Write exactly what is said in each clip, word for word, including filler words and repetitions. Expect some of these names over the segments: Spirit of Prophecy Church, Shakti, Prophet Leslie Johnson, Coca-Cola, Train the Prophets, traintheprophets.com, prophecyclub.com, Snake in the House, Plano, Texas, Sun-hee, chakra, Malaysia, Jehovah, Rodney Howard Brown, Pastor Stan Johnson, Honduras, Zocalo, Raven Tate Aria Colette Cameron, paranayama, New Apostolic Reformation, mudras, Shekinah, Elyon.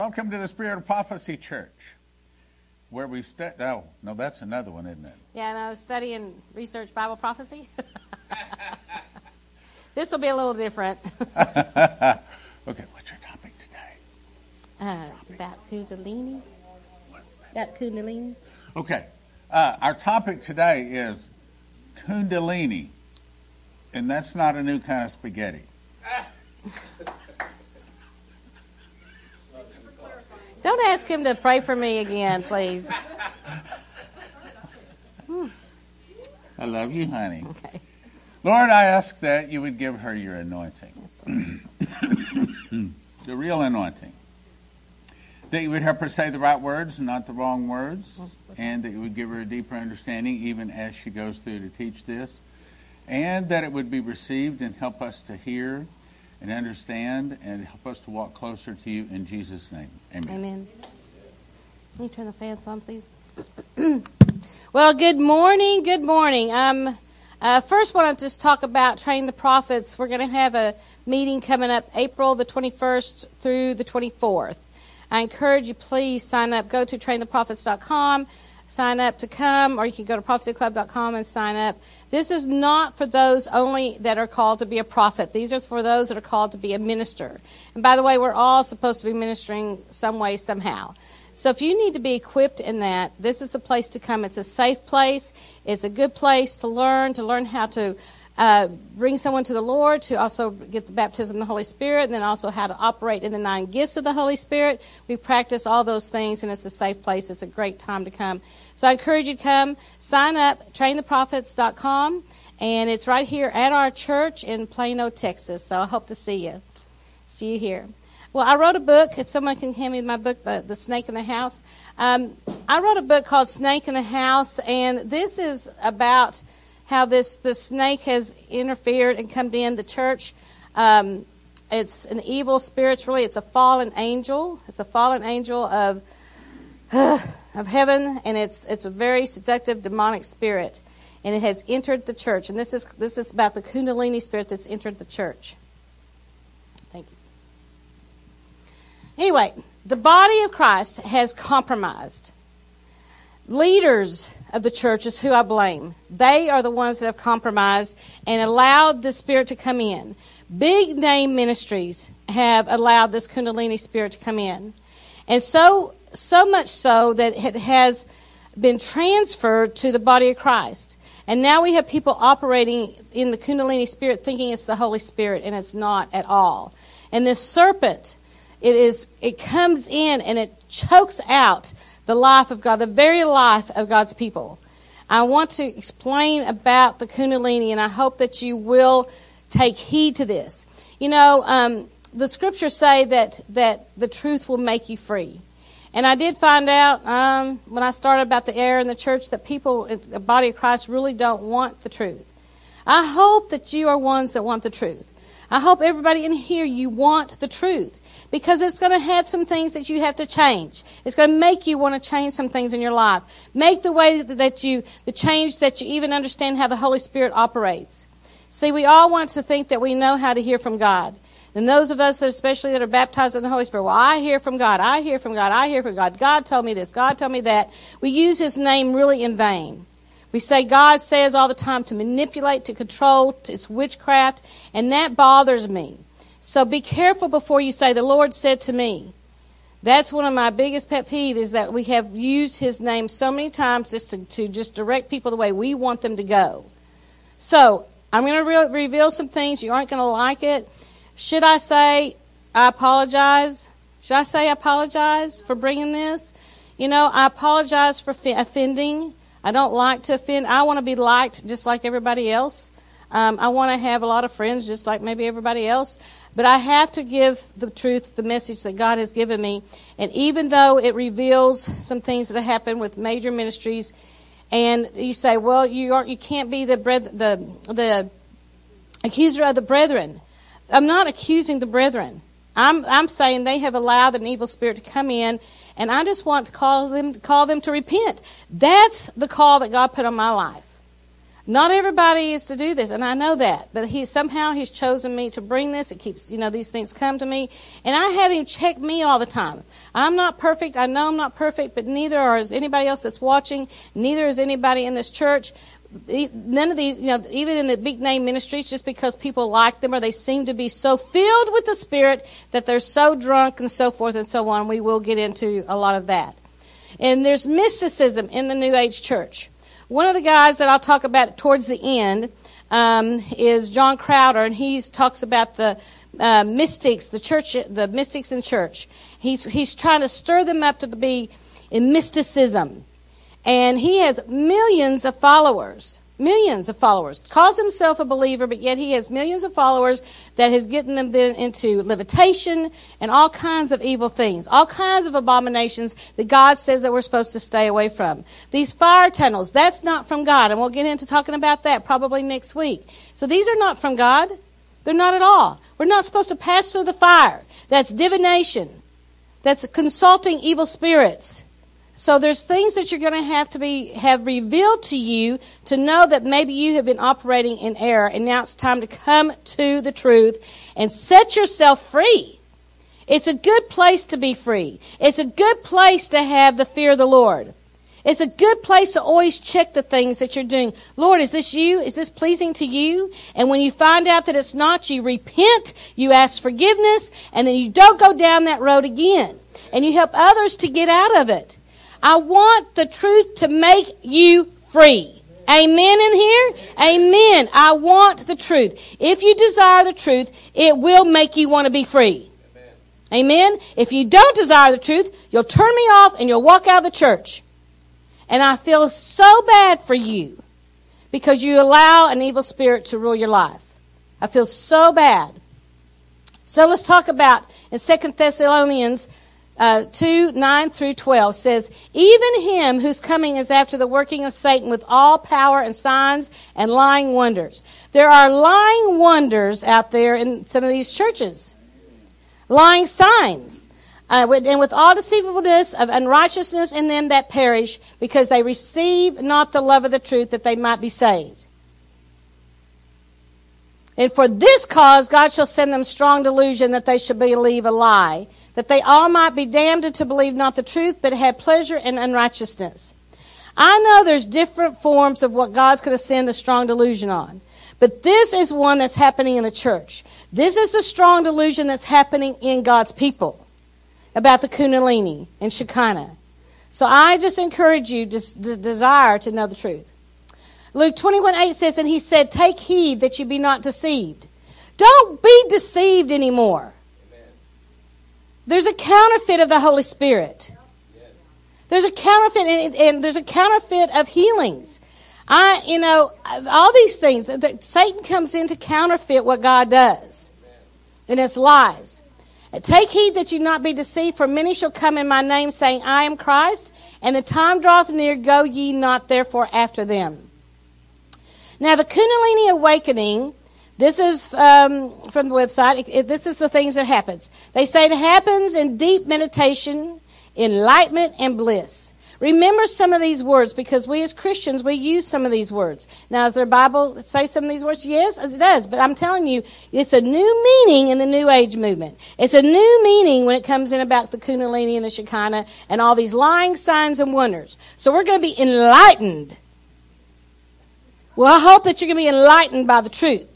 Welcome to the Spirit of Prophecy Church, where we study. Oh, no, that's another one, isn't it? Yeah, and I was studying research Bible prophecy. This will be a little different. Okay, what's your topic today? Uh, it's topic. about Kundalini. What? About Kundalini. Okay, uh, our topic today is Kundalini, and that's not a new kind of spaghetti. Don't ask him to pray for me again, please. hmm. I love you, honey. Okay. Lord, I ask that you would give her your anointing. Yes, the real anointing. That you would help her say the right words and not the wrong words. And that you would give her a deeper understanding even as she goes through to teach this. And that it would be received and help us to hear and understand, and help us to walk closer to you in Jesus' name. Amen. Amen. Can you turn the fans on, please? Well, good morning. Good morning. Um, uh, first, want to just talk about Train the Prophets. We're going to have a meeting coming up April the twenty-first through the twenty-fourth. I encourage you, please sign up. Go to train the prophets dot com. Sign up to come, or you can go to prophecy club dot com and sign up. This is not for those only that are called to be a prophet. These are for those that are called to be a minister. And by the way, we're all supposed to be ministering some way, somehow. So if you need to be equipped in that, this is the place to come. It's a safe place. It's a good place to learn, to learn how to uh, bring someone to the Lord, to also get the baptism of the Holy Spirit, and then also how to operate in the nine gifts of the Holy Spirit. We practice all those things, and it's a safe place. It's a great time to come. So I encourage you to come, sign up, train the prophets dot com, and it's right here at our church in Plano, Texas. So I hope to see you. See you here. Well, I wrote a book. If someone can hand me my book, The, the Snake in the House. Um, I wrote a book called Snake in the House, and this is about how this, this snake has interfered and come in the church. Um, it's an evil spirit, really. It's a fallen angel. It's a fallen angel of... Uh, of heaven, and it's it's a very seductive demonic spirit, and it has entered the church. And this is this is about the Kundalini spirit that's entered the church. Thank you. Anyway, the body of Christ has compromised. Leaders of the church is who I blame. They are the ones that have compromised and allowed the spirit to come in. Big name ministries have allowed this Kundalini spirit to come in, and so. So much so that it has been transferred to the body of Christ. And now we have people operating in the Kundalini spirit thinking it's the Holy Spirit, and it's not at all. And this serpent, it is, it comes in and it chokes out the life of God, the very life of God's people. I want to explain about the Kundalini, and I hope that you will take heed to this. You know, um, the scriptures say that, that the truth will make you free. And I did find out um, when I started about the error in the church that people, the body of Christ, really don't want the truth. I hope that you are ones that want the truth. I hope everybody in here, you want the truth, because it's going to have some things that you have to change. It's going to make you want to change some things in your life. Make the way that you, the change that you even understand how the Holy Spirit operates. See, we all want to think that we know how to hear from God. And those of us that especially that are baptized in the Holy Spirit, well, I hear from God, I hear from God, I hear from God. God told me this, God told me that. We use his name really in vain. We say God says all the time to manipulate, to control, it's witchcraft, and that bothers me. So be careful before you say, the Lord said to me. That's one of my biggest pet peeves, is that we have used his name so many times just to, to just direct people the way we want them to go. So I'm going to re- reveal some things. You aren't going to like it. Should I say, I apologize? Should I say I apologize for bringing this? You know, I apologize for f- offending. I don't like to offend. I want to be liked just like everybody else. Um, I want to have a lot of friends just like maybe everybody else. But I have to give the truth, the message that God has given me. And even though it reveals some things that have happened with major ministries, and you say, well, you aren't, you can't be the breth- the the accuser of the brethren. I'm not accusing the brethren. I'm I'm saying they have allowed an evil spirit to come in, and I just want to call them, call them to repent. That's the call that God put on my life. Not everybody is to do this, and I know that, but he somehow he's chosen me to bring this. It keeps, you know, these things come to me, and I have him check me all the time. I'm not perfect. I know I'm not perfect, but neither is anybody else that's watching. Neither is anybody in this church. None of these, you know, even in the big name ministries, just because people like them or they seem to be so filled with the Spirit that they're so drunk and so forth and so on. We will get into a lot of that. And there's mysticism in the New Age church. One of the guys that I'll talk about towards the end um, is John Crowder, and he talks about the uh, mystics, the church, the mystics in church. He's he's trying to stir them up to be in mysticism. And he has millions of followers, millions of followers. Calls himself a believer, but yet he has millions of followers that has gotten them then into levitation and all kinds of evil things, all kinds of abominations that God says that we're supposed to stay away from. These fire tunnels, that's not from God, and we'll get into talking about that probably next week. So these are not from God. They're not at all. We're not supposed to pass through the fire. That's divination. That's consulting evil spirits. So there's things that you're going to have to be have revealed to you to know that maybe you have been operating in error, and now it's time to come to the truth and set yourself free. It's a good place to be free. It's a good place to have the fear of the Lord. It's a good place to always check the things that you're doing. Lord, is this you? Is this pleasing to you? And when you find out that it's not, you repent, you ask forgiveness, and then you don't go down that road again. And you help others to get out of it. I want the truth to make you free. Amen in here? Amen. I want the truth. If you desire the truth, it will make you want to be free. Amen. If you don't desire the truth, you'll turn me off and you'll walk out of the church. And I feel so bad for you because you allow an evil spirit to rule your life. I feel so bad. So let's talk about in Second Thessalonians Uh, two, nine through twelve says, even him whose coming is after the working of Satan with all power and signs and lying wonders. There are lying wonders out there in some of these churches. Lying signs. Uh, and with all deceivableness of unrighteousness in them that perish, because they receive not the love of the truth that they might be saved. And for this cause God shall send them strong delusion that they should believe a lie, that they all might be damned to believe not the truth, but had pleasure in unrighteousness. I know there's different forms of what God's going to send a strong delusion on, but this is one that's happening in the church. This is the strong delusion that's happening in God's people about the Kundalini and Shekinah. So I just encourage you to the desire to know the truth. Luke twenty-one eight says, and he said, take heed that you be not deceived. Don't be deceived anymore. There's a counterfeit of the Holy Spirit. There's a counterfeit, and, and there's a counterfeit of healings. I, you know, all these things that, that Satan comes in to counterfeit what God does, and it's lies. Take heed that you not be deceived, for many shall come in my name, saying, I am Christ, and the time draweth near. Go ye not therefore after them. Now the Kundalini awakening. This is um, from the website. It, it, this is the things that happens. They say it happens in deep meditation, enlightenment, and bliss. Remember some of these words, because we as Christians, we use some of these words. Now, does their Bible say some of these words? Yes, it does. But I'm telling you, it's a new meaning in the New Age movement. It's a new meaning when it comes in about the Kundalini and the Shekinah and all these lying signs and wonders. So we're going to be enlightened. Well, I hope that you're going to be enlightened by the truth.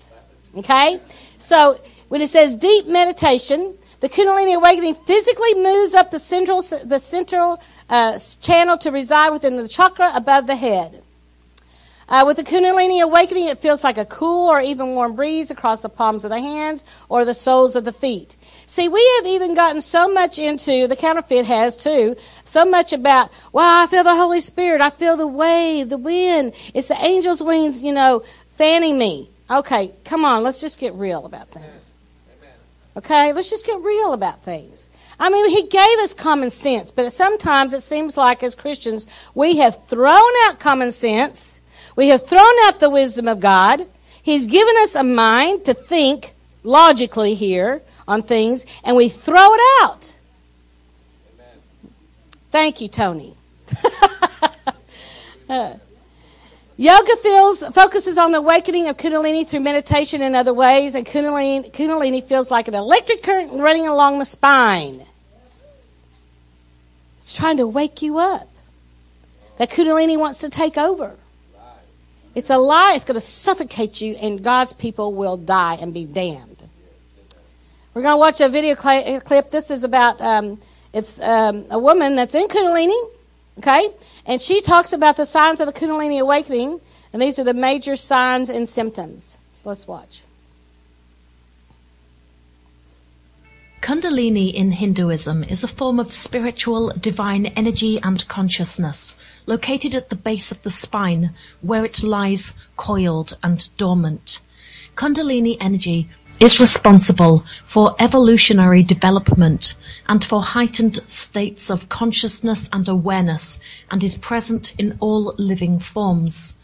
Okay, so when it says deep meditation, the Kundalini awakening physically moves up the central the central uh, channel to reside within the chakra above the head. Uh, with the Kundalini awakening, it feels like a cool or even warm breeze across the palms of the hands or the soles of the feet. See, we have even gotten so much into, the counterfeit has too, so much about, wow, I feel the Holy Spirit, I feel the wave, the wind, it's the angel's wings, you know, fanning me. Okay, come on, let's just get real about things. Okay, let's just get real about things. I mean, he gave us common sense, but sometimes it seems like as Christians, we have thrown out common sense. We have thrown out the wisdom of God. He's given us a mind to think logically here on things, and we throw it out. Amen. Thank you, Tony. uh, Yoga feels, focuses on the awakening of Kundalini through meditation and other ways, and Kundalini, Kundalini feels like an electric current running along the spine. It's trying to wake you up. That Kundalini wants to take over. It's a lie. It's going to suffocate you, and God's people will die and be damned. We're going to watch a video cl- clip. This is about, um, it's um, a woman that's in Kundalini, okay? And she talks about the signs of the Kundalini awakening, and these are the major signs and symptoms. So let's watch. Kundalini in Hinduism is a form of spiritual, divine energy and consciousness located at the base of the spine, where it lies coiled and dormant. Kundalini energy is responsible for evolutionary development and for heightened states of consciousness and awareness, and is present in all living forms.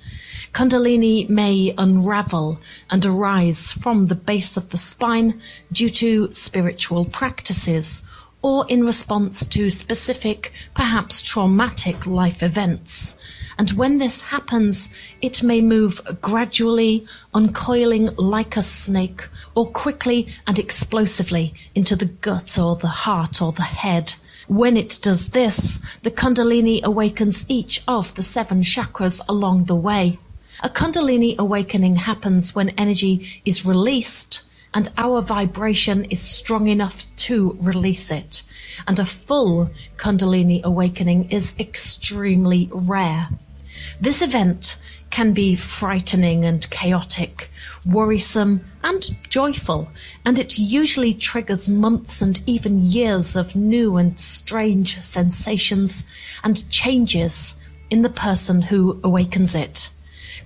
Kundalini may unravel and arise from the base of the spine due to spiritual practices or in response to specific, perhaps traumatic life events. And when this happens, it may move gradually, uncoiling like a snake, or quickly and explosively into the gut or the heart or the head. When it does this, the Kundalini awakens each of the seven chakras along the way. A Kundalini awakening happens when energy is released and our vibration is strong enough to release it. And a full Kundalini awakening is extremely rare. This event can be frightening and chaotic, worrisome and joyful, and it usually triggers months and even years of new and strange sensations and changes in the person who awakens it.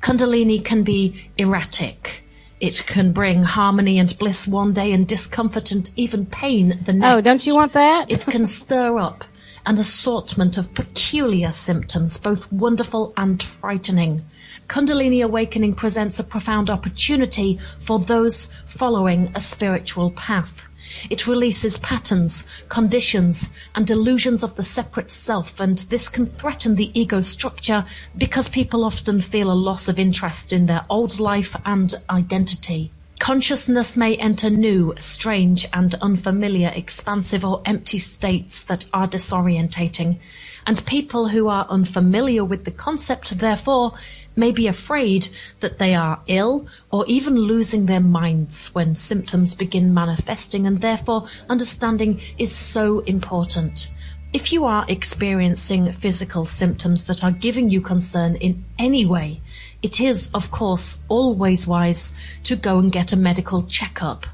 Kundalini can be erratic. It can bring harmony and bliss one day and discomfort and even pain the next. Oh, don't you want that? It can stir up an assortment of peculiar symptoms, both wonderful and frightening. Kundalini awakening presents a profound opportunity for those following a spiritual path. It releases patterns, conditions, and illusions of the separate self, and this can threaten the ego structure because people often feel a loss of interest in their old life and identity. Consciousness may enter new, strange, and unfamiliar, expansive or empty states that are disorientating, and people who are unfamiliar with the concept, therefore, may be afraid that they are ill or even losing their minds when symptoms begin manifesting, and therefore understanding is so important. If you are experiencing physical symptoms that are giving you concern in any way, it is, of course, always wise to go and get a medical checkup.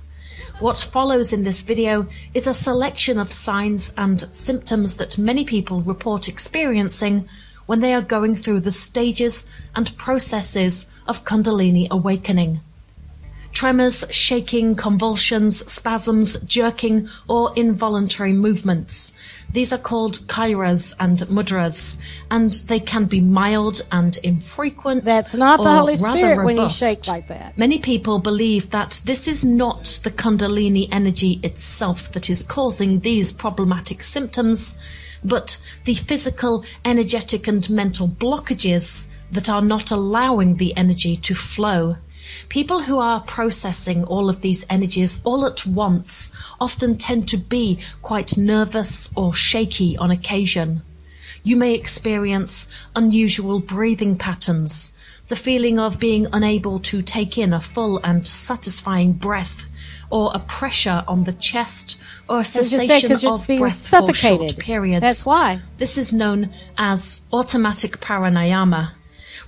What follows in this video is a selection of signs and symptoms that many people report experiencing when they are going through the stages and processes of Kundalini awakening. Tremors, shaking, convulsions, spasms, jerking, or involuntary movements. These are called kairas and mudras, and they can be mild and infrequent. That's not the Holy Spirit when you shake like that. Many people believe that this is not the Kundalini energy itself that is causing these problematic symptoms, but the physical, energetic, and mental blockages that are not allowing the energy to flow. People who are processing all of these energies all at once often tend to be quite nervous or shaky on occasion. You may experience unusual breathing patterns, the feeling of being unable to take in a full and satisfying breath, or a pressure on the chest, or a sensation of breath for short periods. That's why. This is known as automatic paranayama.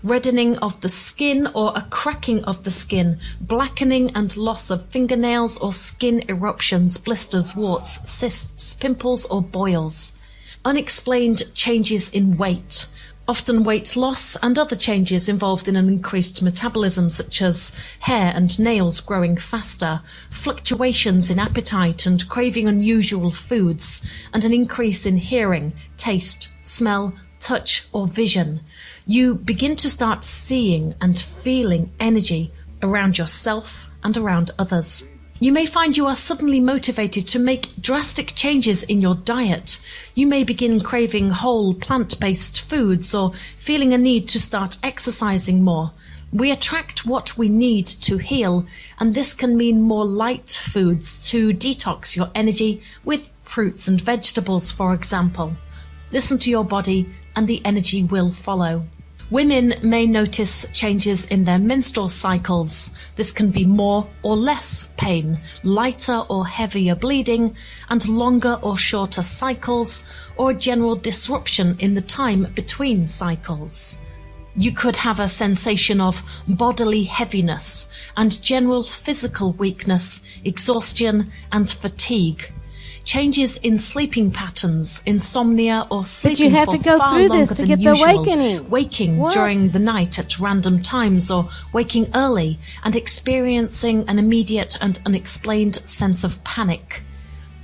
Reddening of the skin or a cracking of the skin, blackening and loss of fingernails or skin eruptions, blisters, warts, cysts, pimples or boils. Unexplained changes in weight. Often weight loss and other changes involved in an increased metabolism, such as hair and nails growing faster, fluctuations in appetite and craving unusual foods, and an increase in hearing, taste, smell, touch or vision. You begin to start seeing and feeling energy around yourself and around others. You may find you are suddenly motivated to make drastic changes in your diet. You may begin craving whole plant-based foods or feeling a need to start exercising more. We attract what we need to heal, and this can mean more light foods to detox your energy with fruits and vegetables, for example. Listen to your body and the energy will follow. Women may notice changes in their menstrual cycles. This can be more or less pain, lighter or heavier bleeding, and longer or shorter cycles, or a general disruption in the time between cycles. You could have a sensation of bodily heaviness and general physical weakness, exhaustion and fatigue. Changes in sleeping patterns, insomnia, or sleeping for far longer than usual. But you have to go through this to get the awakening. Waking what? During the night at random times or waking early and experiencing an immediate and unexplained sense of panic.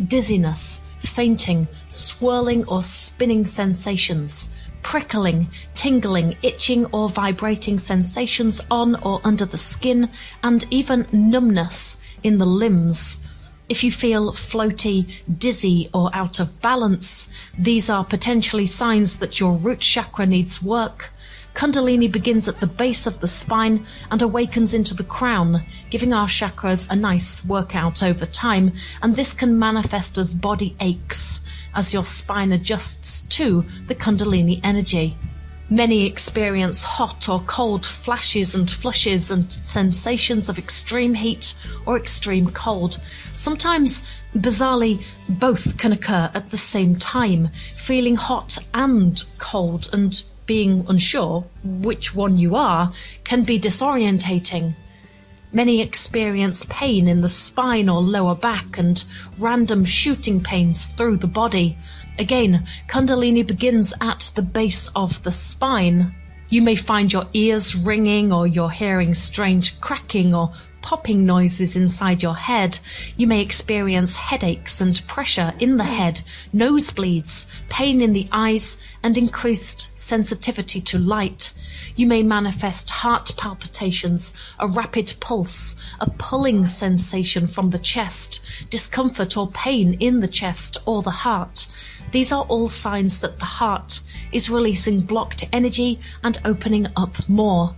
Dizziness, fainting, swirling or spinning sensations. Prickling, tingling, itching or vibrating sensations on or under the skin, and even numbness in the limbs. If you feel floaty, dizzy, or out of balance, these are potentially signs that your root chakra needs work. Kundalini begins at the base of the spine and awakens into the crown, giving our chakras a nice workout over time, and this can manifest as body aches, as your spine adjusts to the Kundalini energy. Many experience hot or cold flashes and flushes and sensations of extreme heat or extreme cold. Sometimes, bizarrely, both can occur at the same time, feeling hot and cold, and being unsure which one you are can be disorientating. Many experience pain in the spine or lower back and random shooting pains through the body. Again, Kundalini begins at the base of the spine. You may find your ears ringing or you're hearing strange cracking or popping noises inside your head. You may experience headaches and pressure in the head, nosebleeds, pain in the eyes, and increased sensitivity to light. You may manifest heart palpitations, a rapid pulse, a pulling sensation from the chest, discomfort or pain in the chest or the heart. These are all signs that the heart is releasing blocked energy and opening up more.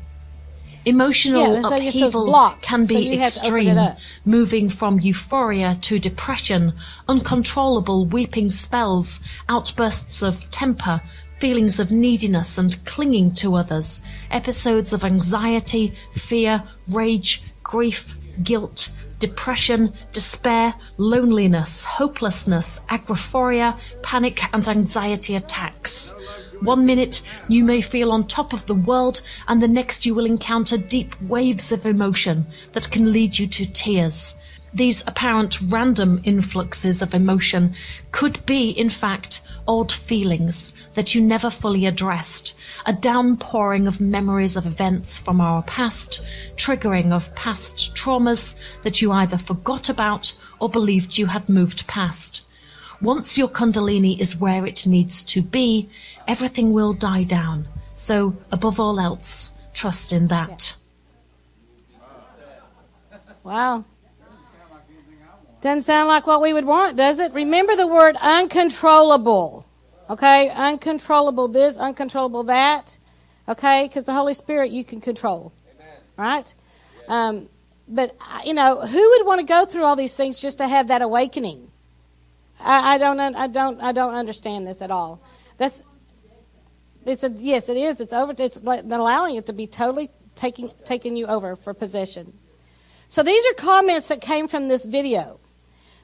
Emotional yeah, upheaval can be so extreme, moving from euphoria to depression, uncontrollable weeping spells, outbursts of temper, feelings of neediness and clinging to others, episodes of anxiety, fear, rage, grief, guilt, depression, despair, loneliness, hopelessness, agoraphobia, panic and anxiety attacks. One minute you may feel on top of the world, and the next you will encounter deep waves of emotion that can lead you to tears. These apparent random influxes of emotion could be, in fact, old feelings that you never fully addressed, a downpouring of memories of events from our past, triggering of past traumas that you either forgot about or believed you had moved past. Once your Kundalini is where it needs to be, everything will die down. So, above all else, trust in that. Wow. Doesn't sound like what we would want, does it? Remember the word uncontrollable. Okay, uncontrollable this, uncontrollable that. Okay, because the Holy Spirit you can control. Amen. Right? Yeah. Um, but, you know, who would want to go through all these things just to have that awakening? I, I don't, I don't, I don't understand this at all. That's, it's a, yes, it is. It's over. It's allowing it to be totally taking, taking you over for possession. So these are comments that came from this video.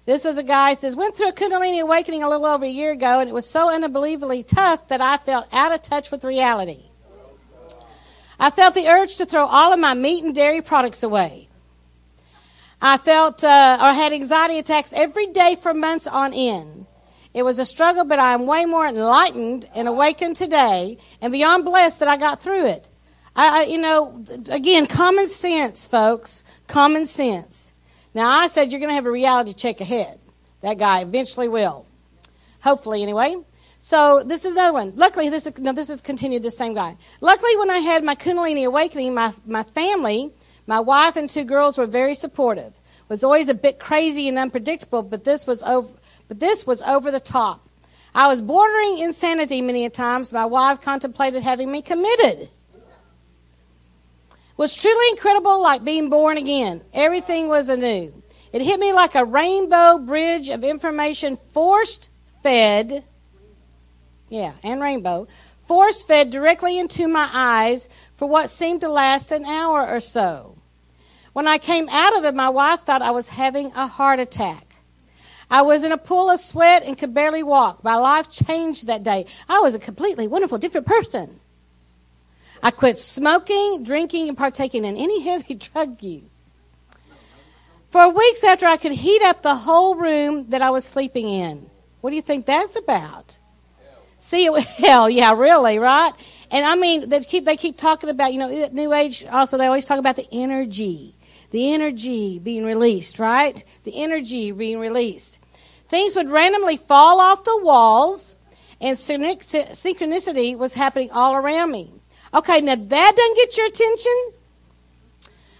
This was a guy who says, went through a Kundalini awakening a little over a year ago, and it was so unbelievably tough that I felt out of touch with reality. I felt the urge to throw all of my meat and dairy products away. I felt uh, or had anxiety attacks every day for months on end. It was a struggle, but I am way more enlightened and awakened today and beyond blessed that I got through it. I, I, you know, again, common sense, folks, common sense. Now, I said you're going to have a reality check ahead. That guy eventually will. Hopefully, anyway. So this is another one. Luckily, this is, no, this is continued, the same guy. Luckily, when I had my Kundalini awakening, my, my family, my wife and two girls were very supportive. was always a bit crazy and unpredictable, but this was over, but this was over the top. I was bordering insanity many a times. My wife contemplated having me committed. Was truly incredible, like being born again. Everything was anew. It hit me like a rainbow bridge of information, forced fed, yeah, and rainbow, force fed directly into my eyes for what seemed to last an hour or so. When I came out of it, my wife thought I was having a heart attack. I was in a pool of sweat and could barely walk. My life changed that day. I was a completely wonderful, different person. I quit smoking, drinking, and partaking in any heavy drug use. For weeks after, I could heat up the whole room that I was sleeping in. What do you think that's about? Hell. See, it, hell, yeah, really, right? And I mean, they keep they keep talking about, you know, New Age. Also, they always talk about the energy. The energy being released, right? The energy being released. Things would randomly fall off the walls, and synchronicity was happening all around me. Okay, now that doesn't get your attention?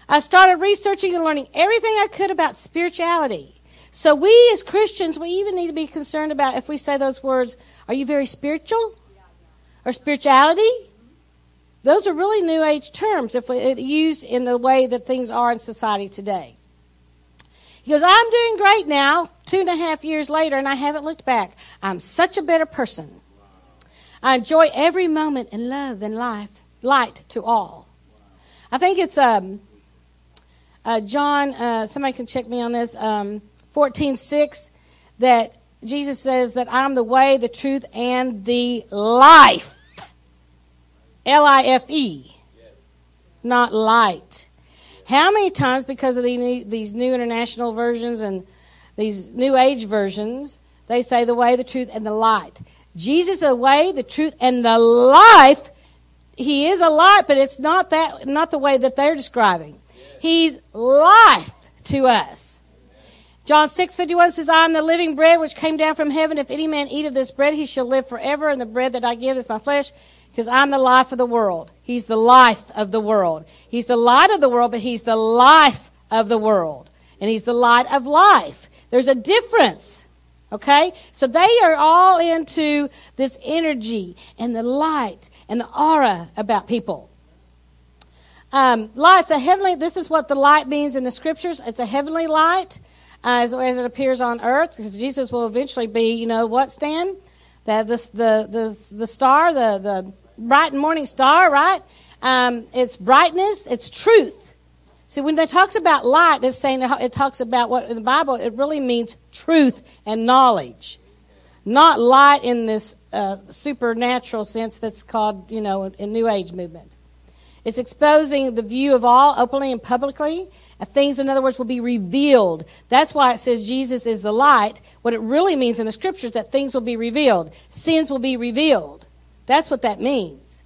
I started researching and learning everything I could about spirituality. So we as Christians, we even need to be concerned about if we say those words, are you very spiritual? Or spirituality? Those are really New Age terms if used in the way that things are in society today. He goes, I'm doing great now, two and a half years later, and I haven't looked back. I'm such a better person. I enjoy every moment and love and life, light to all. I think it's um, uh, John, uh, somebody can check me on this, um, fourteen six, that Jesus says that I'm the way, the truth, and the life. L I F E, not light. How many times, because of the new, these new international versions and these new age versions, they say the way, the truth, and the light. Jesus is the way, the truth, and the life. He is a light, but it's not that, not the way that they're describing. He's life to us. John six fifty-one says, I am the living bread which came down from heaven. If any man eat of this bread, he shall live forever. And the bread that I give is my flesh. Because I'm the life of the world. He's the life of the world. He's the light of the world, but he's the life of the world. And he's the light of life. There's a difference. Okay? So they are all into this energy and the light and the aura about people. Um, light's a heavenly, this is what the light means in the scriptures. It's a heavenly light uh, as, as it appears on earth. Because Jesus will eventually be, you know what, Stan? The, the, the, the star, the, the bright morning star, right? Um, it's brightness, it's truth. See, when it talks about light, it's saying it talks about what in the Bible, it really means truth and knowledge. Not light in this uh, supernatural sense that's called, you know, a New Age movement. It's exposing the view of all openly and publicly. Things, in other words, will be revealed. That's why it says Jesus is the light. What it really means in the scriptures, that things will be revealed. Sins will be revealed. That's what that means.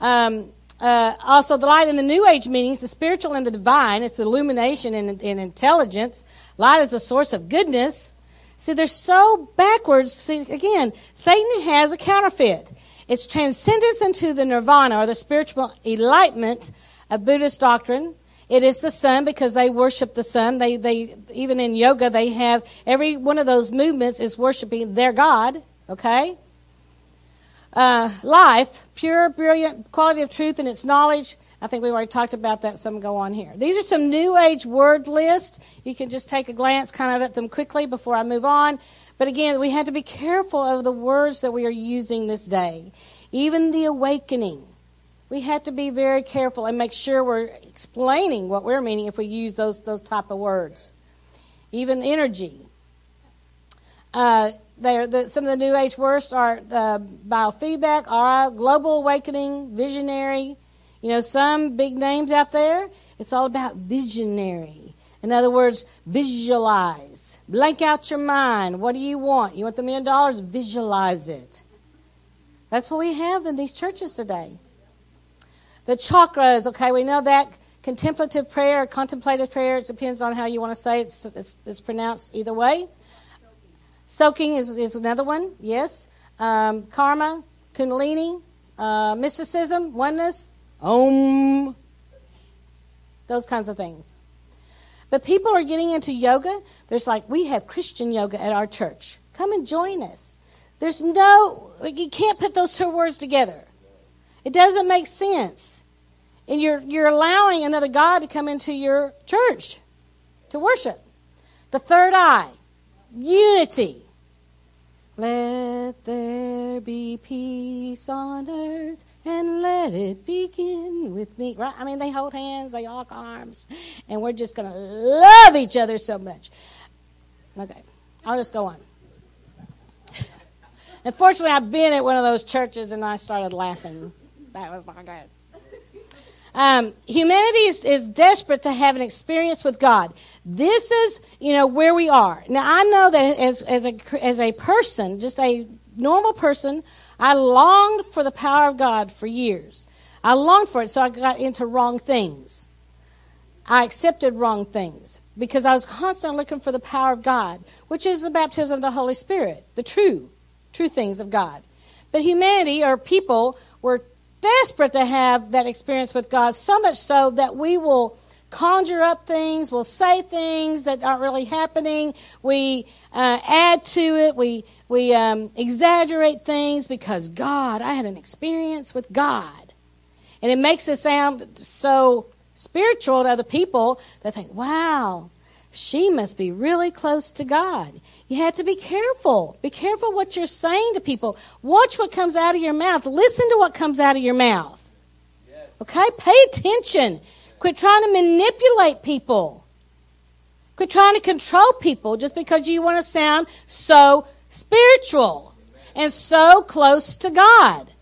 Um, uh, also, the light in the New Age meanings, the spiritual and the divine. It's illumination and, and intelligence. Light is a source of goodness. See, they're so backwards. See, again, Satan has a counterfeit. It's transcendence into the nirvana or the spiritual enlightenment of Buddhist doctrine. It is the sun because they worship the sun. They, they even in yoga, they have every one of those movements is worshiping their God, okay? Uh, life, pure, brilliant, quality of truth and its knowledge. I think we already talked about that, so I'm going to go on here. These are some New Age word lists. You can just take a glance kind of at them quickly before I move on. But again, we have to be careful of the words that we are using this day. Even the awakening. We have to be very careful and make sure we're explaining what we're meaning if we use those those type of words. Even energy. Uh, the, some of the New Age words are uh, biofeedback, aura, global awakening, visionary. You know, some big names out there, it's all about visionary. In other words, visualize. Blank out your mind. What do you want? You want the million dollars? Visualize it. That's what we have in these churches today. The chakras, okay, we know that contemplative prayer, contemplative prayer, it depends on how you want to say it. It's, it's, it's pronounced either way. Soaking is, is another one, yes. Um, karma, Kundalini, uh, mysticism, oneness, Om, those kinds of things. But people are getting into yoga. There's like, we have Christian yoga at our church. Come and join us. There's no, like, you can't put those two words together. It doesn't make sense. And you're you're allowing another God to come into your church to worship. The third eye, unity. Let there be peace on earth, and let it begin with me. Right? I mean, they hold hands, they lock arms, and we're just going to love each other so much. Okay, I'll just go on. Unfortunately, I've been at one of those churches, and I started laughing. That was not good. Um, humanity is, is desperate to have an experience with God. This is, you know, where we are. Now, I know that as as a as a person, just a normal person, I longed for the power of God for years. I longed for it, so I got into wrong things. I accepted wrong things because I was constantly looking for the power of God, which is the baptism of the Holy Spirit, the true. True things of God. But humanity, or people, were desperate to have that experience with God, so much so that we will conjure up things, we'll say things that aren't really happening, we uh, add to it, we, we um, exaggerate things because God, I had an experience with God. And it makes it sound so spiritual to other people that think, wow, she must be really close to God. You have to be careful. Be careful what you're saying to people. Watch what comes out of your mouth. Listen to what comes out of your mouth. Yes. Okay? Pay attention. Quit trying to manipulate people. Quit trying to control people just because you want to sound so spiritual and so close to God.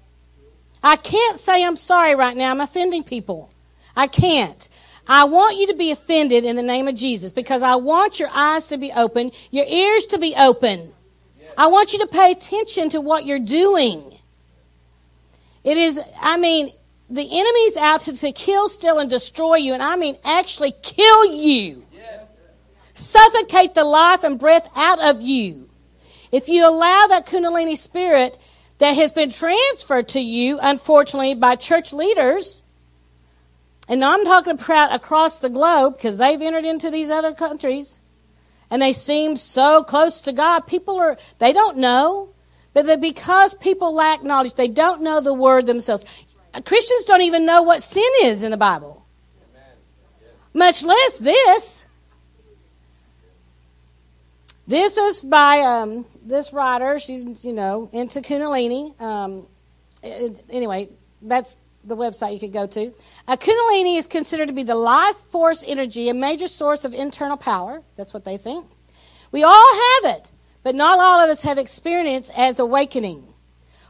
I can't say I'm sorry right now. I'm offending people. I can't. I want you to be offended in the name of Jesus because I want your eyes to be open, your ears to be open. I want you to pay attention to what you're doing. It is, I mean, the enemy's out to, to kill, steal, and destroy you, and I mean actually kill you. Yes. Suffocate the life and breath out of you. If you allow that Kundalini spirit that has been transferred to you, unfortunately, by church leaders. And now I'm talking about across the globe because they've entered into these other countries and they seem so close to God. People are, they don't know, but because people lack knowledge, they don't know the word themselves. Christians don't even know what sin is in the Bible, much less this. This is by um, this writer. She's, you know, into Kundalini. Um, anyway, that's the website you could go to. Uh, Kundalini is considered to be the life force energy, a major source of internal power. That's what they think. We all have it, but not all of us have experience as awakening.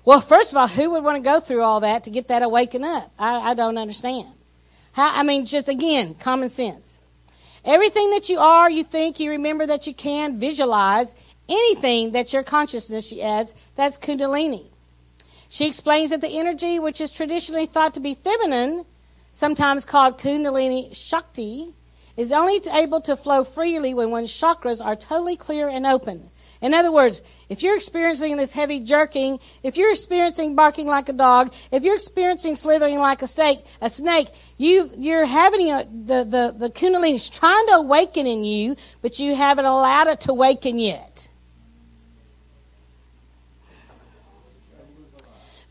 Well, first of all, who would want to go through all that to get that awaken up? I, I don't understand. How, I mean, just again, common sense. Everything that you are, you think, you remember that you can, visualize anything that your consciousness, she adds, that's Kundalini. She explains that the energy, which is traditionally thought to be feminine, sometimes called Kundalini Shakti, is only able to flow freely when one's chakras are totally clear and open. In other words, if you're experiencing this heavy jerking, if you're experiencing barking like a dog, if you're experiencing slithering like a snake, a snake, you, you're having a, the, the, the Kundalini is trying to awaken in you, but you haven't allowed it to awaken yet.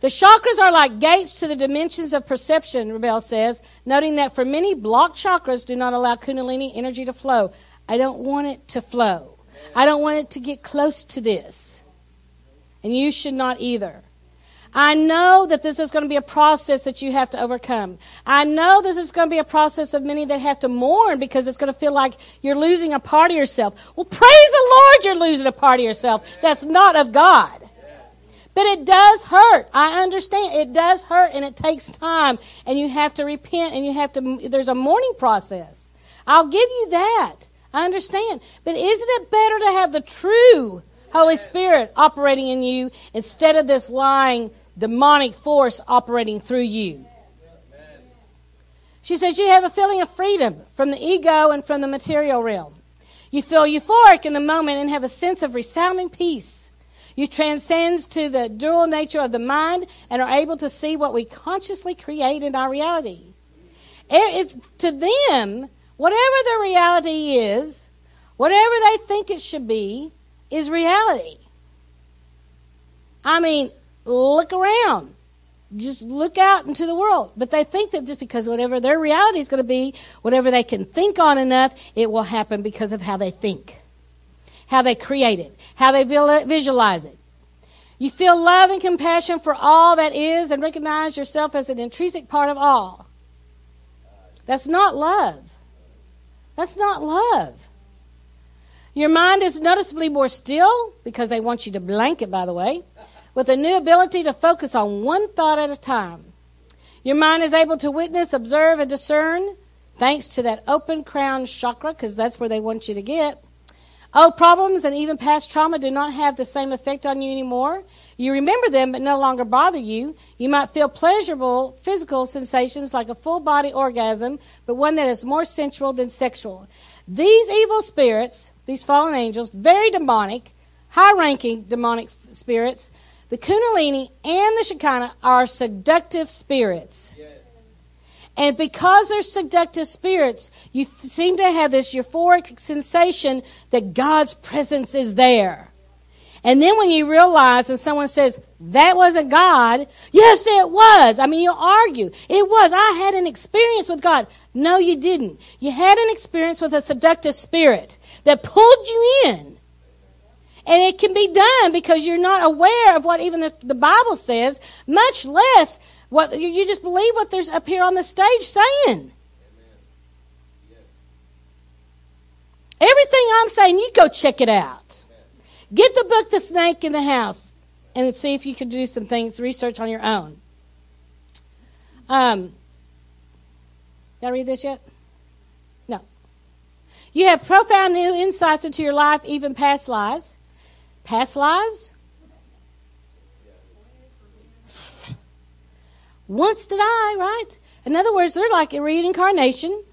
The chakras are like gates to the dimensions of perception, Rebel says, noting that for many, blocked chakras do not allow Kundalini energy to flow. I don't want it to flow. I don't want it to get close to this. And you should not either. I know that this is going to be a process that you have to overcome. I know this is going to be a process of many that have to mourn because it's going to feel like you're losing a part of yourself. Well, praise the Lord you're losing a part of yourself that's not of God. But it does hurt. I understand. It does hurt, and it takes time, and you have to repent, and you have to, there's a mourning process. I'll give you that. I understand. But isn't it better to have the true Holy Spirit operating in you instead of this lying demonic force operating through you? She says you have a feeling of freedom from the ego and from the material realm. You feel euphoric in the moment and have a sense of resounding peace. You transcend to the dual nature of the mind and are able to see what we consciously create in our reality. It, it, to them, Whatever the reality is, whatever they think it should be, is reality. I mean, look around. Just look out into the world. But they think that just because whatever their reality is going to be, whatever they can think on enough, it will happen because of how they think, how they create it, how they visualize it. You feel love and compassion for all that is and recognize yourself as an intrinsic part of all. That's not love. That's not love. Your mind is noticeably more still, because they want you to blank it, by the way, with a new ability to focus on one thought at a time. Your mind is able to witness, observe, and discern, thanks to that open crown chakra, because that's where they want you to get. Old problems and even past trauma do not have the same effect on you anymore. You remember them, but no longer bother you. You might feel pleasurable physical sensations like a full-body orgasm, but one that is more sensual than sexual. These evil spirits, these fallen angels, very demonic, high-ranking demonic spirits, the Kundalini and the Shekinah are seductive spirits. Yes. And because they're seductive spirits, you th- seem to have this euphoric sensation that God's presence is there. And then when you realize and someone says, that wasn't God, yes, it was. I mean, you'll argue. It was. I had an experience with God. No, you didn't. You had an experience with a seductive spirit that pulled you in. And it can be done because you're not aware of what even the, the Bible says, much less what you, you just believe what there's up here on the stage saying. Yes. Everything I'm saying, you go check it out. Amen. Get the book, The Snake in the House, and see if you can do some things, research on your own. Um, did I read this yet? No. You have profound new insights into your life, even past lives. Past lives? Once did I, right? In other words, they're like a reincarnation.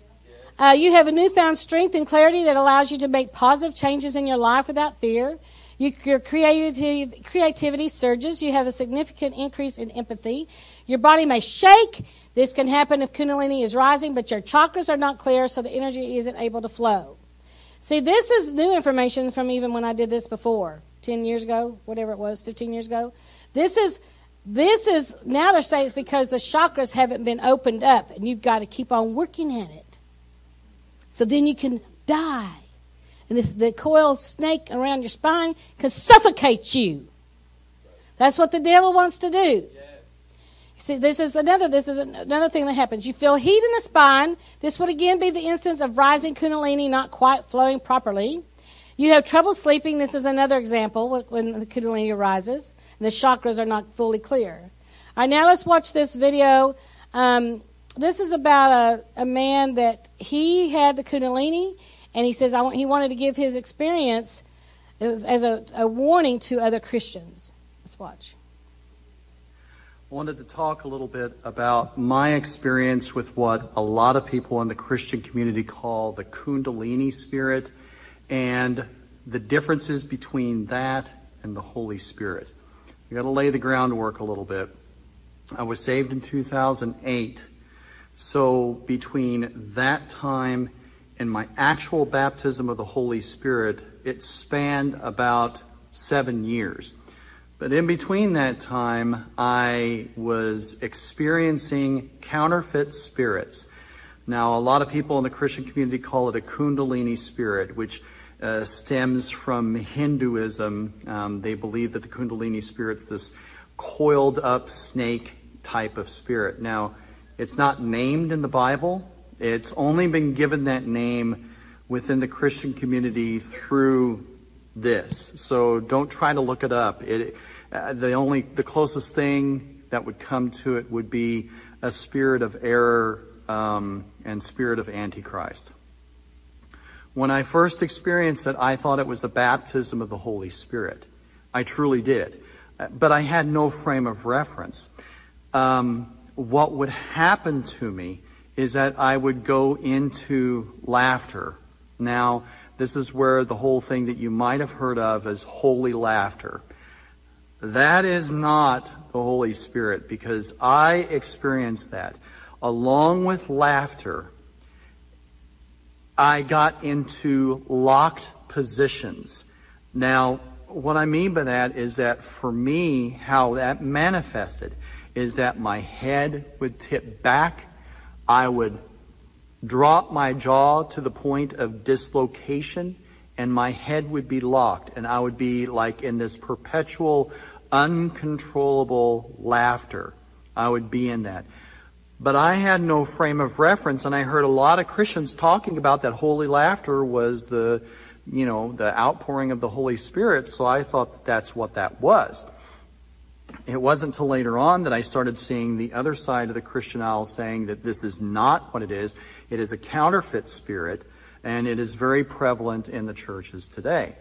Uh, you have a newfound strength and clarity that allows you to make positive changes in your life without fear. You, your creative, creativity surges. You have a significant increase in empathy. Your body may shake. This can happen if Kundalini is rising, but your chakras are not clear, so the energy isn't able to flow. See, this is new information from even when I did this before, ten years ago, whatever it was, fifteen years ago. This is, this is now they're saying it's because the chakras haven't been opened up, and you've got to keep on working at it. So then you can die. And this, the coiled snake around your spine can suffocate you. That's what the devil wants to do. Yeah. See, this is another this is another thing that happens. You feel heat in the spine. This would again be the instance of rising Kundalini not quite flowing properly. You have trouble sleeping. This is another example when the Kundalini rises. The chakras are not fully clear. All right, now let's watch this video. Um, this is about a, a man that he had the Kundalini, and he says I want, he wanted to give his experience it was as a, a warning to other Christians. Let's watch. I wanted to talk a little bit about my experience with what a lot of people in the Christian community call the Kundalini spirit and the differences between that and the Holy Spirit. I've got to lay the groundwork a little bit. I was saved in two thousand eight. So between that time and my actual baptism of the Holy Spirit, it spanned about seven years. But in between that time, I was experiencing counterfeit spirits. Now, a lot of people in the Christian community call it a Kundalini spirit, which uh, stems from Hinduism. Um, they believe that the Kundalini spirit's this coiled up snake type of spirit. Now, it's not named in the Bible. It's only been given that name within the Christian community through this. So don't try to look it up. It, uh, the only, the closest thing that would come to it would be a spirit of error um, and spirit of Antichrist. When I first experienced it, I thought it was the baptism of the Holy Spirit. I truly did. But I had no frame of reference. Um, what would happen to me is that I would go into laughter. Now, this is where the whole thing that you might have heard of as holy laughter. That is not the Holy Spirit, because I experienced that. Along with laughter I got into locked positions. Now, what I mean by that is that for me, how that manifested is that my head would tip back. I would drop my jaw to the point of dislocation, and my head would be locked, and I would be like in this perpetual, uncontrollable laughter. I would be in that. But I had no frame of reference, and I heard a lot of Christians talking about that holy laughter was the, you know, the outpouring of the Holy Spirit, so I thought that that's what that was. It wasn't until later on that I started seeing the other side of the Christian aisle saying that this is not what it is. It is a counterfeit spirit, and it is very prevalent in the churches today.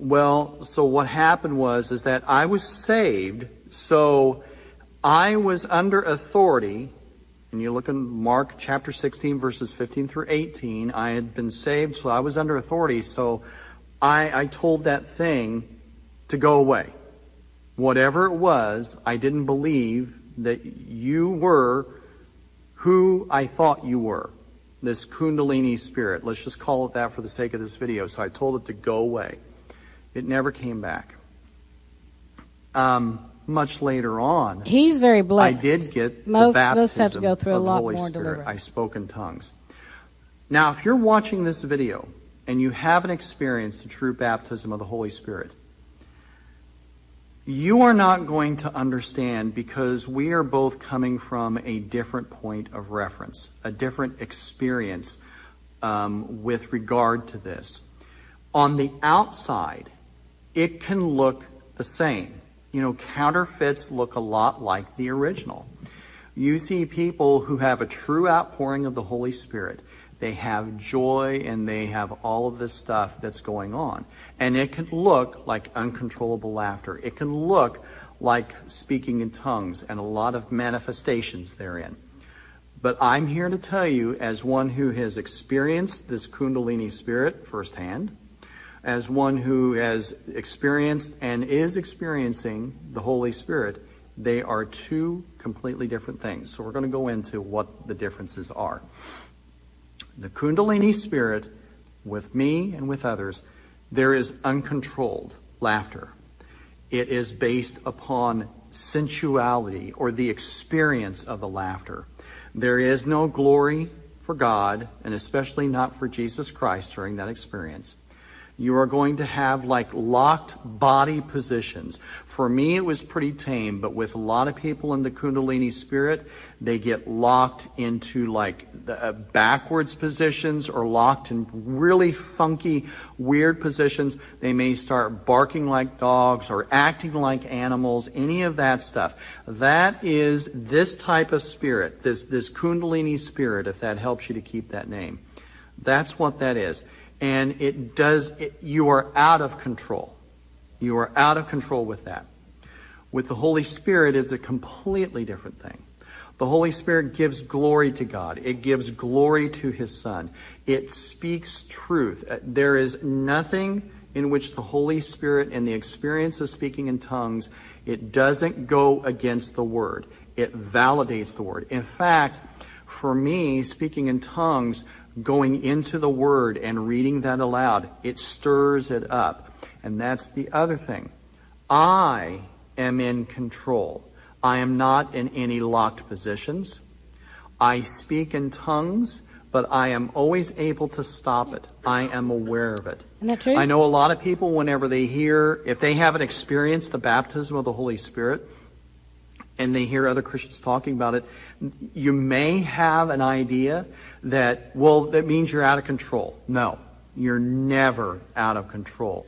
Well, so what happened was is that I was saved, so I was under authority. And you look in Mark chapter sixteen, verses fifteen through eighteen. I had been saved, so I was under authority. So I, I told that thing to go away. Whatever it was, I didn't believe that you were who I thought you were. This Kundalini spirit. Let's just call it that for the sake of this video. So I told it to go away. It never came back. Um... Much later on, he's very blessed. I did get most, the baptism most have to go through a of lot the Holy more Spirit. Deliverance. I spoke in tongues. Now, if you're watching this video and you haven't experienced the true baptism of the Holy Spirit, you are not going to understand because we are both coming from a different point of reference, a different experience um, with regard to this. On the outside, it can look the same. You know, counterfeits look a lot like the original. You see people who have a true outpouring of the Holy Spirit. They have joy and they have all of this stuff that's going on. And it can look like uncontrollable laughter. It can look like speaking in tongues and a lot of manifestations therein. But I'm here to tell you, as one who has experienced this Kundalini spirit firsthand, as one who has experienced and is experiencing the Holy Spirit, they are two completely different things. So we're going to go into what the differences are. The Kundalini spirit, with me and with others, there is uncontrolled laughter. It is based upon sensuality or the experience of the laughter. There is no glory for God, and especially not for Jesus Christ during that experience. You are going to have like locked body positions. For me, it was pretty tame, but with a lot of people in the Kundalini spirit, they get locked into like the uh, backwards positions or locked in really funky, weird positions. They may start barking like dogs or acting like animals, any of that stuff. That is this type of spirit, this, this Kundalini spirit, if that helps you to keep that name. That's what that is. And it does, it, you are out of control. You are out of control with that. With the Holy Spirit, it's a completely different thing. The Holy Spirit gives glory to God. It gives glory to His Son. It speaks truth. There is nothing in which the Holy Spirit and the experience of speaking in tongues, it doesn't go against the Word. It validates the Word. In fact, for me, speaking in tongues, going into the Word and reading that aloud, it stirs it up. And that's the other thing. I am in control. I am not in any locked positions. I speak in tongues, but I am always able to stop it. I am aware of it. Isn't that true? I know a lot of people, whenever they hear, if they haven't experienced the baptism of the Holy Spirit, and they hear other Christians talking about it, you may have an idea that, well, that means you're out of control. No, you're never out of control.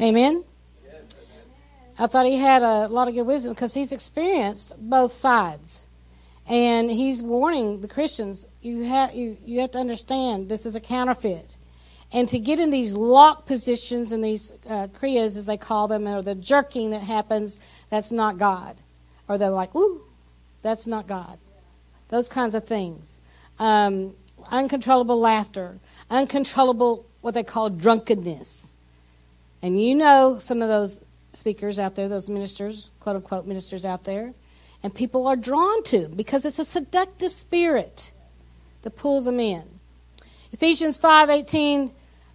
Amen? I thought he had a lot of good wisdom because he's experienced both sides. And he's warning the Christians, you have, you, you have to understand this is a counterfeit. And to get in these lock positions and these uh, kriyas, as they call them, or the jerking that happens, that's not God. Or they're like, woo, that's not God. Those kinds of things. Um, uncontrollable laughter. Uncontrollable, what they call drunkenness. And you know some of those speakers out there, those ministers, quote-unquote ministers out there. And people are drawn to because it's a seductive spirit. that pulls them in. Ephesians five eighteen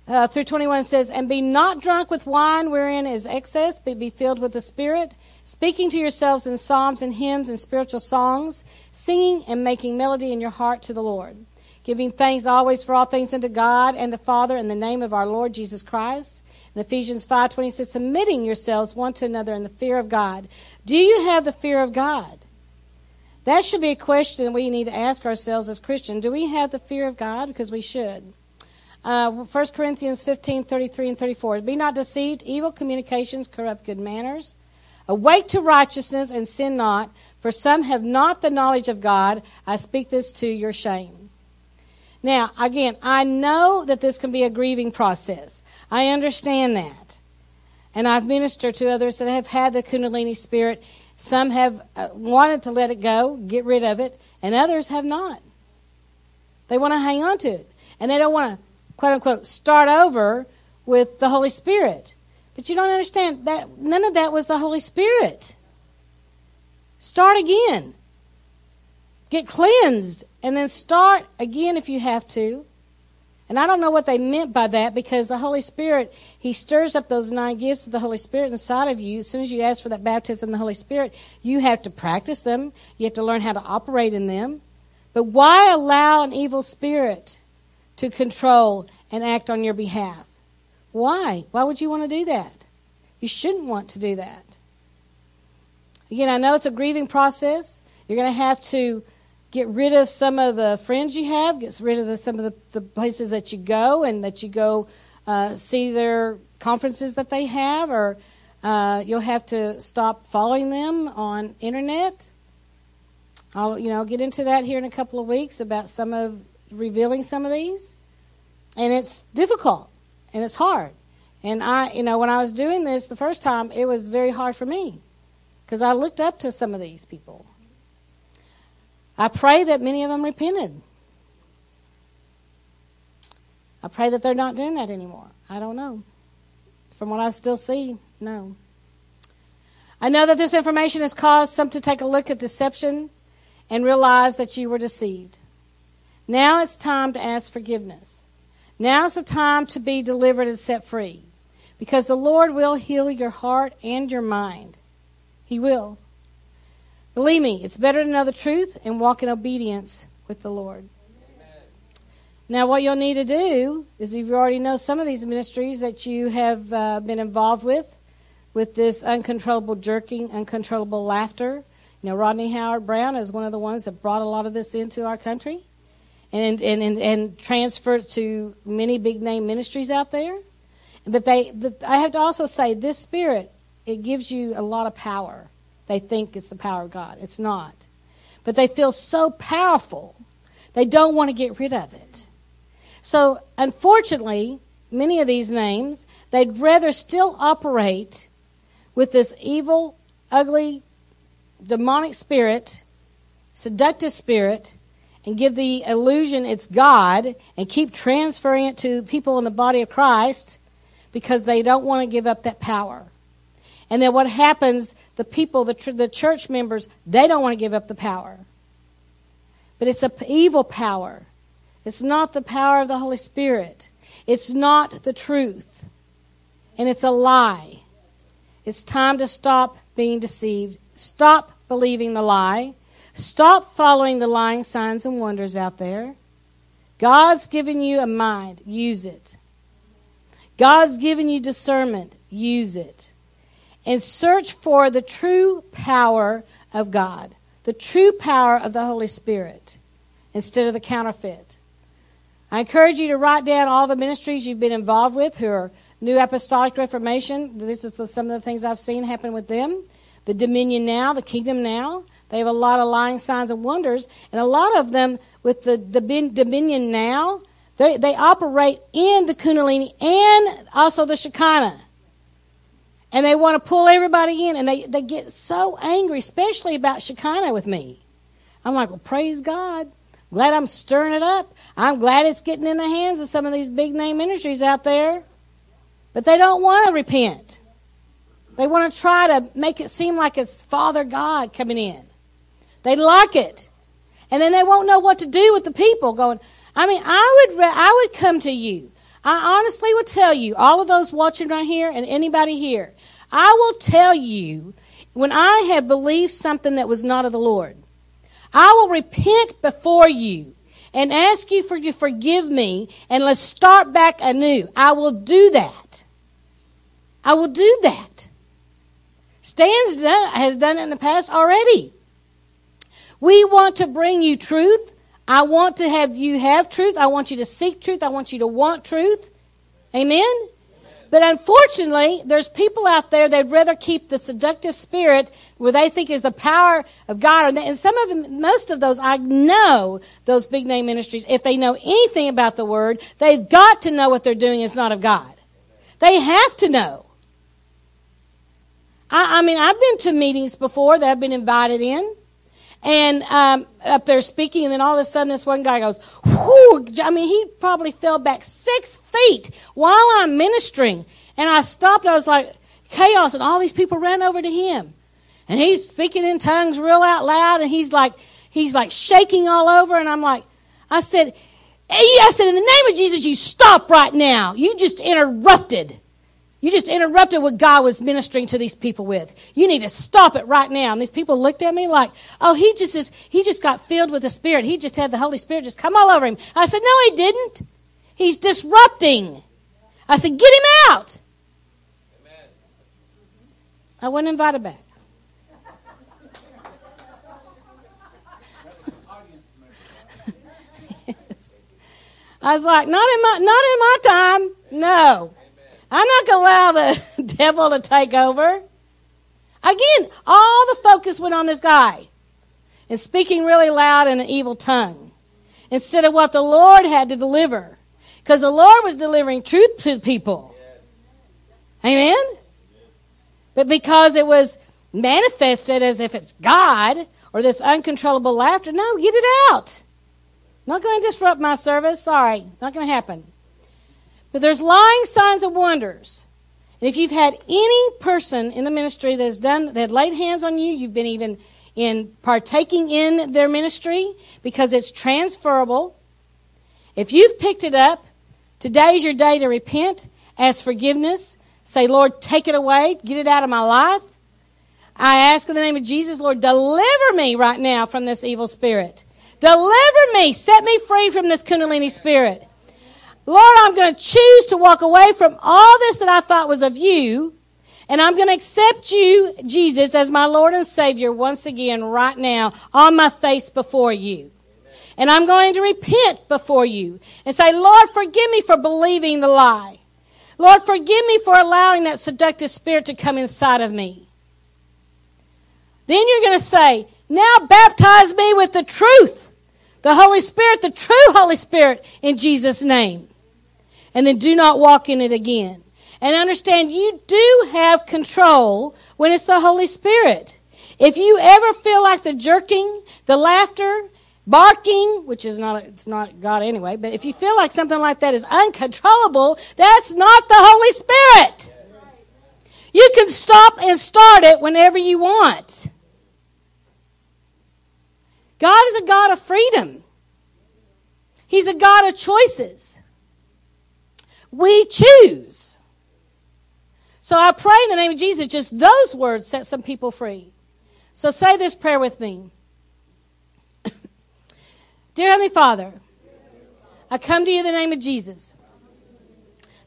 uh, through twenty-one says, "And be not drunk with wine wherein is excess, but be filled with the Spirit, speaking to yourselves in psalms and hymns and spiritual songs, singing and making melody in your heart to the Lord, giving thanks always for all things unto God and the Father in the name of our Lord Jesus Christ." And Ephesians five twenty says, "Submitting yourselves one to another in the fear of God." Do you have the fear of God? That should be a question we need to ask ourselves as Christians. Do we have the fear of God? Because we should. Uh, First Corinthians fifteen, thirty-three and thirty-four. "Be not deceived. Evil communications corrupt good manners. Awake to righteousness and sin not, for some have not the knowledge of God. I speak this to your shame." Now, again, I know that this can be a grieving process. I understand that. And I've ministered to others that have had the Kundalini spirit. Some have wanted to let it go, get rid of it, and others have not. They want to hang on to it. And they don't want to, quote unquote, start over with the Holy Spirit. But you don't understand that none of that was the Holy Spirit. Start again. Get cleansed, and then start again if you have to. And I don't know what they meant by that, because the Holy Spirit, he stirs up those nine gifts of the Holy Spirit inside of you. As soon as you ask for that baptism of the Holy Spirit, you have to practice them. You have to learn how to operate in them. But why allow an evil spirit to control and act on your behalf? Why? Why would you want to do that? You shouldn't want to do that. Again, I know it's a grieving process. You're going to have to get rid of some of the friends you have, get rid of the, some of the, the places that you go, and that you go uh, see their conferences that they have, or uh, you'll have to stop following them on internet. I'll you know get into that here in a couple of weeks about some of revealing some of these, and it's difficult and it's hard. And I you know when I was doing this the first time, it was very hard for me because I looked up to some of these people. I pray that many of them repented. I pray that they're not doing that anymore. I don't know. From what I still see, no. I know that this information has caused some to take a look at deception and realize that you were deceived. Now it's time to ask forgiveness. Now is the time to be delivered and set free, because the Lord will heal your heart and your mind. He will. Believe me, it's better to know the truth and walk in obedience with the Lord. Amen. Now, what you'll need to do is, if you already know some of these ministries that you have uh, been involved with, with this uncontrollable jerking, uncontrollable laughter. You know, Rodney Howard Brown is one of the ones that brought a lot of this into our country and and, and, and transferred to many big-name ministries out there. But they, the, I have to also say, this spirit, it gives you a lot of power. They think it's the power of God. It's not. But they feel so powerful, they don't want to get rid of it. So, unfortunately, many of these names, they'd rather still operate with this evil, ugly, demonic spirit, seductive spirit, and give the illusion it's God, and keep transferring it to people in the body of Christ because they don't want to give up that power. And then what happens, the people, the, tr- the church members, they don't want to give up the power. But it's an p- evil power. It's not the power of the Holy Spirit. It's not the truth. And it's a lie. It's time to stop being deceived. Stop believing the lie. Stop following the lying signs and wonders out there. God's given you a mind. Use it. God's given you discernment. Use it. And search for the true power of God, the true power of the Holy Spirit, instead of the counterfeit. I encourage you to write down all the ministries you've been involved with, who are New Apostolic Reformation. This is the, some of the things I've seen happen with them. The Dominion Now, the Kingdom Now. They have a lot of lying signs and wonders. And a lot of them with the, the Dominion Now, they, they operate in the Kundalini and also the Shekinah. And they want to pull everybody in, and they, they get so angry, especially about Shekinah with me. I'm like, well, praise God. Glad I'm stirring it up. I'm glad it's getting in the hands of some of these big-name ministries out there. But they don't want to repent. They want to try to make it seem like it's Father God coming in. They like it. And then they won't know what to do with the people going. I mean, I would, I would come to you. I honestly would tell you, all of those watching right here and anybody here, I will tell you when I have believed something that was not of the Lord. I will repent before you and ask you for to forgive me, and let's start back anew. I will do that. I will do that. Stan has done it in the past already. We want to bring you truth. I want to have you have truth. I want you to seek truth. I want you to want truth. Amen? Amen. But unfortunately, there's people out there that would rather keep the seductive spirit where they think is the power of God. And some of them, most of those, I know those big name ministries, if they know anything about the word, they've got to know what they're doing is not of God. They have to know. I, I mean, I've been to meetings before that I've been invited in. And um, up there speaking, and then all of a sudden this one guy goes, whoo, I mean, he probably fell back six feet while I'm ministering. And I stopped. I was like, chaos, and all these people ran over to him. And he's speaking in tongues real out loud, and he's like, he's like shaking all over. And I'm like, I said, I said, in the name of Jesus, you stop right now. You just interrupted. You just interrupted what God was ministering to these people with. You need to stop it right now. And these people looked at me like, oh, he just is, he just got filled with the Spirit. He just had the Holy Spirit just come all over him. I said, no, he didn't. He's disrupting. I said, get him out. Amen. I wasn't invited back. Yes. I was like, not in my, not in my time. No. I'm not going to allow the devil to take over. Again, all the focus went on this guy and speaking really loud in an evil tongue instead of what the Lord had to deliver, because the Lord was delivering truth to people. Amen? But because it was manifested as if it's God or this uncontrollable laughter, no, get it out. Not going to disrupt my service. Sorry, not going to happen. But there's lying signs and wonders. And if you've had any person in the ministry that has done, that laid hands on you, you've been even in partaking in their ministry because it's transferable. If you've picked it up, today's your day to repent, ask forgiveness, say, Lord, take it away, get it out of my life. I ask in the name of Jesus, Lord, deliver me right now from this evil spirit. Deliver me, set me free from this Kundalini spirit. Lord, I'm going to choose to walk away from all this that I thought was of you, and I'm going to accept you, Jesus, as my Lord and Savior once again right now on my face before you. And I'm going to repent before you and say, Lord, forgive me for believing the lie. Lord, forgive me for allowing that seductive spirit to come inside of me. Then you're going to say, now baptize me with the truth, the Holy Spirit, the true Holy Spirit in Jesus' name. And then do not walk in it again. And understand you do have control when it's the Holy Spirit. If you ever feel like the jerking, the laughter, barking, which is not, it's not God anyway, but if you feel like something like that is uncontrollable, that's not the Holy Spirit. You can stop and start it whenever you want. God is a God of freedom. He's a God of choices. We choose. So I pray in the name of Jesus, just those words set some people free. So say this prayer with me. Dear Heavenly Father, I come to you in the name of Jesus,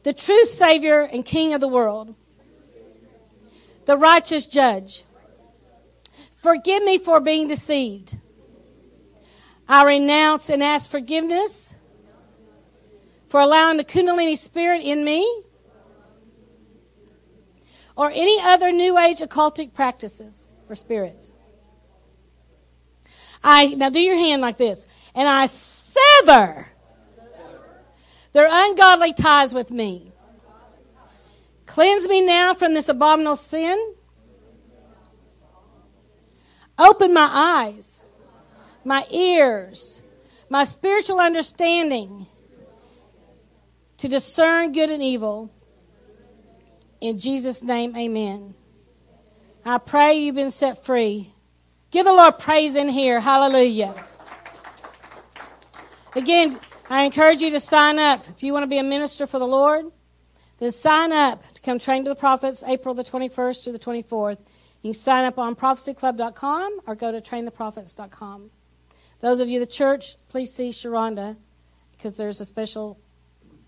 the true Savior and King of the world, the righteous Judge. Forgive me for being deceived. I renounce and ask forgiveness for allowing the Kundalini spirit in me or any other New Age occultic practices or spirits. I now do your hand like this. And I sever their ungodly ties with me. Cleanse me now from this abominable sin. Open my eyes, my ears, my spiritual understanding to discern good and evil. In Jesus' name, amen. I pray you've been set free. Give the Lord praise in here. Hallelujah. Again, I encourage you to sign up. If you want to be a minister for the Lord, then sign up to come Train to the Prophets, April the twenty-first to the twenty-fourth. You can sign up on prophecy club dot com or go to train the prophets dot com. Those of you the church, please see Sharonda because there's a special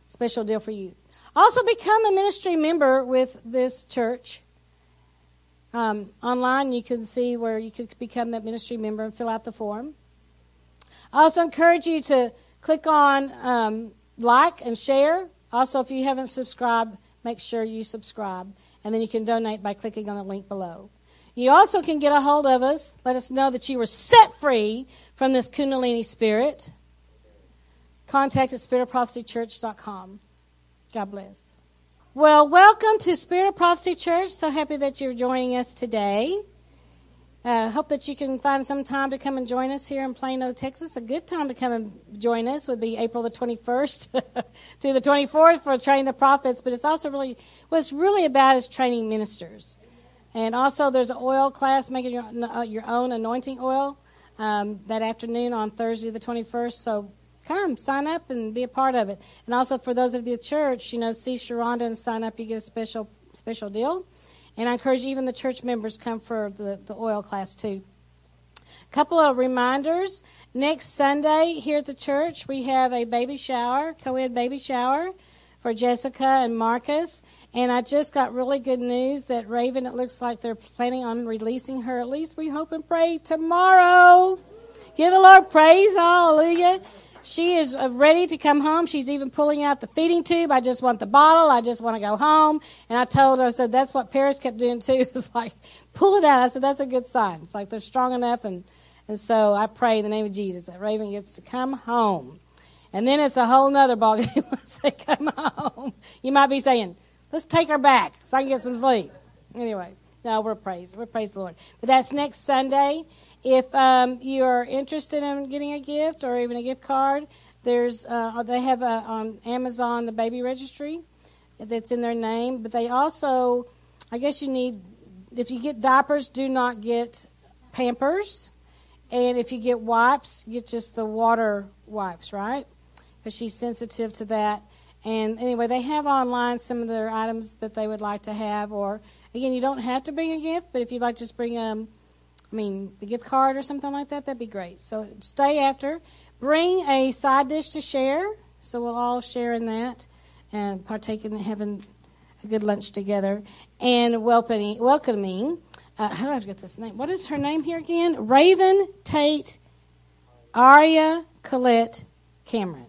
special deal for you. Also become a ministry member with this church. Um, online you can see where you could become that ministry member and fill out the form. I also encourage you to click on um, like and share. Also, if you haven't subscribed, make sure you subscribe. And then you can donate by clicking on the link below. You also can get a hold of us. Let us know that you were set free from this Kundalini spirit. Contact at spirit of prophecy church dot com. God bless. Well, welcome to Spirit of Prophecy Church. So happy that you're joining us today. I uh, hope that you can find some time to come and join us here in Plano, Texas. A good time to come and join us would be April the twenty-first to the twenty-fourth for Train the Prophets. But it's also really, what it's really about is training ministers. And also, there's an oil class, making your, uh, your own anointing oil, um, that afternoon on Thursday the twenty-first. So come, sign up and be a part of it. And also, for those of the church, you know, see Sharonda and sign up. You get a special special deal. And I encourage even the church members come for the, the oil class, too. A couple of reminders. Next Sunday here at the church, we have a baby shower, co-ed baby shower for Jessica and Marcus. And I just got really good news that Raven, it looks like they're planning on releasing her. At least we hope and pray tomorrow. Give the Lord praise. Hallelujah. She is ready to come home. She's even pulling out the feeding tube. I just want the bottle. I just want to go home. And I told her, I said, that's what Paris kept doing too. It's like, pull it out. I said, that's a good sign. It's like they're strong enough. And, and so I pray in the name of Jesus that Raven gets to come home. And then it's a whole nother ballgame once they come home. You might be saying, let's take her back so I can get some sleep. Anyway, no, we're praised. We're praised the Lord. But that's next Sunday. If um, you are interested in getting a gift or even a gift card, there's uh, they have a, on Amazon the baby registry that's in their name. But they also, I guess you need, if you get diapers, do not get Pampers. And if you get wipes, get just the water wipes, right? Because she's sensitive to that. And anyway, they have online some of their items that they would like to have. Or, again, you don't have to bring a gift, but if you'd like to just bring, um, I mean, a gift card or something like that, that'd be great. So stay after. Bring a side dish to share. So we'll all share in that and partake in having a good lunch together. And welcoming, welcoming uh, how do I have to get this name? What is her name here again? Raven Tate Aria Colette Cameron.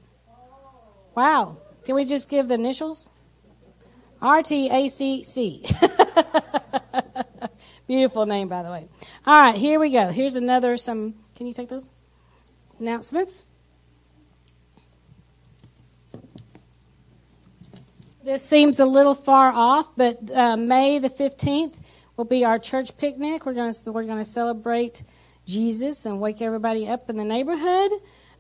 Wow. Can we just give the initials? R T A C C. Beautiful name, by the way. All right, here we go. Here's another some, can you take those? Announcements. This seems a little far off, but uh, May the fifteenth will be our church picnic. We're going to we're going to celebrate Jesus and wake everybody up in the neighborhood.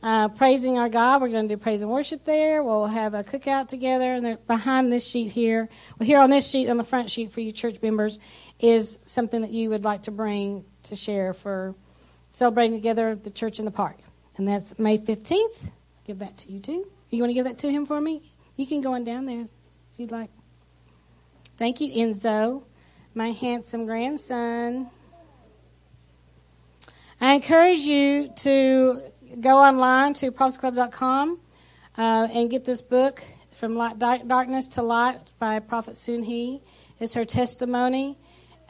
Uh, praising our God. We're going to do praise and worship there. We'll have a cookout together. And they're behind this sheet here, well, here on this sheet, on the front sheet for you church members, is something that you would like to bring to share for celebrating together the church in the park. And that's May fifteenth. Give that to you too. You want to give that to him for me? You can go on down there if you'd like. Thank you, Enzo, my handsome grandson. I encourage you to go online to prophecy club dot com uh, and get this book, From Light, Darkness to Light, by Prophet Sun-hee. It's her testimony.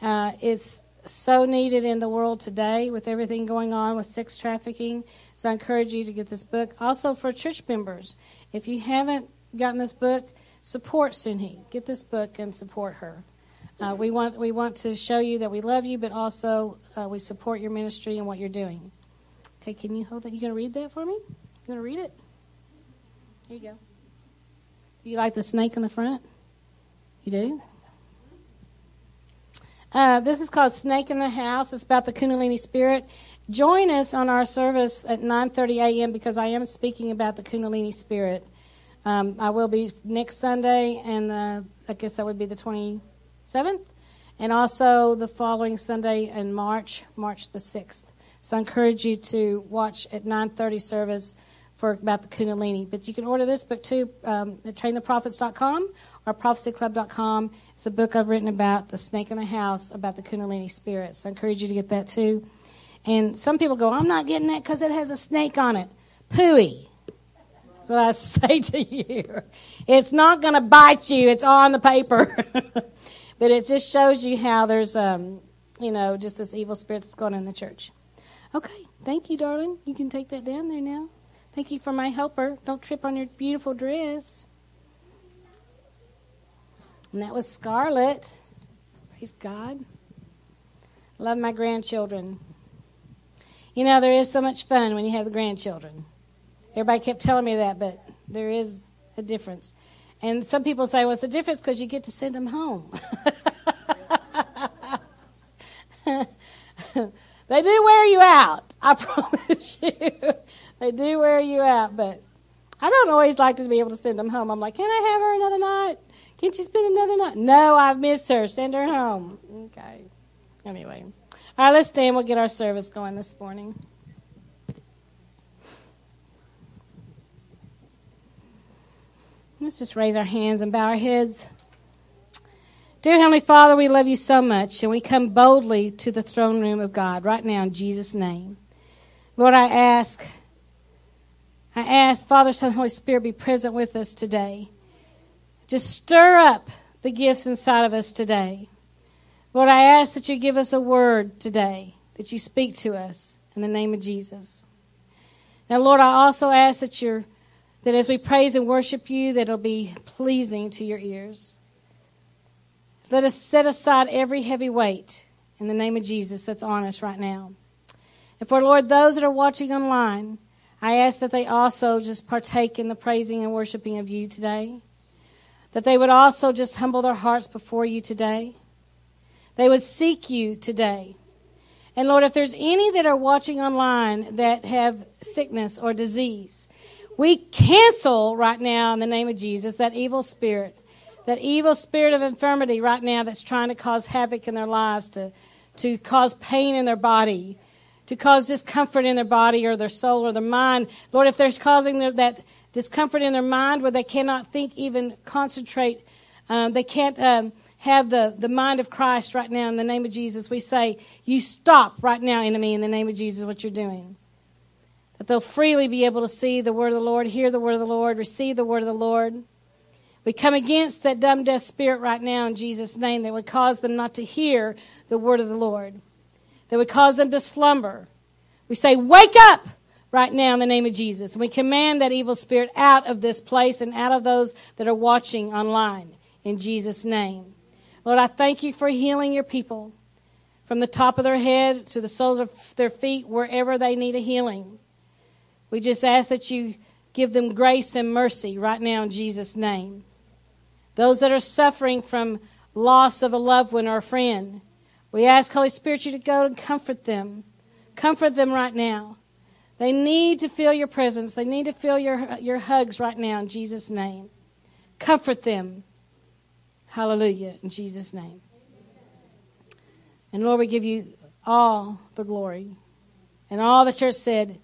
Uh, it's so needed in the world today with everything going on with sex trafficking. So I encourage you to get this book. Also for church members, if you haven't gotten this book, support Sun-hee. Get this book and support her. Uh, we want we want to show you that we love you, but also uh, we support your ministry and what you're doing. Okay, can you hold that? You going to read that for me? You going to read it? Here you go. Do you like the snake in the front? You do? Uh, this is called Snake in the House. It's about the Kundalini spirit. Join us on our service at nine thirty a.m. because I am speaking about the Kundalini spirit. Um, I will be next Sunday, and uh, I guess that would be the twenty-seventh, and also the following Sunday in March, March the sixth. So I encourage you to watch at nine thirty service for about the Kundalini. But you can order this book too um, at train the prophets dot com or prophecy club dot com. It's a book I've written about the snake in the house, about the Kundalini spirit. So I encourage you to get that too. And some people go, I'm not getting that because it has a snake on it. Pooey. That's what I say to you. It's not going to bite you. It's on the paper. But it just shows you how there's, um, you know, just this evil spirit that's going on in the church. Okay. Thank you, darling. You can take that down there now. Thank you for my helper. Don't trip on your beautiful dress. And that was Scarlett. Praise God. Love my grandchildren. You know, there is so much fun when you have the grandchildren. Everybody kept telling me that, but there is a difference. And some people say, well, it's a difference because you get to send them home. They do wear you out, I promise you. They do wear you out, but I don't always like to be able to send them home. I'm like, can I have her another night? Can't you spend another night? No, I've missed her. Send her home. Okay. Anyway. All right, let's stand. We'll get our service going this morning. Let's just raise our hands and bow our heads. Dear Heavenly Father, we love you so much, and we come boldly to the throne room of God right now in Jesus' name. Lord, I ask... I ask, Father, Son, Holy Spirit, be present with us today. Just stir up the gifts inside of us today. Lord, I ask that you give us a word today, that you speak to us in the name of Jesus. Now, Lord, I also ask that you're, that as we praise and worship you, that it'll be pleasing to your ears. Let us set aside every heavy weight in the name of Jesus that's on us right now. And for, Lord, those that are watching online, I ask that they also just partake in the praising and worshiping of you today. That they would also just humble their hearts before you today. They would seek you today. And Lord, if there's any that are watching online that have sickness or disease, we cancel right now in the name of Jesus that evil spirit, that evil spirit of infirmity right now that's trying to cause havoc in their lives, to, to cause pain in their body, to cause discomfort in their body or their soul or their mind. Lord, if they're causing their, that discomfort in their mind where they cannot think, even concentrate, um, they can't um, have the, the mind of Christ right now in the name of Jesus, we say, you stop right now, enemy, in the name of Jesus, what you're doing. That they'll freely be able to see the word of the Lord, hear the word of the Lord, receive the word of the Lord. We come against that dumb, deaf spirit right now in Jesus' name that would cause them not to hear the word of the Lord, that would cause them to slumber. We say, wake up right now in the name of Jesus. And we command that evil spirit out of this place and out of those that are watching online in Jesus' name. Lord, I thank you for healing your people from the top of their head to the soles of their feet, wherever they need a healing. We just ask that you give them grace and mercy right now in Jesus' name. Those that are suffering from loss of a loved one or a friend, we ask, Holy Spirit, you to go and comfort them. Comfort them right now. They need to feel your presence. They need to feel your, your hugs right now in Jesus' name. Comfort them. Hallelujah, in Jesus' name. And Lord, we give you all the glory. And all the church said,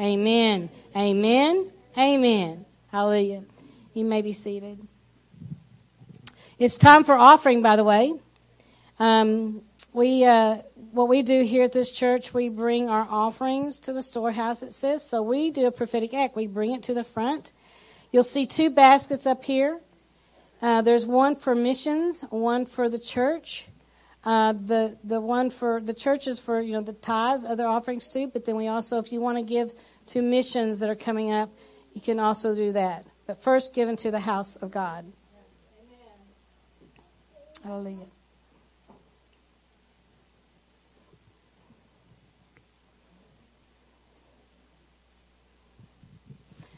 amen, amen, amen. Hallelujah. You may be seated. It's time for offering, by the way. Um, we, uh, what we do here at this church, we bring our offerings to the storehouse, it says. So we do a prophetic act. We bring it to the front. You'll see two baskets up here. Uh, there's one for missions, one for the church. Uh, the, the one for the church is for, you know, the tithes, other offerings too. But then we also, if you want to give to missions that are coming up, you can also do that. But first, give into the house of God. Yes. Amen. Hallelujah.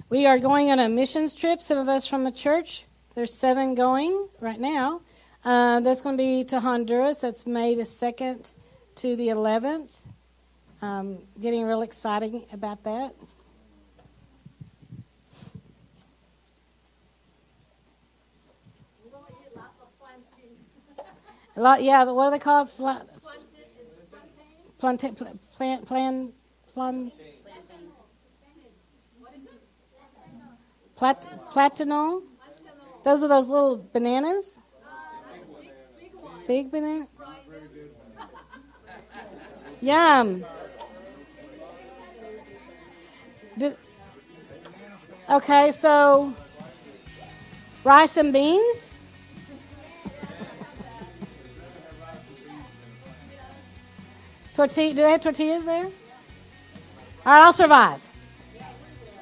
We are going on a missions trip, some of us from the church. There's seven going right now. Uh, that's going to be to Honduras. That's May the second to the eleventh. Um, getting real exciting about that. A lot, yeah, what do they call it? Fla- plantain? Plantain? Plant, plan, plan, plan. What is it? Plat- Platano? Those are those little bananas? Big banana? Yum. Do- okay, so rice and beans? Tortilla? Do they have tortillas there? All right, I'll survive.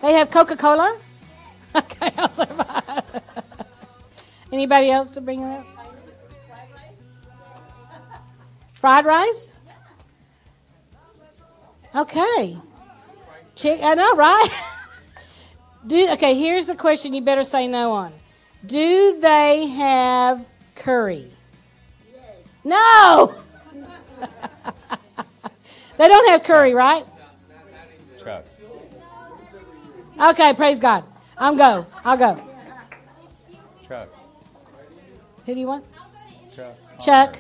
They have Coca-Cola? Okay, I'll survive. Anybody else to bring it up? Fried rice? Okay. Chick- I know, right? Do okay, here's the question you better say no on. Do they have curry? Yes. No! They don't have curry, right? Chuck. Okay, praise God. I'm go. I'll go. Chuck. Who do you want? Chuck. Chuck.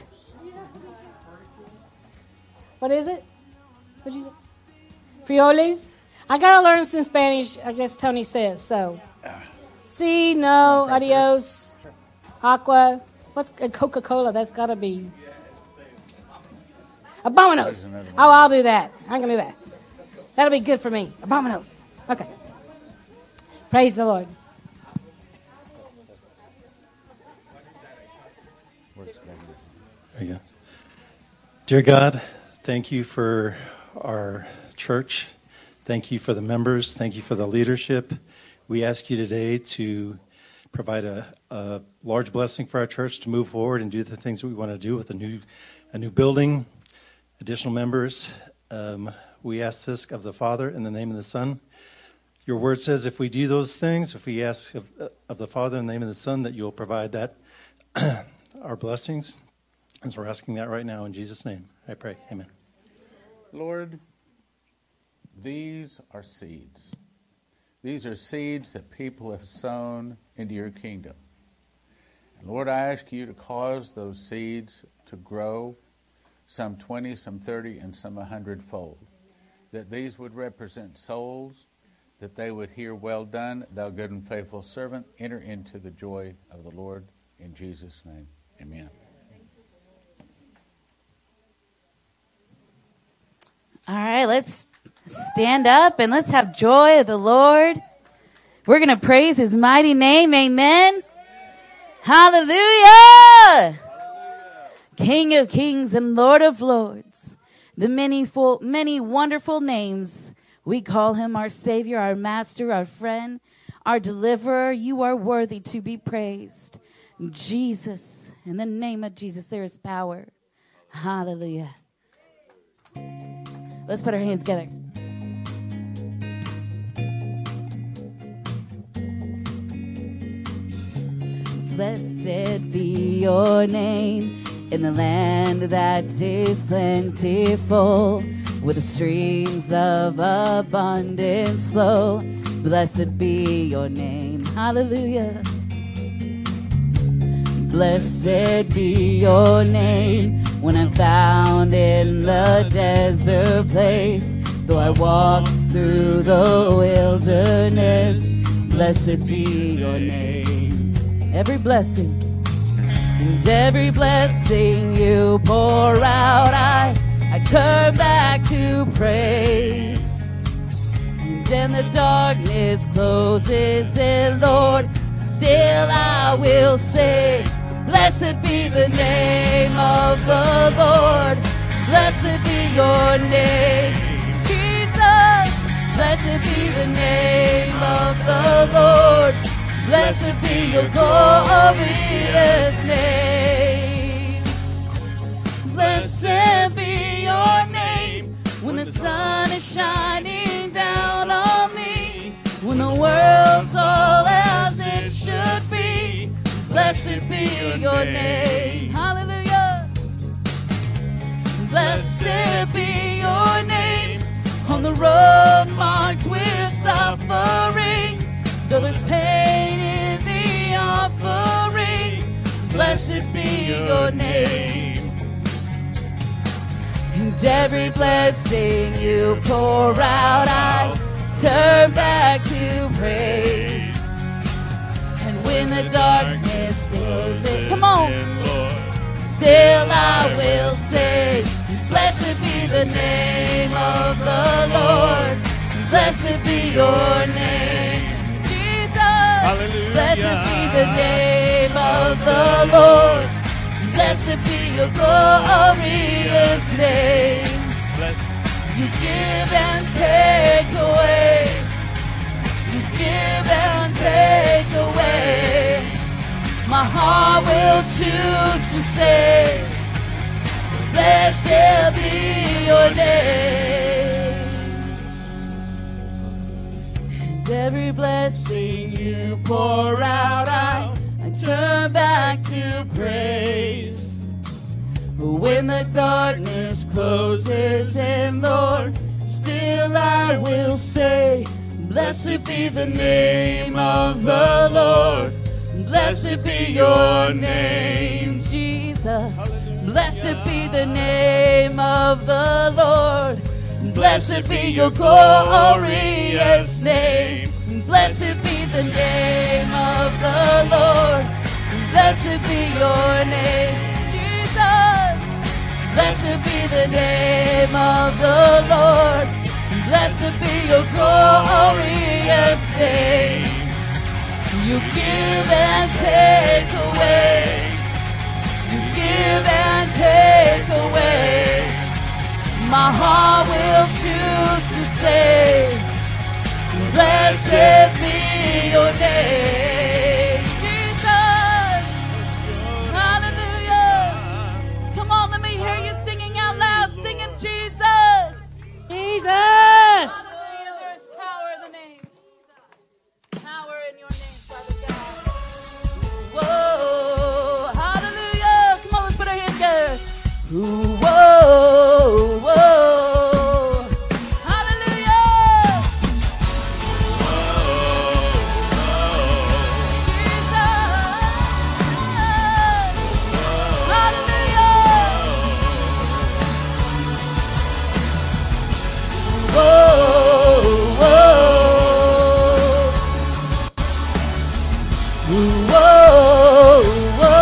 What is it? What'd you say? Frijoles? I gotta learn some Spanish, I guess Tony says, so. Si, no, adios, aqua. What's uh, Coca-Cola? That's gotta be. Abominos. Oh, I'll do that. I can do that. That'll be good for me. Abominos. Okay. Praise the Lord. There you go. Dear God, thank you for our church. Thank you for the members. Thank you for the leadership. We ask you today to provide a, a large blessing for our church to move forward and do the things that we want to do with a new a new building, additional members. Um, we ask this of the Father in the name of the Son. Your word says if we do those things, if we ask of, of the Father in the name of the Son, that you'll provide that, our blessings. And so we're asking that right now in Jesus' name. I pray. Amen. Lord, these are seeds. These are seeds that people have sown into your kingdom. And Lord, I ask you to cause those seeds to grow, some twenty, some thirty, and some one hundred fold, that these would represent souls, that they would hear, well done, thou good and faithful servant, enter into the joy of the Lord. In Jesus' name, amen. All right, let's stand up and let's have joy of the Lord. We're going to praise his mighty name, amen. Hallelujah. Hallelujah. King of kings and Lord of lords, the many full, many wonderful names. We call him our Savior, our Master, our friend, our deliverer. You are worthy to be praised. Jesus, in the name of Jesus, there is power. Hallelujah. Let's put our hands together. Blessed be your name in the land that is plentiful, where the streams of abundance flow. Blessed be your name. Hallelujah. Blessed be your name when I'm found in the desert place. Though I walk through the wilderness, blessed be your name. Every blessing and every blessing you pour out, I, I turn back to praise. And then the darkness closes in, Lord, still I will say, blessed be the name of the Lord. Blessed be your name, Jesus. Blessed be the name of the Lord. Blessed be your glorious name. Blessed be your name when the sun is shining down on me, when the world's all as it should be. Blessed be your name. Hallelujah. Blessed be your name on the road marked with suffering. Though there's pain in the offering, blessed be your name. And every blessing you pour out, I turn back to praise. when the darkness closes. Come on. Still I will say, blessed be the name of the Lord. Blessed be your name, Jesus. Hallelujah. Blessed be the name of the Lord. Blessed be your glorious name. You give and take away. You give and take away. My heart will choose to say, blessed be your name. And every blessing you pour out, I, I turn back to praise. When the darkness closes in, Lord, still I will say, blessed be the name of the Lord. Blessed be your name, Jesus. Hallelujah. Blessed be the name of the Lord. Blessed be your glorious name. Blessed be the name of the Lord. Blessed be your name. Blessed be the name of the Lord. Blessed be your glorious name. You give and take away. You give and take away. My heart will choose to say, blessed be your name, Jesus. Hallelujah. Come on, let me hear you. Jesus! Jesus! Hallelujah, there is power in the name. Power in your name, Father God. Whoa, hallelujah! Come on, let's put our hands together. Whoa, whoa. Hallelujah! Whoa, whoa. Jesus! Whoa. Hallelujah! Whoa, whoa, whoa,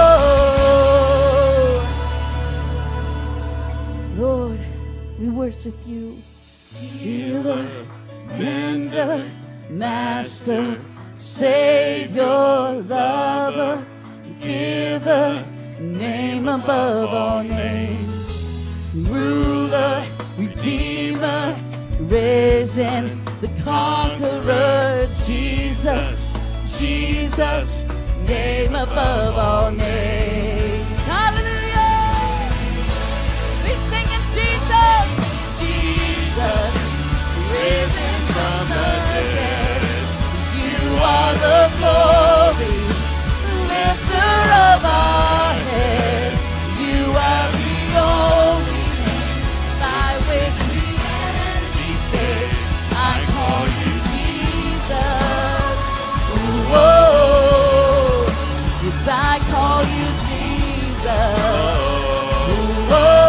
whoa. Lord, we worship you. Healer, mender, master, savior, lover, giver, name above all names, ruler, redeemer, risen, the conqueror, Jesus, Jesus, name above all names. Hallelujah! We sing in Jesus, Jesus, risen from the dead. You are the glory, lifter of our head. You are the only name by which we can be saved. I call you Jesus. Whoa, yes, I call you Jesus. Whoa,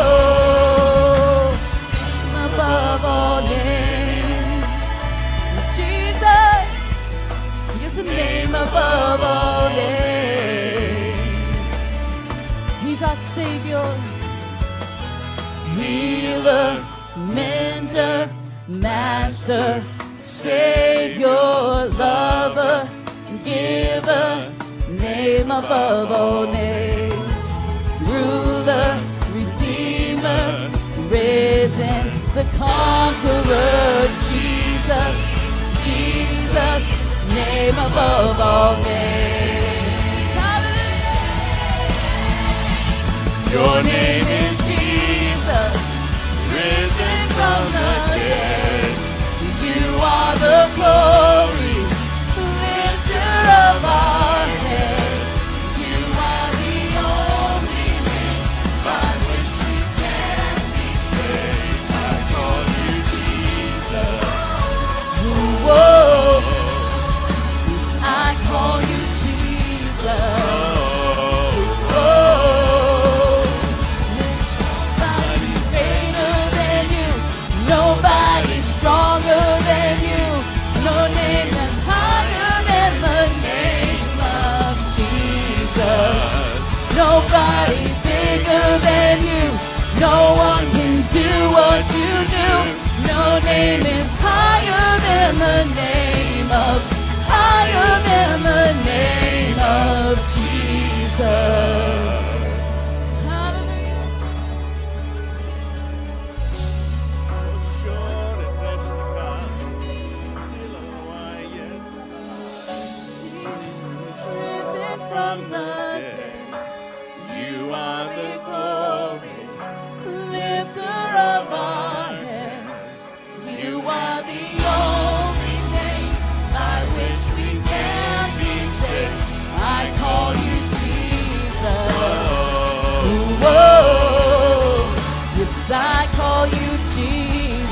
above all names, Jesus. Yes, the name above all names. He's our Savior, healer, mender, master, savior, lover, giver, name above all names, ruler, redeemer, risen, the conqueror, Jesus, Jesus, name above all names. Hallelujah. Your name is Jesus, risen from the dead. You are the glory, lifter of our head. You are the only name by which we can be saved. I call you Jesus. Whoa, yes, I call you Jesus. Whoa, yes,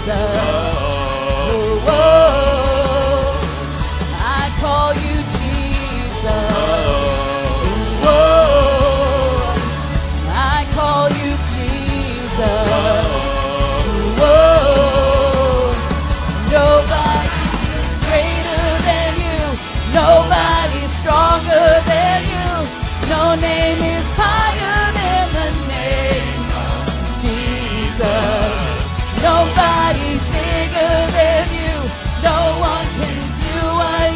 Oh, oh, oh, I call you Jesus. Oh, oh, oh, I call you Jesus. Oh, oh, oh, nobody's greater than you. Nobody's stronger than you. No name is higher than the name of Jesus. Nobody. Nobody bigger than you. No one can do what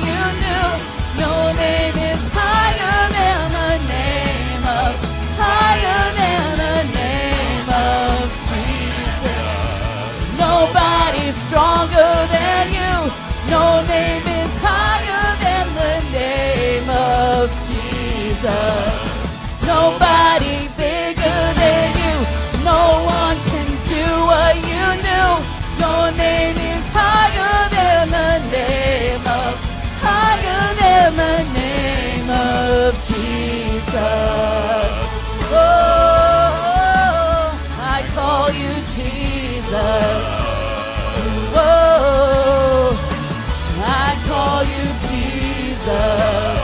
you do. Your name is higher than the name of, higher than the name of Jesus. Oh, I call you Jesus. Oh, I call you Jesus.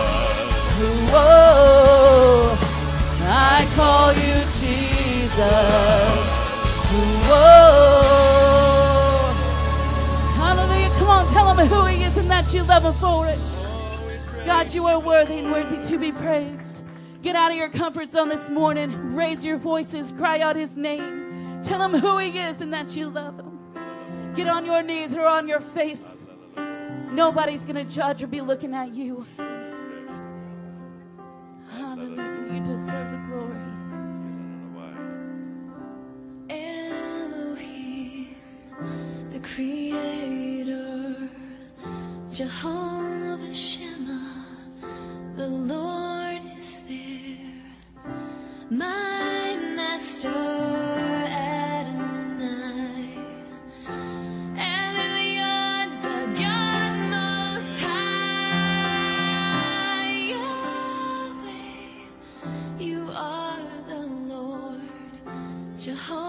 Whoa. Hallelujah. Come on, tell him who he is and that you love him for it. God, you are worthy and worthy to be praised. Get out of your comfort zone this morning. Raise your voices. Cry out his name. Tell him who he is and that you love him. Get on your knees or on your face. Nobody's going to judge or be looking at you. Hallelujah. You deserve the glory. Creator, Jehovah Shema, the Lord is there, my Master Adonai, Elyon, the God Most High, Yahweh, you are the Lord, Jehovah.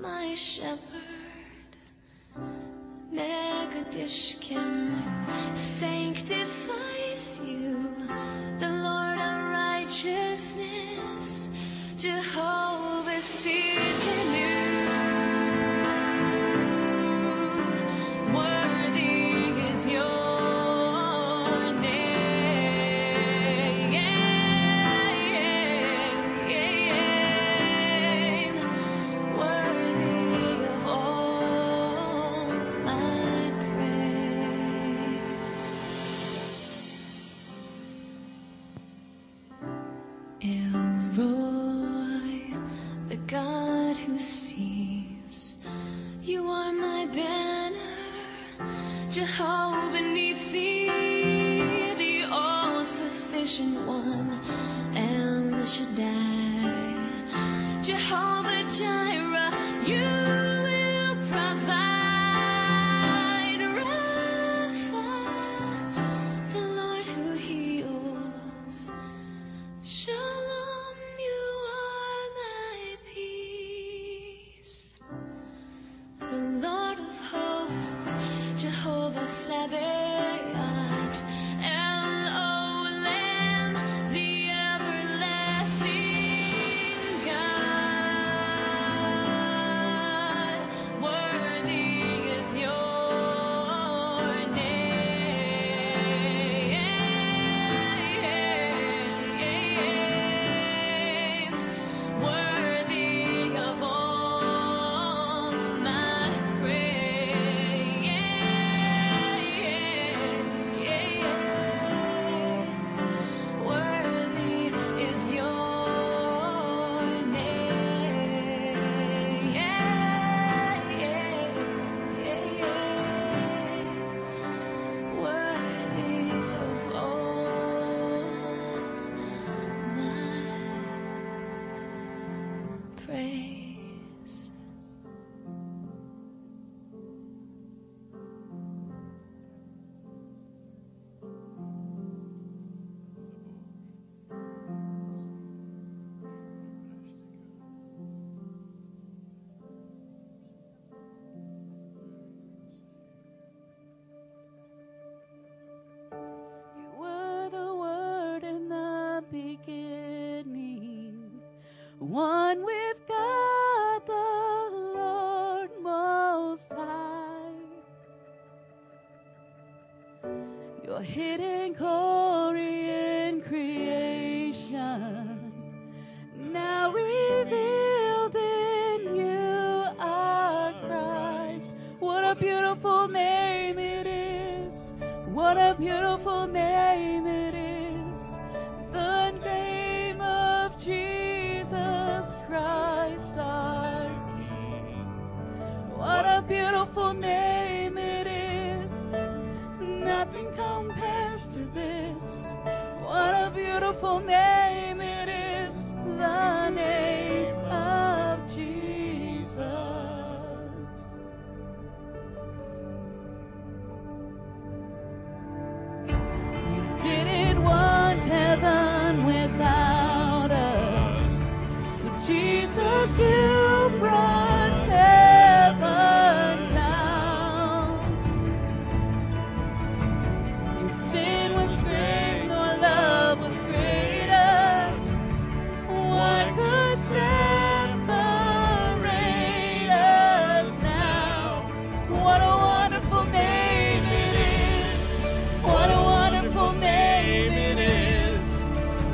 My shepherd, Megadishkim, who sanctifies you, the Lord of righteousness, Jehovah Sidkenu, worthy is your. hidden glory in creation, now revealed in you are Christ. What a beautiful name it is. What a beautiful name it is. The name of Jesus Christ our King. What a beautiful name it is. Nothing compares to this. What a beautiful name it is. The name of Jesus. You didn't want heaven without us, so Jesus, you brought heaven down. Your sin was great, your love was great. What could separate us now? What a wonderful name it is. What a wonderful name it is.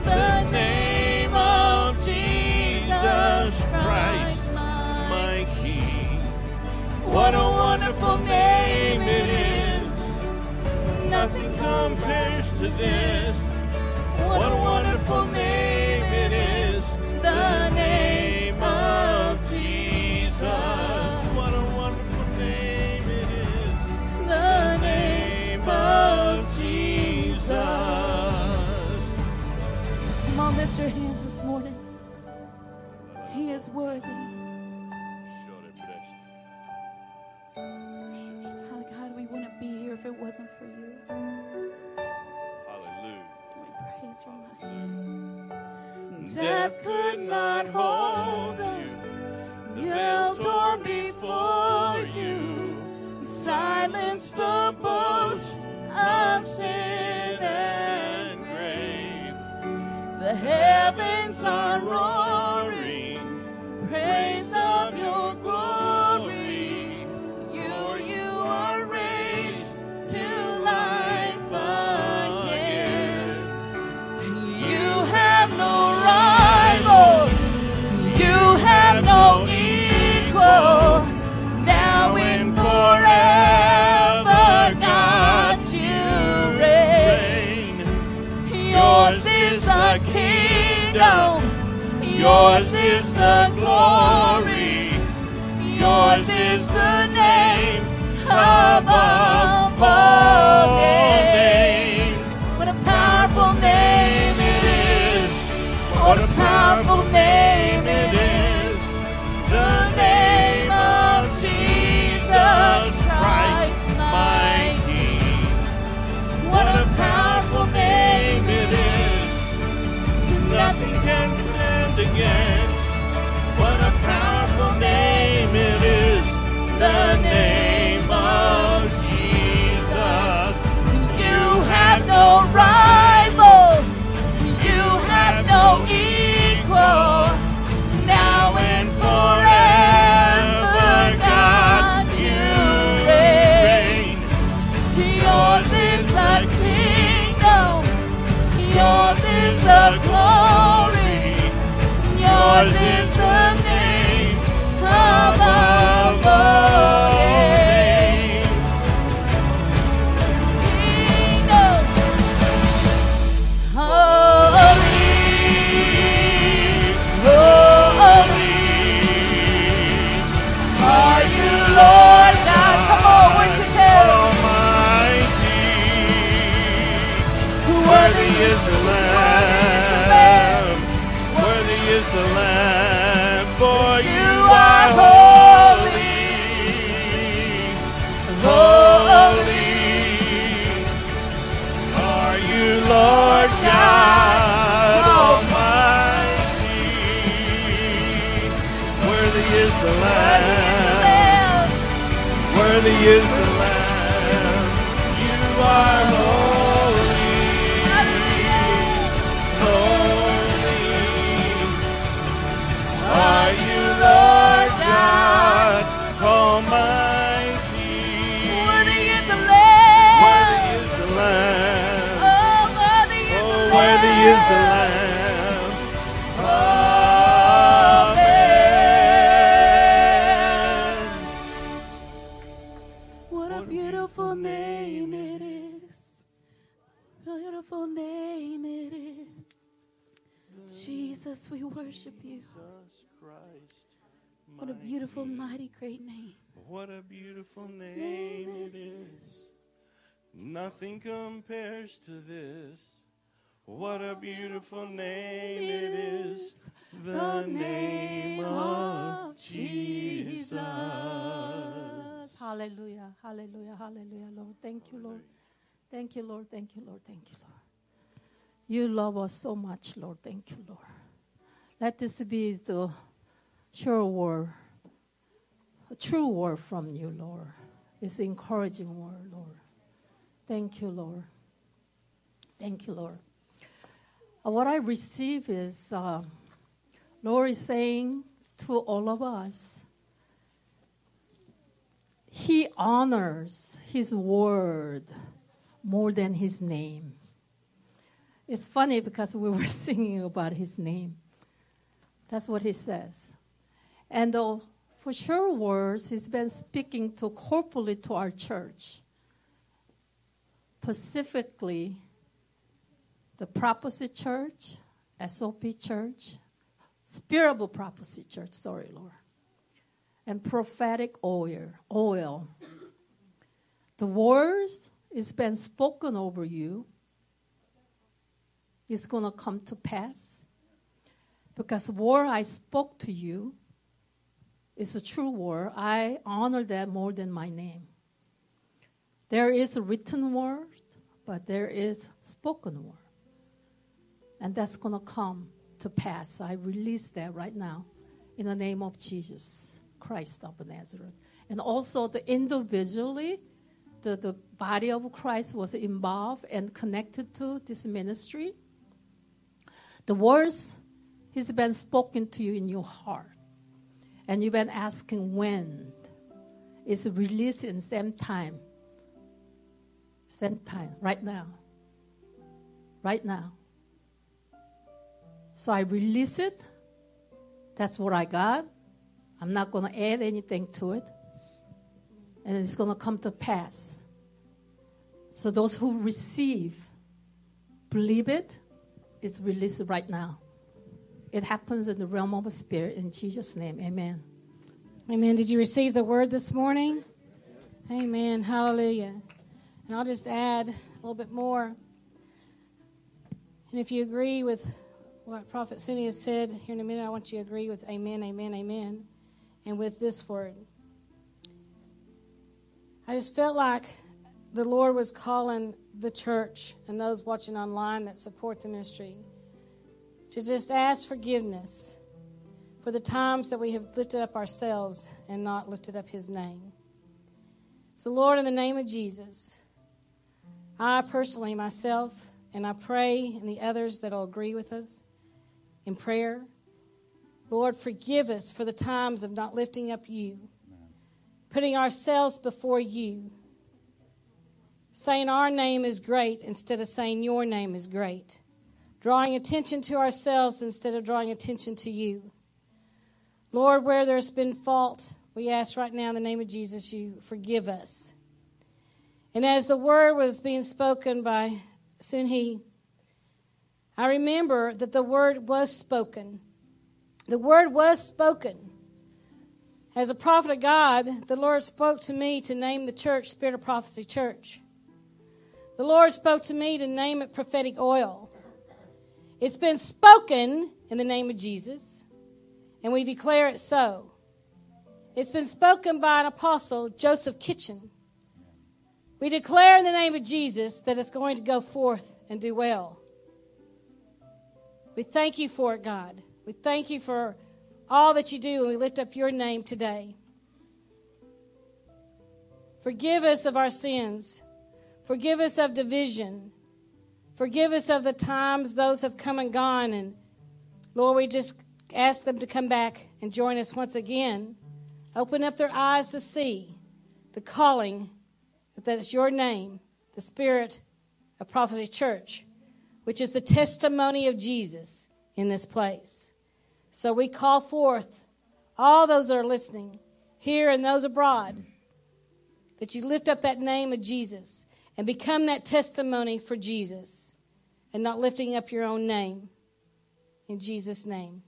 The name of Jesus Christ, my King. What a wonderful name it is. Nothing compares to this. What a wonderful name it is. The name of Jesus. What a wonderful name it is. The name of Jesus. Come on, lift your hands this morning. He is worthy. Father God, we wouldn't be here if it wasn't for you. Hallelujah. We praise your name. Death could not hold us, the veil torn before you. You silenced the boast of sin and grave. The heavens are roaring, praise of your glory. You, you are raised to life again. You have no no equal, now and forever, God, you reign. Yours is the kingdom, yours is the glory, yours is the name above all names. What a powerful name it is, what a powerful name it is. Jesus Christ, my King. What a powerful name it is. Nothing can stand against. What a powerful name it is. The name of Jesus. You have no rival. You have no equal. Now and forever, God. Yours is the glory, yours is the name above all names. King of holy, holy, are you Lord God? Come on, worship him. Worthy is the Lamb, worthy is the Lamb, for you are holy, holy, are you Lord God Almighty, worthy is the Lamb, worthy is the Lamb, you are holy. Are you Lord God Almighty? Worthy is the Lamb. Worthy is the Lamb. beautiful name it is. Beautiful name it is. Jesus, we worship you. What a beautiful, mighty, great name. What a beautiful name it is. Nothing compares to this. What a beautiful name it is. The name of Jesus. Hallelujah, hallelujah, hallelujah, Lord. Thank you, Lord. Thank you, Lord. Thank you, Lord. Thank you, Lord. You love us so much, Lord. Thank you, Lord. Let this be the sure word, a true word from you, Lord. It's an encouraging word, Lord. Thank you, Lord. Thank you, Lord. Uh, what I receive is, uh, Lord is saying to all of us, He honors His word more than His name. It's funny because we were singing about His name. That's what He says. And the for sure words, He's been speaking to corporately to our church. Specifically, the Prophecy Church, S O P Church, Spirit of Prophecy Church, sorry, Lord, and Prophetic Oil. Oil. The words is been spoken over you. It's going to come to pass. Because word I spoke to you is a true word. I honor that more than my name. There is a written word, but there is spoken word. And that's going to come to pass. I release that right now in the name of Jesus Christ of Nazareth. And also the individually, the, the body of Christ was involved and connected to this ministry. The words He's been spoken to you in your heart. And you've been asking when it's released in the same time. Same time, right now. Right now. So I release it. That's what I got. I'm not going to add anything to it. And it's going to come to pass. So those who receive, believe it, it's released right now. It happens in the realm of the Spirit. In Jesus' name, amen. Amen. Did you receive the word this morning? Amen. Amen. Hallelujah. And I'll just add a little bit more. And if you agree with what Prophet Sun-hee has said here in a minute, I want you to agree with amen, amen, amen, and with this word. I just felt like the Lord was calling the church and those watching online that support the ministry to just ask forgiveness for the times that we have lifted up ourselves and not lifted up His name. So, Lord, in the name of Jesus, I personally, myself, and I pray and the others that will agree with us, in prayer, Lord, forgive us for the times of not lifting up you, Amen. Putting ourselves before you, saying our name is great instead of saying your name is great, drawing attention to ourselves instead of drawing attention to you. Lord, where there's been fault, we ask right now in the name of Jesus, you forgive us. And as the word was being spoken by Sun-hee, I remember that the word was spoken. The word was spoken. As a prophet of God, the Lord spoke to me to name the church Spirit of Prophecy Church. The Lord spoke to me to name it Prophetic Oil. It's been spoken in the name of Jesus, and we declare it so. It's been spoken by an apostle, Joseph Kitchen. We declare in the name of Jesus that it's going to go forth and do well. We thank you for it, God. We thank you for all that you do, and we lift up your name today. Forgive us of our sins. Forgive us of division. Forgive us of the times those have come and gone. And Lord, we just ask them to come back and join us once again. Open up their eyes to see the calling that is your name, the Spirit of Prophecy Church, which is the testimony of Jesus in this place. So we call forth all those that are listening here and those abroad that you lift up that name of Jesus and become that testimony for Jesus and not lifting up your own name. In Jesus' name.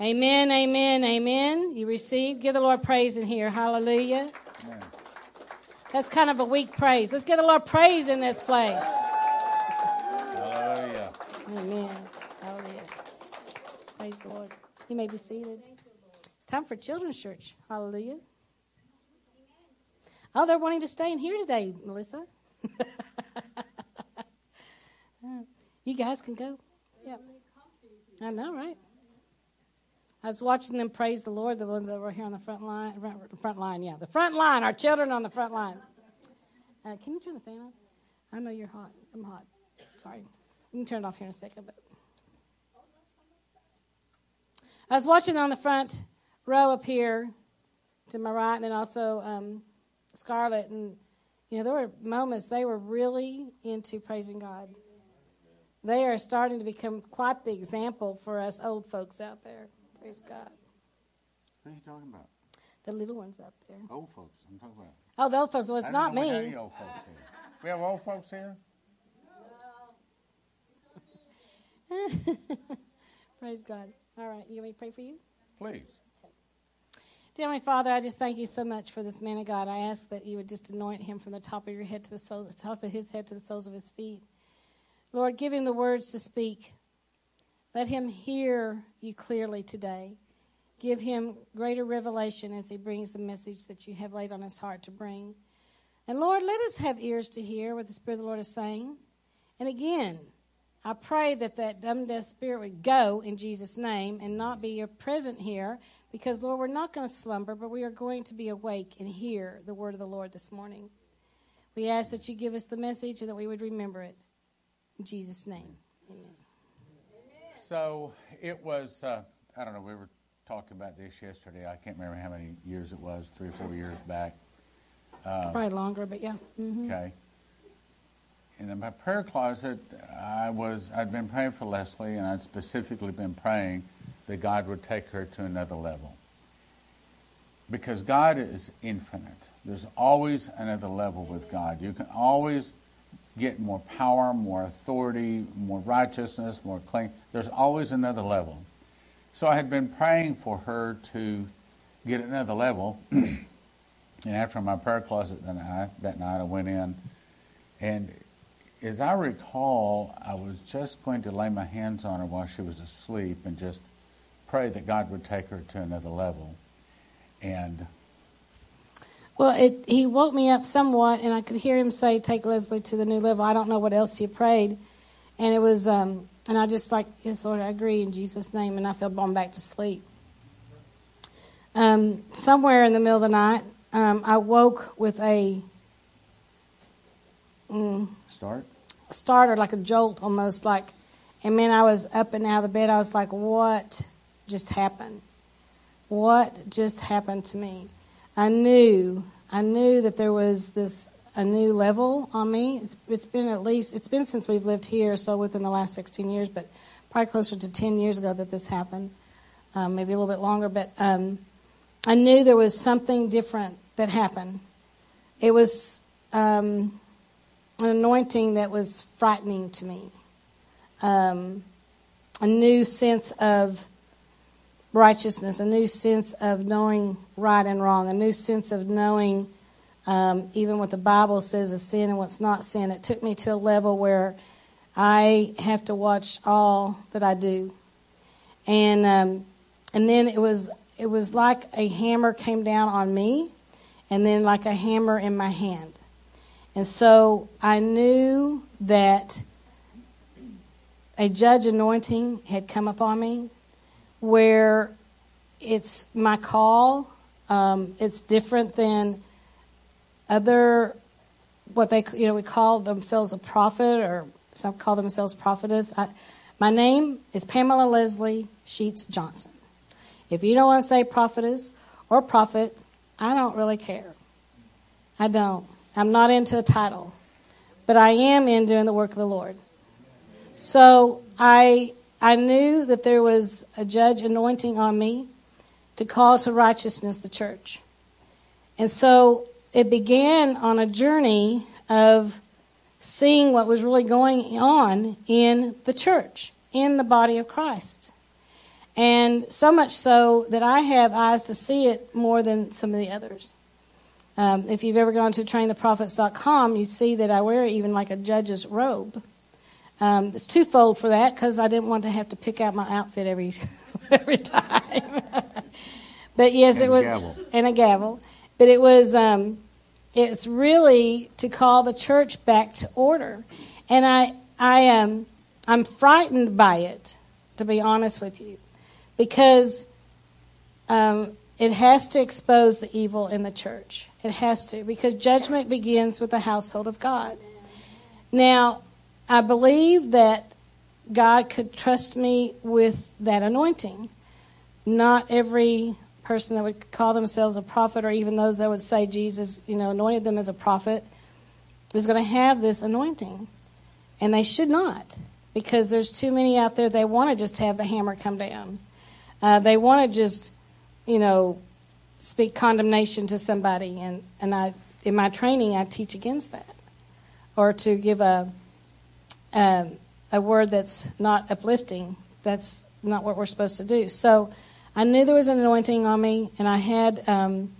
Amen, amen, amen. You receive. Give the Lord praise in here. Hallelujah. Amen. That's kind of a weak praise. Let's give the Lord praise in this place. Hallelujah. Amen. Hallelujah. Praise the Lord. You may be seated. It's time for children's church. Hallelujah. Oh, they're wanting to stay in here today, Melissa. You guys can go. Yeah. I know, right? I was watching them praise the Lord, the ones over here on the front line. Front, front line, yeah. The front line, our children on the front line. Uh, can you turn the fan on? I know you're hot. I'm hot. Sorry. You can turn it off here in a second. But I was watching on the front row up here to my right, and then also um, Scarlett. And, you know, there were moments they were really into praising God. They are starting to become quite the example for us old folks out there. Praise God. What are you talking about? The little ones up there. Old folks, I'm talking about. Oh, the old folks. Well, it's not me. Any old folks here. We have old folks here? No. Praise God. All right, you want me to pray for you? Please. Okay. Dear Heavenly Father, I just thank you so much for this man of God. I ask that you would just anoint him from the top of your head to the soles, the top of his head to the soles of his feet. Lord, give him the words to speak. Let him hear you clearly today. Give him greater revelation as he brings the message that you have laid on his heart to bring. And Lord, let us have ears to hear what the Spirit of the Lord is saying. And again, I pray that that dumb, deaf spirit would go in Jesus' name and not be present here because, Lord, we're not going to slumber, but we are going to be awake and hear the word of the Lord this morning. We ask that you give us the message and that we would remember it. In Jesus' name, amen. So it was, uh, I don't know, we were talking about this yesterday. I can't remember how many years it was, three or four years back. Um, Probably longer, but yeah. Mm-hmm. Okay. And in my prayer closet, I was, I'd been praying for Leslie, and I'd specifically been praying that God would take her to another level. Because God is infinite. There's always another level with God. You can always get more power, more authority, more righteousness, more clean. There's always another level. So I had been praying for her to get another level. And after my prayer closet that night, that night, I went in. And as I recall, I was just going to lay my hands on her while she was asleep and just pray that God would take her to another level. And Well, it, he woke me up somewhat, and I could hear him say, "Take Leslie to the new level." I don't know what else he prayed, and it was, um, and I just like, yes, Lord, I agree in Jesus' name, and I fell on back to sleep. Um, somewhere in the middle of the night, um, I woke with a mm, start, start or like a jolt, almost like, and man, I was up and out of the bed. I was like, "What just happened? What just happened to me?" I knew, I knew that there was this, a new level on me. It's, it's been at least, it's been since we've lived here, so within the last sixteen years, but probably closer to ten years ago that this happened, um, maybe a little bit longer, but um, I knew there was something different that happened. It was um, an anointing that was frightening to me, um, a new sense of righteousness, a new sense of knowing right and wrong, a new sense of knowing um, even what the Bible says is sin and what's not sin. It took me to a level where I have to watch all that I do, and um, and then it was it was like a hammer came down on me, and then like a hammer in my hand, and so I knew that a judge anointing had come upon me. Where it's my call, um, it's different than other, what they, you know, we call themselves a prophet, or some call themselves prophetess. I, my name is Pamela Leslie Sheets Johnson. If you don't want to say prophetess or prophet, I don't really care. I don't. I'm not into a title, but I am in doing the work of the Lord. So I... I knew that there was a judge anointing on me to call to righteousness the church. And so it began on a journey of seeing what was really going on in the church, in the body of Christ. And so much so that I have eyes to see it more than some of the others. Um, if you've ever gone to train the prophets dot com, you see that I wear even like a judge's robe. Um, it's twofold for that because I didn't want to have to pick out my outfit every every time. But yes, and it was a gavel. and a gavel. But it was um, it's really to call the church back to order, and I I am I'm frightened by it, to be honest with you, because um, it has to expose the evil in the church. It has to, because judgment begins with the household of God. Now, I believe that God could trust me with that anointing. Not every person that would call themselves a prophet, or even those that would say Jesus, you know, anointed them as a prophet, is going to have this anointing. And they should not, because there's too many out there. They want to just have the hammer come down. Uh, they want to just, you know, speak condemnation to somebody. And, and I, in my training, I teach against that, or to give a, a, a word that's not uplifting. That's not what we're supposed to do. So I knew there was an anointing on me, and I had um,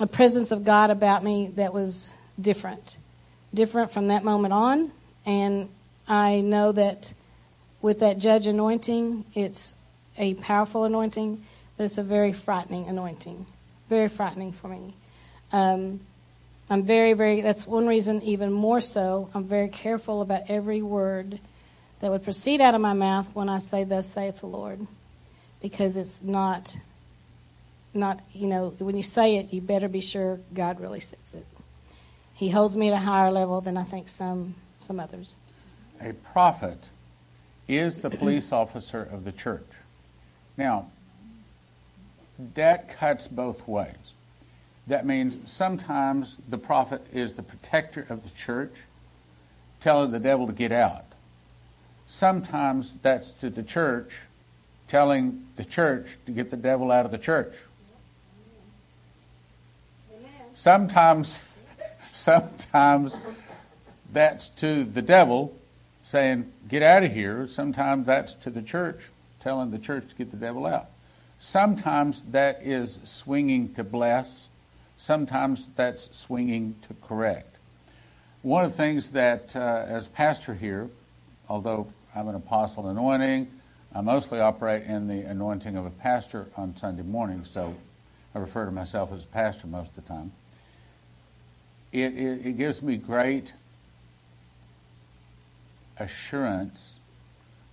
a presence of God about me that was different, different from that moment on. And I know that with that judge anointing, it's a powerful anointing, but it's a very frightening anointing, very frightening for me. Um, I'm very, very, that's one reason even more so, I'm very careful about every word that would proceed out of my mouth when I say, thus saith the Lord. Because it's not, not, you know, when you say it, you better be sure God really says it. He holds me at a higher level than I think some, some others. A prophet is the police officer of the church. Now, that cuts both ways. That means sometimes the prophet is the protector of the church, telling the devil to get out. Sometimes that's to the church, telling the church to get the devil out of the church. Amen. Sometimes, sometimes that's to the devil saying, get out of here. Sometimes that's to the church, telling the church to get the devil out. Sometimes that is swinging to bless. Sometimes that's swinging to correct. One of the things that, uh, as pastor here, although I'm an apostle anointing, I mostly operate in the anointing of a pastor on Sunday morning, so I refer to myself as a pastor most of the time. It, it, it gives me great assurance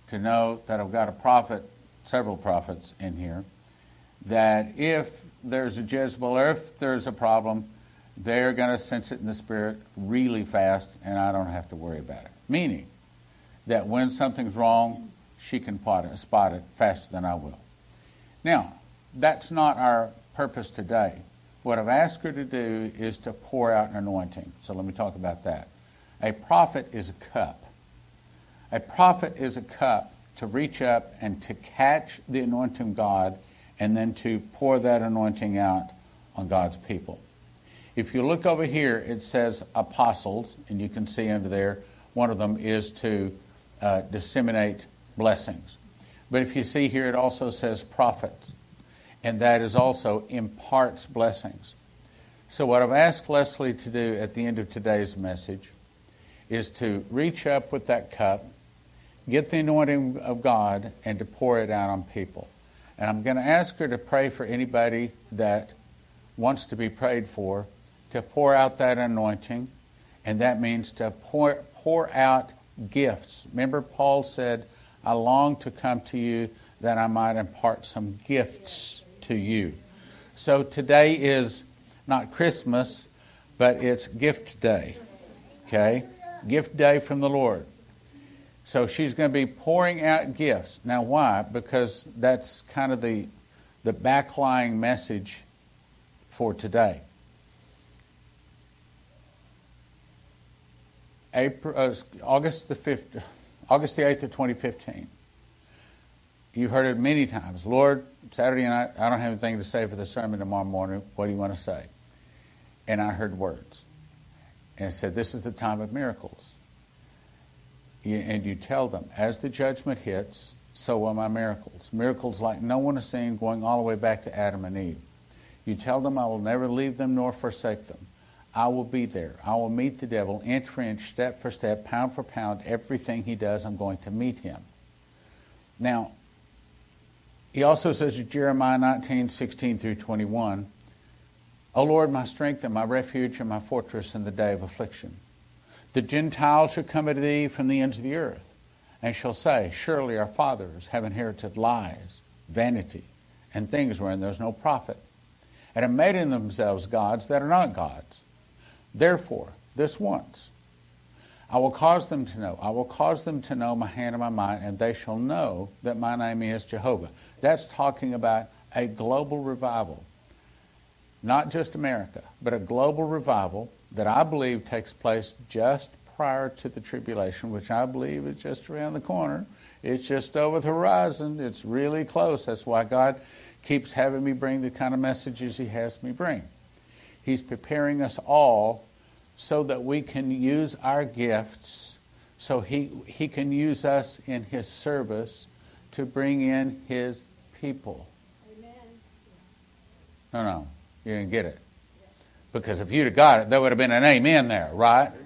to know that I've got a prophet, several prophets in here, that if there's a Jezebel or if there's a problem, they're going to sense it in the spirit really fast, and I don't have to worry about it. Meaning that when something's wrong, she can pot it, spot it faster than I will. Now, that's not our purpose today. What I've asked her to do is to pour out an anointing. So let me talk about that. A prophet is a cup. A prophet is a cup to reach up and to catch the anointing of God and then to pour that anointing out on God's people. If you look over here, it says apostles, and you can see under there, one of them is to uh, disseminate blessings. But if you see here, it also says prophets, and that is also imparts blessings. So what I've asked Leslie to do at the end of today's message is to reach up with that cup, get the anointing of God, and to pour it out on people. And I'm going to ask her to pray for anybody that wants to be prayed for, to pour out that anointing, and that means to pour, pour out gifts. Remember, Paul said, I long to come to you that I might impart some gifts to you. So today is not Christmas, but it's gift day. Okay? Gift day from the Lord. So she's going to be pouring out gifts. Now why? Because that's kind of the, the backlying message for today. April, uh, August the fifth. August the eighth of twenty fifteen. You've heard it many times. Lord, Saturday night, I don't have anything to say for the sermon tomorrow morning. What do you want to say? and I heard words. And it said, this is the time of miracles. You, and you tell them, as the judgment hits, so are my miracles. Miracles like no one has seen, going all the way back to Adam and Eve. You tell them, I will never leave them nor forsake them. I will be there. I will meet the devil inch for inch, step for step, pound for pound. Everything he does, I'm going to meet him. Now, he also says in Jeremiah nineteen, sixteen through twenty-one, O Lord, my strength and my refuge and my fortress in the day of affliction. The Gentiles shall come to thee from the ends of the earth and shall say, surely our fathers have inherited lies, vanity, and things wherein there is no profit, and have made in themselves gods that are not gods. Therefore, this once, I will cause them to know. I will cause them to know my hand and my might, and they shall know that my name is Jehovah. That's talking about a global revival. Not just America, but a global revival that I believe takes place just prior to the tribulation, which I believe is just around the corner. It's just over the horizon. It's really close. That's why God keeps having me bring the kind of messages he has me bring. He's preparing us all so that we can use our gifts, so he, he can use us in his service to bring in his people. Amen. No, no, you didn't get it. Because if you'd have got it, there would have been an amen there, right? Amen.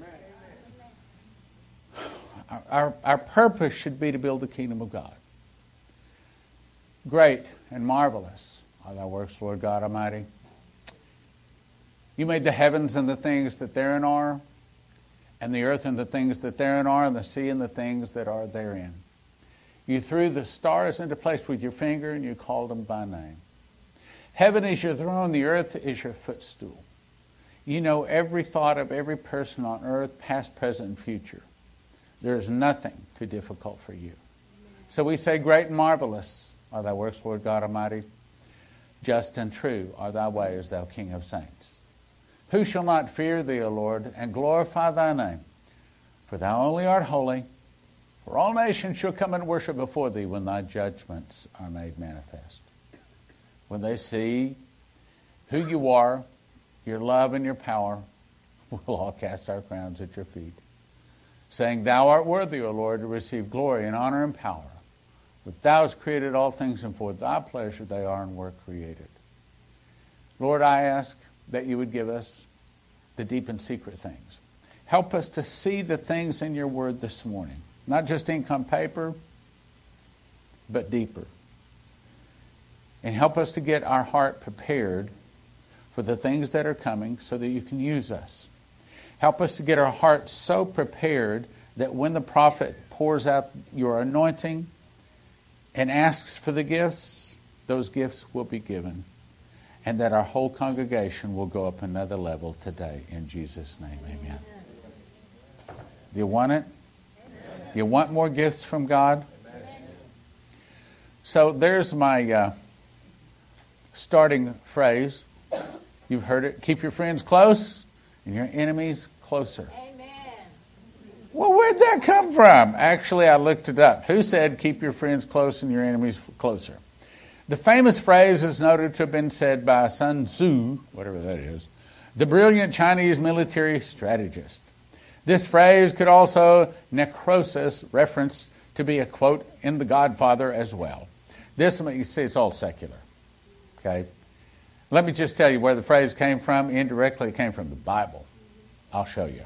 Our, our purpose should be to build the kingdom of God. Great and marvelous are thy works, Lord God Almighty. You made the heavens and the things that therein are, and the earth and the things that therein are, and the sea and the things that are therein. You threw the stars into place with your finger, and you called them by name. Heaven is your throne, the earth is your footstool. You know every thought of every person on earth, past, present, and future. There is nothing too difficult for you. So we say, great and marvelous are thy works, Lord God Almighty. Just and true are thy ways, thou King of saints. Who shall not fear thee, O Lord, and glorify thy name? For thou only art holy, for all nations shall come and worship before thee when thy judgments are made manifest. When they see who you are, your love and your power, we'll all cast our crowns at your feet, saying, thou art worthy, O Lord, to receive glory and honor and power. For thou hast created all things, and for thy pleasure they are and were created. Lord, I ask that you would give us the deep and secret things. Help us to see the things in your word this morning. Not just ink on paper, but deeper. And help us to get our heart prepared for the things that are coming so that you can use us. Help us to get our heart so prepared that when the prophet pours out your anointing and asks for the gifts, those gifts will be given. And that our whole congregation will go up another level today. In Jesus' name, amen. Do you want it? Amen. Do you want more gifts from God? Amen. So there's my uh, starting phrase. You've heard it. Keep your friends close and your enemies closer. Amen. Well, where'd that come from? Actually, I looked it up. Who said keep your friends close and your enemies closer? The famous phrase is noted to have been said by Sun Tzu, whatever that is, the brilliant Chinese military strategist. This phrase could also, necrosis, reference to be a quote in The Godfather as well. This, you see, it's all secular. Okay? Let me just tell you where the phrase came from. Indirectly, it came from the Bible. I'll show you.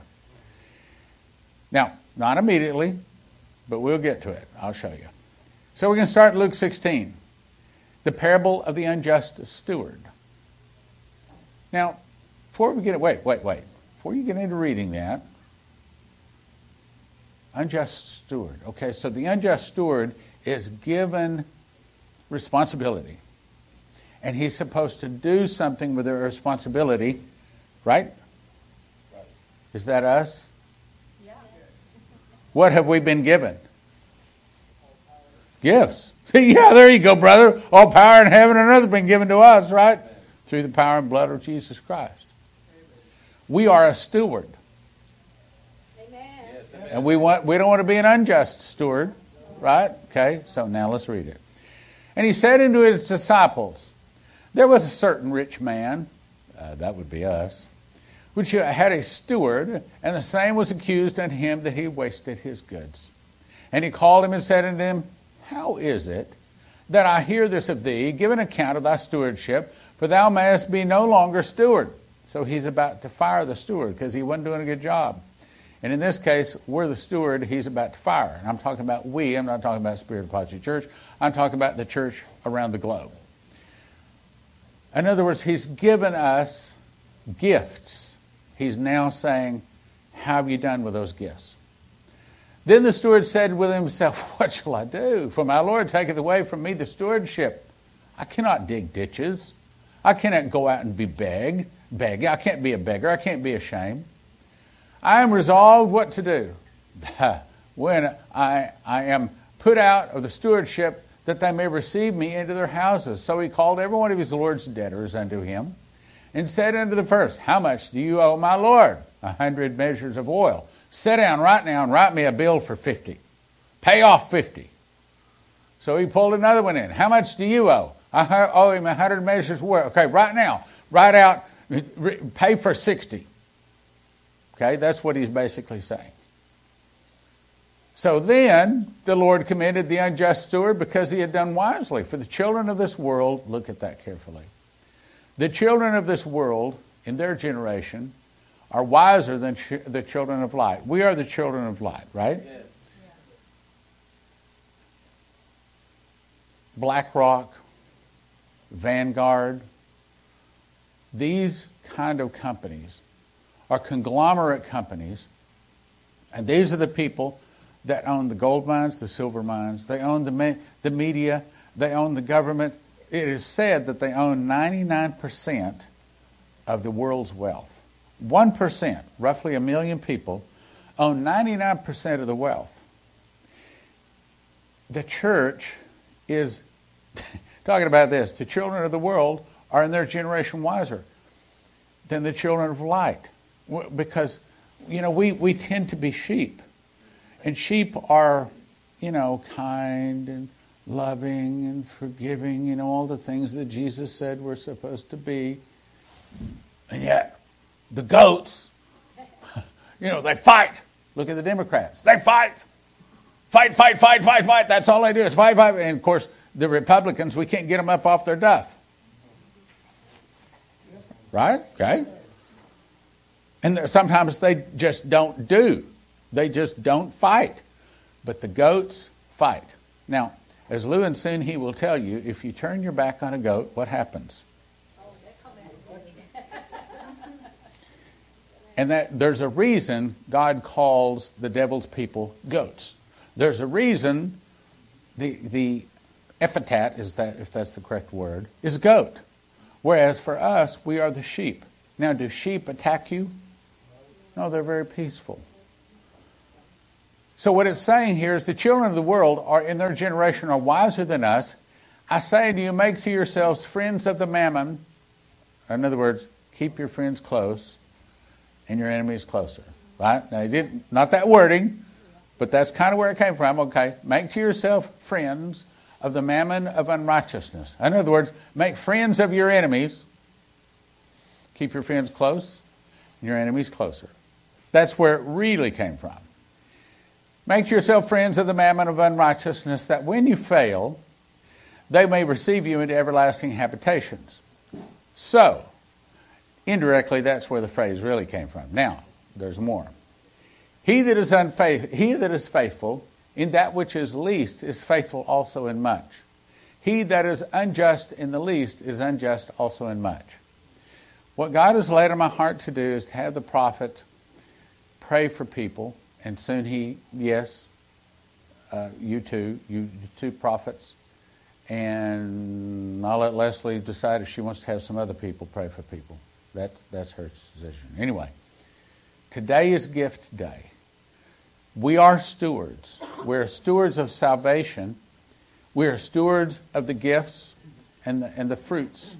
Now, not immediately, but we'll get to it. I'll show you. So we're going to start Luke sixteen. The parable of the unjust steward. Now, before we get it, wait, wait, wait. Before you get into reading that, unjust steward. Okay, so the unjust steward is given responsibility. And he's supposed to do something with their responsibility, right? Right. Is that us? Yeah. What have we been given? Gifts. See, yeah, there you go, brother. All power in heaven and earth has been given to us, right? Amen. Through the power and blood of Jesus Christ. Amen. We are a steward. Amen. Yes, amen. And we want we don't want to be an unjust steward, right? Okay, so now let's read it. And he said unto his disciples, there was a certain rich man, uh, that would be us, which had a steward, and the same was accused unto him that he wasted his goods. And he called him and said unto him, How is it that I hear this of thee? Give an account of thy stewardship, for thou mayest be no longer steward. So he's about to fire the steward because he wasn't doing a good job. And in this case, we're the steward he's about to fire. And I'm talking about we. I'm not talking about Spirit of Prophecy Church. I'm talking about the church around the globe. In other words, he's given us gifts. He's now saying, how have you done with those gifts? Then the steward said with himself, What shall I do? For my Lord taketh away from me the stewardship. I cannot dig ditches. I cannot go out and be begged. Begging. I can't be a beggar. I can't be ashamed. I am resolved what to do when I, I am put out of the stewardship, that they may receive me into their houses. So he called every one of his Lord's debtors unto him, and said unto the first, How much do you owe my Lord? A hundred measures of oil. Sit down right now and write me a bill for fifty. Pay off fifty. So he pulled another one in. How much do you owe? I owe him a hundred measures of oil. Okay, right now, write out, pay for sixty. Okay, that's what he's basically saying. So then the Lord commended the unjust steward because he had done wisely. For the children of this world, look at that carefully. The children of this world in their generation are wiser than ch- the children of light. We are the children of light, right? Yes. Yeah. BlackRock, Vanguard, these kind of companies are conglomerate companies, and these are the people that own the gold mines, the silver mines. They own the me- the media. They own the government. It is said that they own ninety-nine percent of the world's wealth. one percent, roughly a million people, own ninety-nine percent of the wealth. The church is, talking about this, the children of the world are in their generation wiser than the children of light. Because, you know, we, we tend to be sheep. And sheep are, you know, kind and loving and forgiving, you know, all the things that Jesus said we're supposed to be. And yet, the goats, you know, they fight. Look at the Democrats. They fight. Fight, fight, fight, fight, fight. That's all they do is fight, fight. And, of course, the Republicans, we can't get them up off their duff. Right? Okay. And there, sometimes they just don't do. They just don't fight. But the goats fight. Now, as Lewin Sun-hee will tell you, if you turn your back on a goat, what happens? Oh, they come at me. And that there's a reason God calls the devil's people goats. There's a reason the the epithet, is that, if that's the correct word, is goat. Whereas for us, we are the sheep. Now, do sheep attack you? No, they're very peaceful. So what it's saying here is the children of the world are in their generation are wiser than us. I say to you, make to yourselves friends of the mammon. In other words, keep your friends close and your enemies closer. Right? Now, he didn't, not that wording, but that's kind of where it came from. Okay, make to yourself friends of the mammon of unrighteousness. In other words, make friends of your enemies. Keep your friends close and your enemies closer. That's where it really came from. Make to yourself friends of the mammon of unrighteousness, that when you fail, they may receive you into everlasting habitations. So, indirectly, that's where the phrase really came from. Now, there's more. He that is unfaithful, he that is faithful in that which is least is faithful also in much. He that is unjust in the least is unjust also in much. What God has laid on my heart to do is to have the prophet pray for people. And soon he, yes, uh, you two, you, you two prophets. And I'll let Leslie decide if she wants to have some other people pray for people. That's, that's her decision. Anyway, today is gift day. We are stewards. We're stewards of salvation. We're stewards of the gifts and the, and the fruits.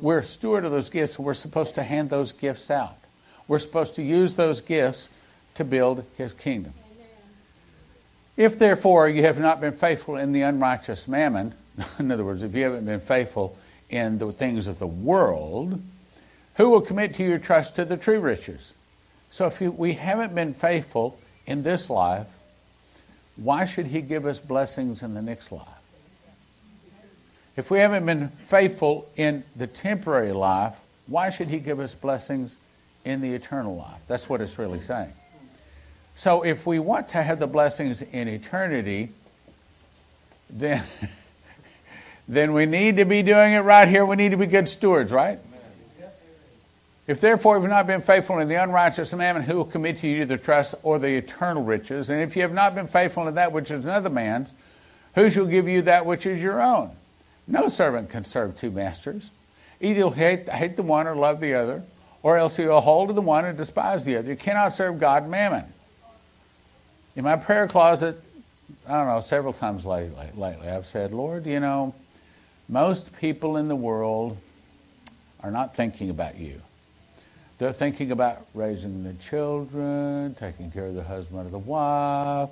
We're a steward of those gifts, and we're supposed to hand those gifts out. We're supposed to use those gifts to build his kingdom. Amen. If therefore you have not been faithful in the unrighteous mammon, in other words, if you haven't been faithful in the things of the world, Who will commit to your trust to the true riches? So if we haven't been faithful in this life, why should he give us blessings in the next life? If we haven't been faithful in the temporary life, why should he give us blessings in the eternal life? That's what it's really saying. So if we want to have the blessings in eternity, then, then we need to be doing it right here. We need to be good stewards, right? If therefore you have not been faithful in the unrighteous mammon, who will commit to you the trust or the eternal riches? And if you have not been faithful in that which is another man's, who shall give you that which is your own? No servant can serve two masters. Either he'll hate, hate the one or love the other, or else he'll hold to the one and despise the other. You cannot serve God and mammon. In my prayer closet, I don't know, several times lately, lately I've said, Lord, you know, most people in the world are not thinking about you. They're thinking about raising the children, taking care of the husband or the wife,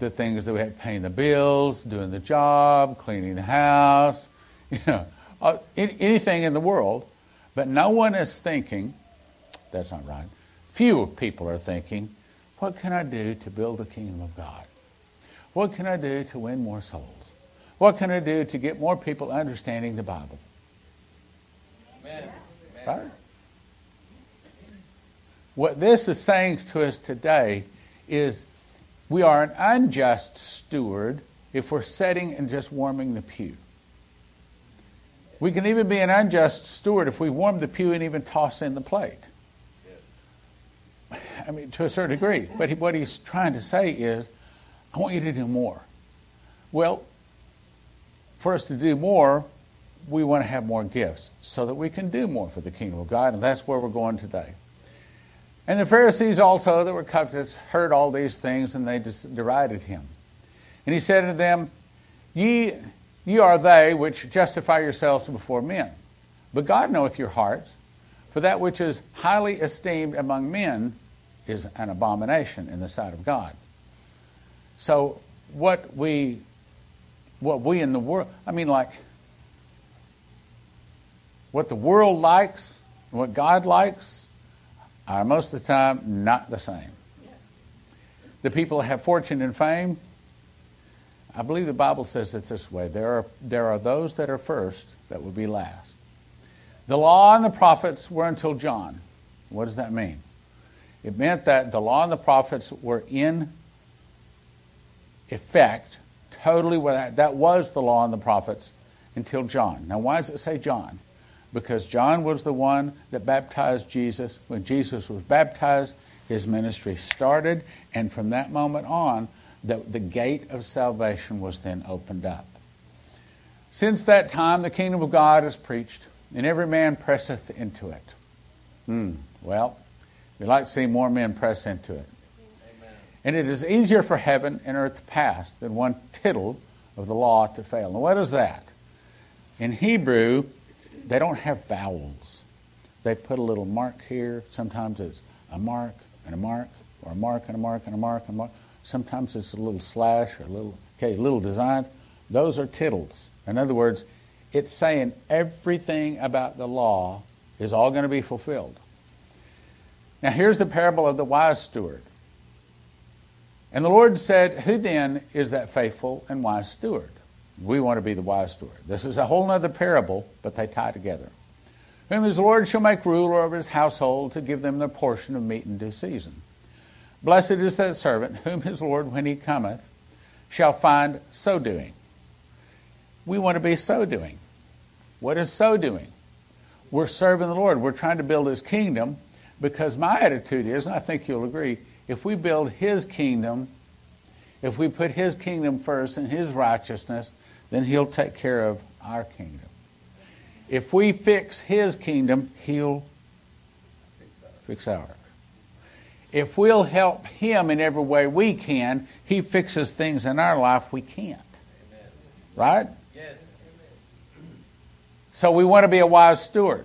the things that we have, paying the bills, doing the job, cleaning the house, you know, anything in the world. But no one is thinking, that's not right, few people are thinking, what can I do to build the kingdom of God? What can I do to win more souls? What can I do to get more people understanding the Bible? Amen. Right? What this is saying to us today is we are an unjust steward if we're sitting and just warming the pew. We can even be an unjust steward if we warm the pew and even toss in the plate. I mean, to a certain degree. But he, what he's trying to say is, I want you to do more. Well, for us to do more, we want to have more gifts so that we can do more for the kingdom of God, and that's where we're going today. And the Pharisees also that were covetous heard all these things, and they derided him. And he said to them, Ye, ye are they which justify yourselves before men, but God knoweth your hearts, for that which is highly esteemed among men is an abomination in the sight of God. So what we, what we in the world, I mean like, what the world likes, what God likes, are most of the time not the same. The people that have fortune and fame, I believe the Bible says it this way, there are, there are those that are first that will be last. The law and the prophets were until John. What does that mean? It meant that the law and the prophets were in effect, totally without, that was the law and the prophets until John. Now why does it say John? Because John was the one that baptized Jesus. When Jesus was baptized, his ministry started. And from that moment on, the, the gate of salvation was then opened up. Since that time, the kingdom of God is preached, and every man presseth into it. Hmm. Well, we'd like to see more men press into it. Amen. And it is easier for heaven and earth to pass than one tittle of the law to fail. Now, what is that? In Hebrew, they don't have vowels. They put a little mark here. Sometimes it's a mark and a mark, or a mark and a mark and a mark and a mark. Sometimes it's a little slash or a little, okay, little design. Those are tittles. In other words, it's saying everything about the law is all going to be fulfilled. Now here's the parable of the wise steward. And the Lord said, who then is that faithful and wise steward? We want to be the wise steward. This is a whole other parable, but they tie together. Whom his Lord shall make ruler over his household to give them their portion of meat in due season. Blessed is that servant whom his Lord, when he cometh, shall find so doing. We want to be so doing. What is so doing? We're serving the Lord. We're trying to build his kingdom, because my attitude is, and I think you'll agree, if we build his kingdom, if we put his kingdom first and his righteousness, then he'll take care of our kingdom. If we fix his kingdom, he'll fix ours. If we'll help him in every way we can, he fixes things in our life we can't. Amen. Right? Yes. So we want to be a wise steward.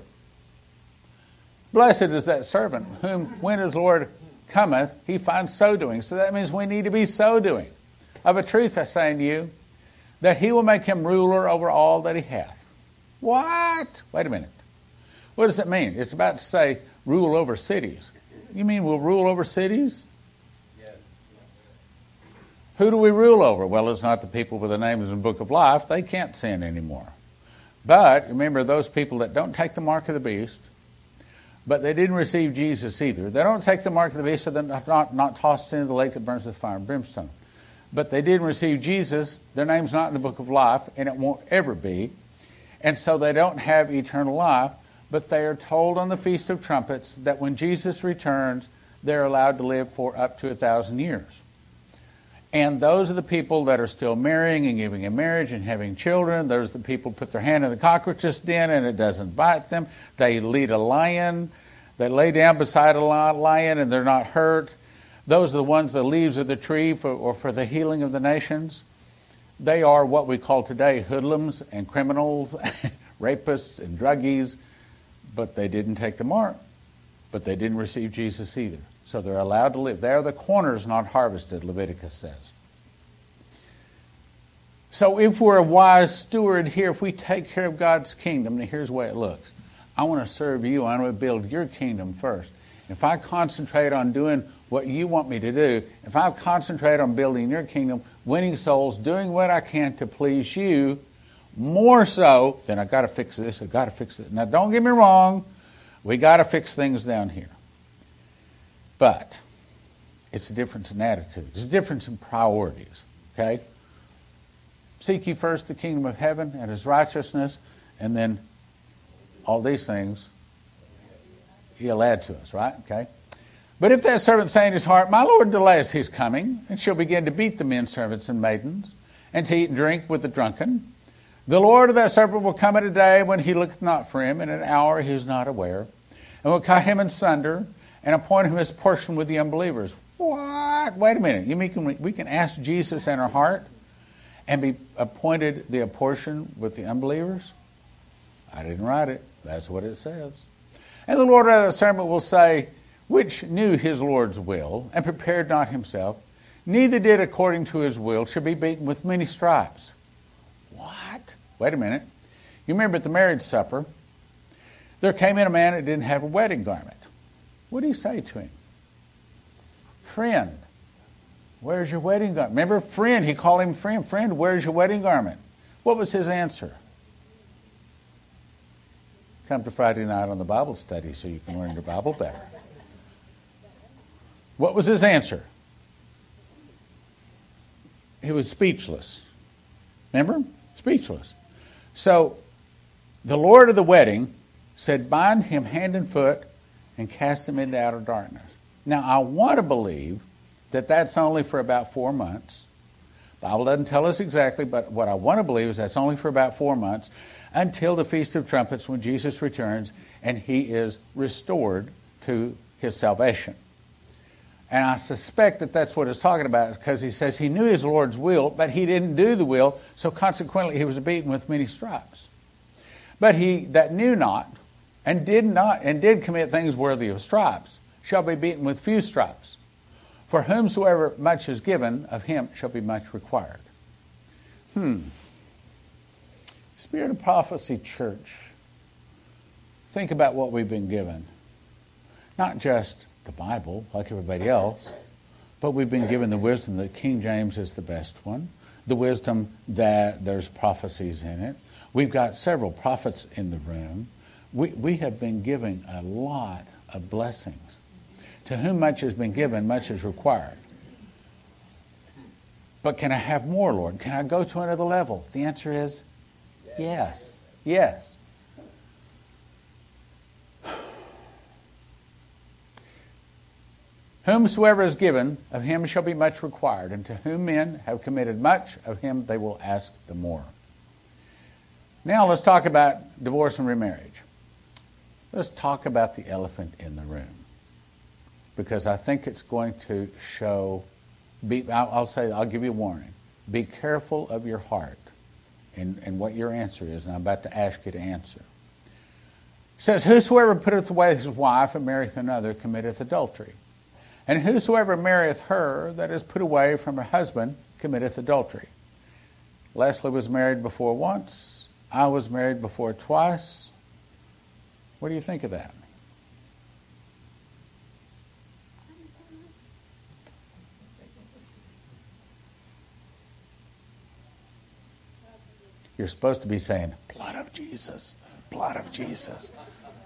Blessed is that servant whom when his Lord cometh, he finds so doing. So that means we need to be so doing. Of a truth I say unto you, that he will make him ruler over all that he hath. What? Wait a minute. What does it mean? It's about to say rule over cities. You mean we'll rule over cities? Yes. Who do we rule over? Well, it's not the people with the names in the book of life. They can't sin anymore. But remember, those people that don't take the mark of the beast, but they didn't receive Jesus either. They don't take the mark of the beast, so they're not, not tossed into the lake that burns with fire and brimstone. But they didn't receive Jesus. Their name's not in the book of life, and it won't ever be. And so they don't have eternal life, but they are told on the Feast of Trumpets that when Jesus returns, they're allowed to live for up to a thousand years. And those are the people that are still marrying and giving in marriage and having children. Those are the people who put their hand in the cockroach's den and it doesn't bite them. They lead a lion. They lay down beside a lion and they're not hurt. Those are the ones, the leaves of the tree for, or for the healing of the nations. They are what we call today hoodlums and criminals, rapists and druggies, but they didn't take the mark, but they didn't receive Jesus either. So they're allowed to live. They are the corners not harvested, Leviticus says. So if we're a wise steward here, if we take care of God's kingdom, and here's the way it looks. I want to serve you. I want to build your kingdom first. If I concentrate on doing what you want me to do, if I concentrate on building your kingdom, winning souls, doing what I can to please you, more so than I got to fix this, I got to fix it. Now, don't get me wrong, we got to fix things down here. But it's a difference in attitude. It's a difference in priorities, okay? Seek ye first the kingdom of heaven and his righteousness, and then all these things he'll add to us, right? Okay. But if that servant say in his heart, my Lord delays his coming, and shall begin to beat the men servants and maidens, and to eat and drink with the drunken, the Lord of that servant will come at a day when he looketh not for him, and an hour he is not aware, and will cut him in sunder, and appoint him his portion with the unbelievers. What? Wait a minute. You mean we can ask Jesus in our heart and be appointed the portion with the unbelievers? I didn't write it. That's what it says. And the Lord of the servant will say, which knew his Lord's will, and prepared not himself, neither did according to his will, shall be beaten with many stripes. What? Wait a minute. You remember at the marriage supper, there came in a man that didn't have a wedding garment. What did he say to him? Friend, where's your wedding garment? Remember, friend, he called him friend. Friend, where's your wedding garment? What was his answer? Come to Friday night on the Bible study so you can learn your Bible better. What was his answer? He was speechless. Remember? Speechless. So the Lord of the wedding said, bind him hand and foot and cast him into outer darkness. Now, I want to believe that that's only for about four months. The Bible doesn't tell us exactly, but what I want to believe is that's only for about four months until the Feast of Trumpets when Jesus returns and he is restored to his salvation. And I suspect that that's what it's talking about because he says he knew his Lord's will, but he didn't do the will, so consequently he was beaten with many stripes. But he that knew not and did not and did commit things worthy of stripes shall be beaten with few stripes. For whomsoever much is given of him shall be much required. Hmm. Spirit of Prophecy Church, think about what we've been given. Not just the Bible, like everybody else, but we've been given the wisdom that King James is the best one, the wisdom that there's prophecies in it. We've got several prophets in the room. We, we have been given a lot of blessings. To whom much has been given, much is required. But can I have more, Lord? Can I go to another level? The answer is yes. Yes. Whomsoever is given, of him shall be much required, and to whom men have committed much, of him they will ask the more. Now let's talk about divorce and remarriage. Let's talk about the elephant in the room. Because I think it's going to show, be, I'll, I'll say, I'll give you a warning. Be careful of your heart and, and what your answer is, and I'm about to ask you to answer. It says, whosoever putteth away his wife and marrieth another committeth adultery. And whosoever marrieth her that is put away from her husband committeth adultery. Leslie was married before once. I was married before twice. What do you think of that? You're supposed to be saying, blood of Jesus, blood of Jesus.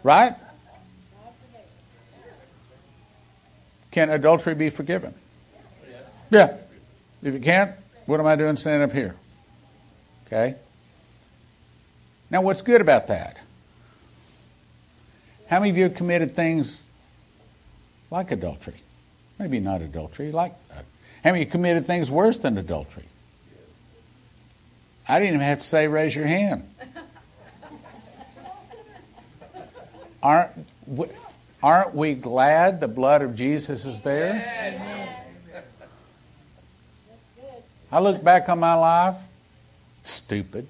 Right? Can adultery be forgiven? Yeah. If you can't, what am I doing standing up here? Okay. Now what's good about that? How many of you have committed things like adultery? Maybe not adultery, like that. How many of you committed things worse than adultery? I didn't even have to say raise your hand. Aren't we, aren't we glad the blood of Jesus is there? I look back on my life, stupid,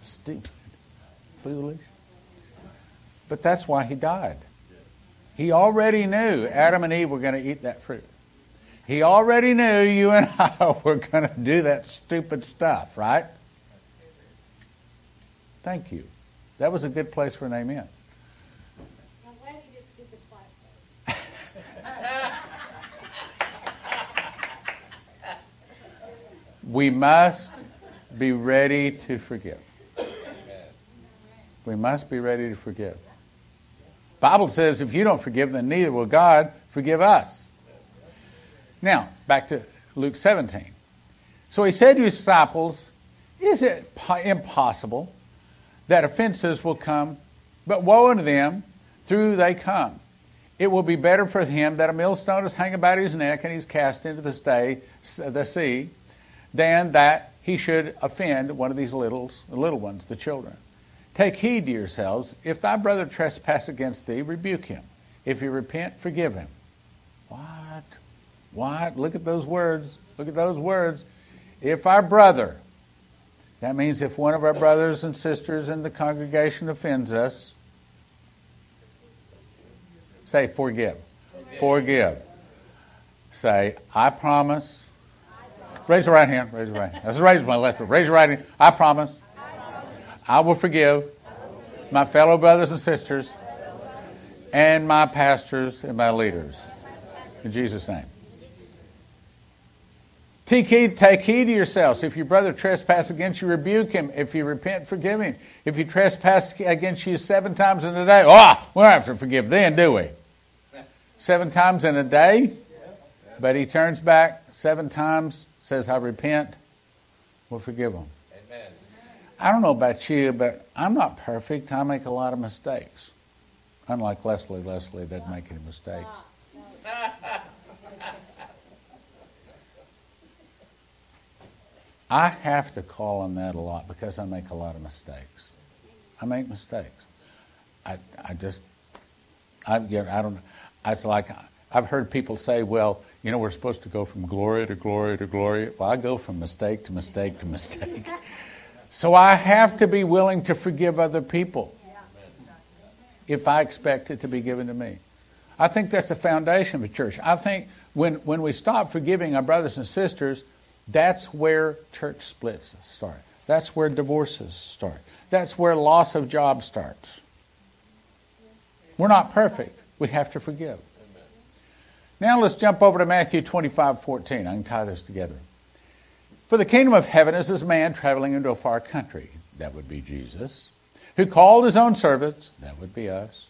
stupid, foolish. But that's why he died. He already knew Adam and Eve were going to eat that fruit. He already knew you and I were going to do that stupid stuff, right? Thank you. That was a good place for an amen. I'm glad you did stupid twice, though. We must be ready to forgive. We must be ready to forgive. The Bible says if you don't forgive, then neither will God forgive us. Now, back to Luke seventeen. So he said to his disciples, is it impossible that offenses will come? But woe unto them, through they come. It will be better for him that a millstone is hung about his neck and he's cast into the, stay, the sea than that he should offend one of these littles, little ones, the children. Take heed to yourselves. If thy brother trespass against thee, rebuke him. If he repent, forgive him. What? What? Look at those words. Look at those words. If our brother, that means if one of our brothers and sisters in the congregation offends us, say forgive. Forgive. Forgive. Say, I promise. I promise. Raise your right hand. Raise your right hand. That's raise my left. Raise your right hand. I promise. I promise. I will forgive, I will forgive my fellow brothers and sisters and my pastors and my leaders. In Jesus' name. Take heed, take heed to yourselves. If your brother trespass against you, rebuke him. If you repent, forgive him. If you trespass against you seven times in a day, oh, we don't have to forgive then, do we? Seven times in a day? But he turns back seven times, says, I repent, we'll forgive him. Amen. I don't know about you, but I'm not perfect. I make a lot of mistakes. Unlike Leslie, Leslie doesn't make any mistakes. I have to call on that a lot because I make a lot of mistakes. I make mistakes. I I just I you know, I don't. It's like I've heard people say, "Well, you know, we're supposed to go from glory to glory to glory." Well, I go from mistake to mistake to mistake. So I have to be willing to forgive other people if I expect it to be given to me. I think that's the foundation of a church. I think when when we stop forgiving our brothers and sisters, that's where church splits start. That's where divorces start. That's where loss of job starts. We're not perfect. We have to forgive. Amen. Now let's jump over to Matthew twenty-five fourteen. I can tie this together. For the kingdom of heaven is this man traveling into a far country. That would be Jesus. Who called his own servants. That would be us.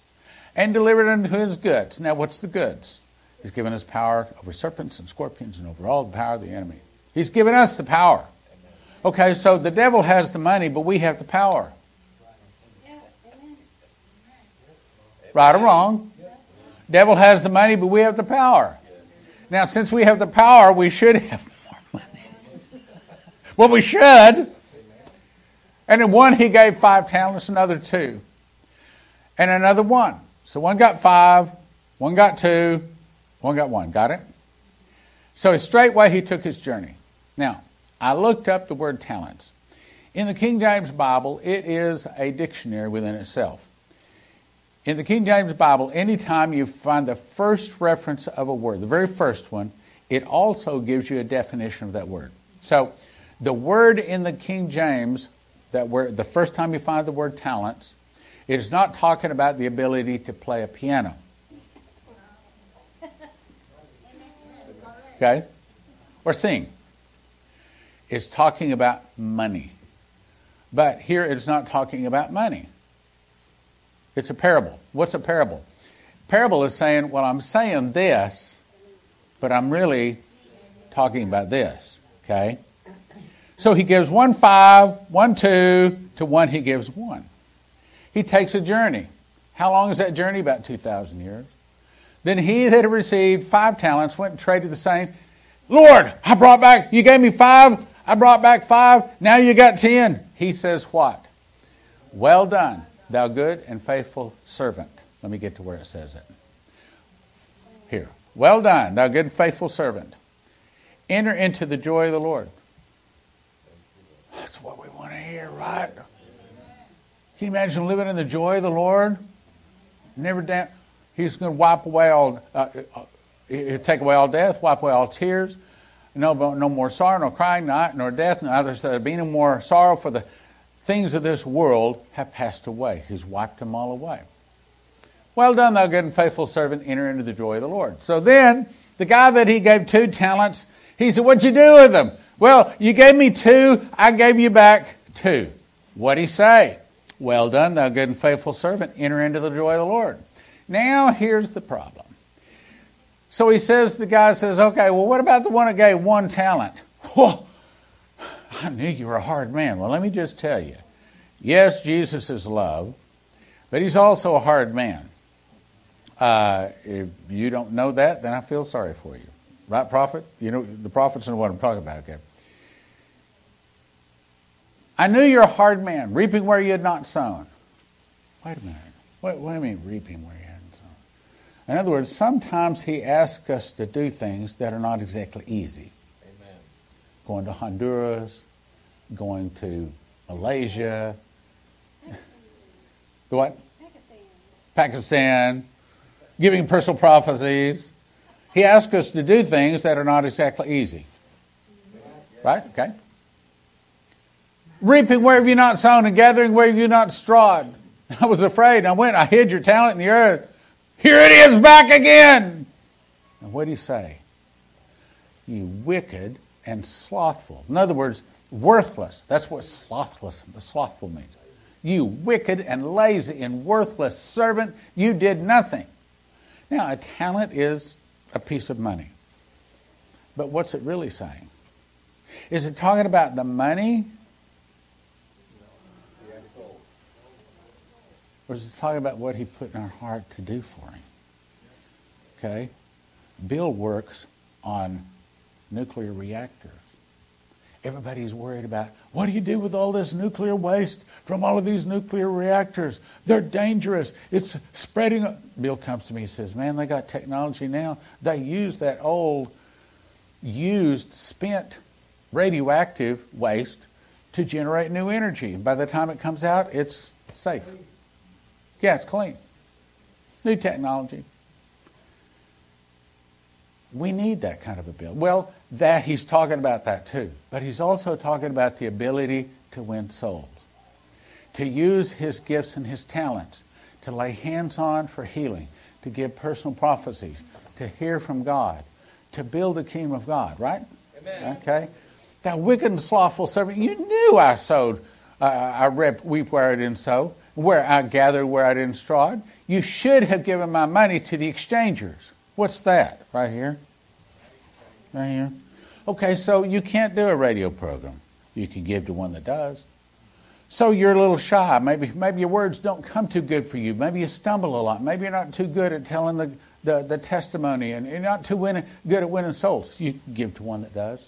And delivered unto his goods. Now what's the goods? He's given us power over serpents and scorpions and over all the power of the enemy. He's given us the power. Okay, so the devil has the money, but we have the power. Right or wrong? Devil has the money, but we have the power. Now, since we have the power, we should have more money. Well, we should. And in one, he gave five talents, another two. And another one. So one got five, one got two, one got one. Got it? So straightway he took his journey. Now, I looked up the word talents. In the King James Bible, it is a dictionary within itself. In the King James Bible, anytime you find the first reference of a word, the very first one, it also gives you a definition of that word. So the word in the King James, that word, the first time you find the word talents, It is not talking about the ability to play a piano. Okay? Or sing. It's talking about money. But here it's not talking about money. It's a parable. What's a parable? Parable is saying, well, I'm saying this, but I'm really talking about this. Okay? So he gives one five, one two, to one he gives one. He takes a journey. How long is that journey? About two thousand years. Then he that had received five talents went and traded the same. Lord, I brought back, you gave me five, I brought back five, now you got ten. He says what? Well done, thou good and faithful servant. Let me get to where it says it. Here. Well done, thou good and faithful servant. Enter into the joy of the Lord. That's what we want to hear, right? Can you imagine living in the joy of the Lord? Never down. He's going to wipe away all, uh, he'll take away all death, wipe away all tears. No, no more sorrow, no crying, not, nor death, neither shall there be no more sorrow, for the things of this world have passed away. He's wiped them all away. Well done, thou good and faithful servant, enter into the joy of the Lord. So then, the guy that he gave two talents, he said, what'd you do with them? Well, you gave me two, I gave you back two. What'd he say? Well done, thou good and faithful servant, enter into the joy of the Lord. Now, here's the problem. So he says, the guy says, okay, well, what about the one that gave one talent? Whoa, I knew you were a hard man. Well, let me just tell you. Yes, Jesus is love, but he's also a hard man. Uh, if you don't know that, then I feel sorry for you. Right, prophet? You know, the prophets know what I'm talking about, okay? I knew you're a hard man, reaping where you had not sown. Wait a minute. What, what do you mean reaping where you hadn't sown? In other words, sometimes he asks us to do things that are not exactly easy. Amen. Going to Honduras, going to Malaysia. Pakistan. The what? Pakistan. Pakistan. Giving personal prophecies. He asks us to do things that are not exactly easy. Right? Okay. Reaping where have you not sown and gathering where have you not strawed. I was afraid. I went, I hid your talent in the earth. Here it is back again. And what did he say? You wicked and slothful. In other words, worthless. That's what slothless, slothful means. You wicked and lazy and worthless servant. You did nothing. Now, a talent is a piece of money. But what's it really saying? Is it talking about the money? Or is it talking about what he put in our heart to do for him? Okay? Bill works on nuclear reactors. Everybody's worried about, what do you do with all this nuclear waste from all of these nuclear reactors? They're dangerous. It's spreading. Bill comes to me and says, man, they got technology now. They use that old, used, spent radioactive waste to generate new energy. And by the time it comes out, it's safe. Yeah, it's clean. New technology. We need that kind of a bill. Well, that he's talking about that too. But he's also talking about the ability to win souls. To use his gifts and his talents. To lay hands on for healing. To give personal prophecies. To hear from God. To build the kingdom of God. Right? Amen. Okay. That wicked and slothful servant. You knew I sowed. Uh, I reap where I didn't sow. Where I gathered, where I didn't straw. You should have given my money to the exchangers. What's that? Right here? Right here? Okay, so you can't do a radio program. You can give to one that does. So you're a little shy. Maybe maybe your words don't come too good for you. Maybe you stumble a lot. Maybe you're not too good at telling the, the, the testimony. And you're not too winning, good at winning souls. You can give to one that does.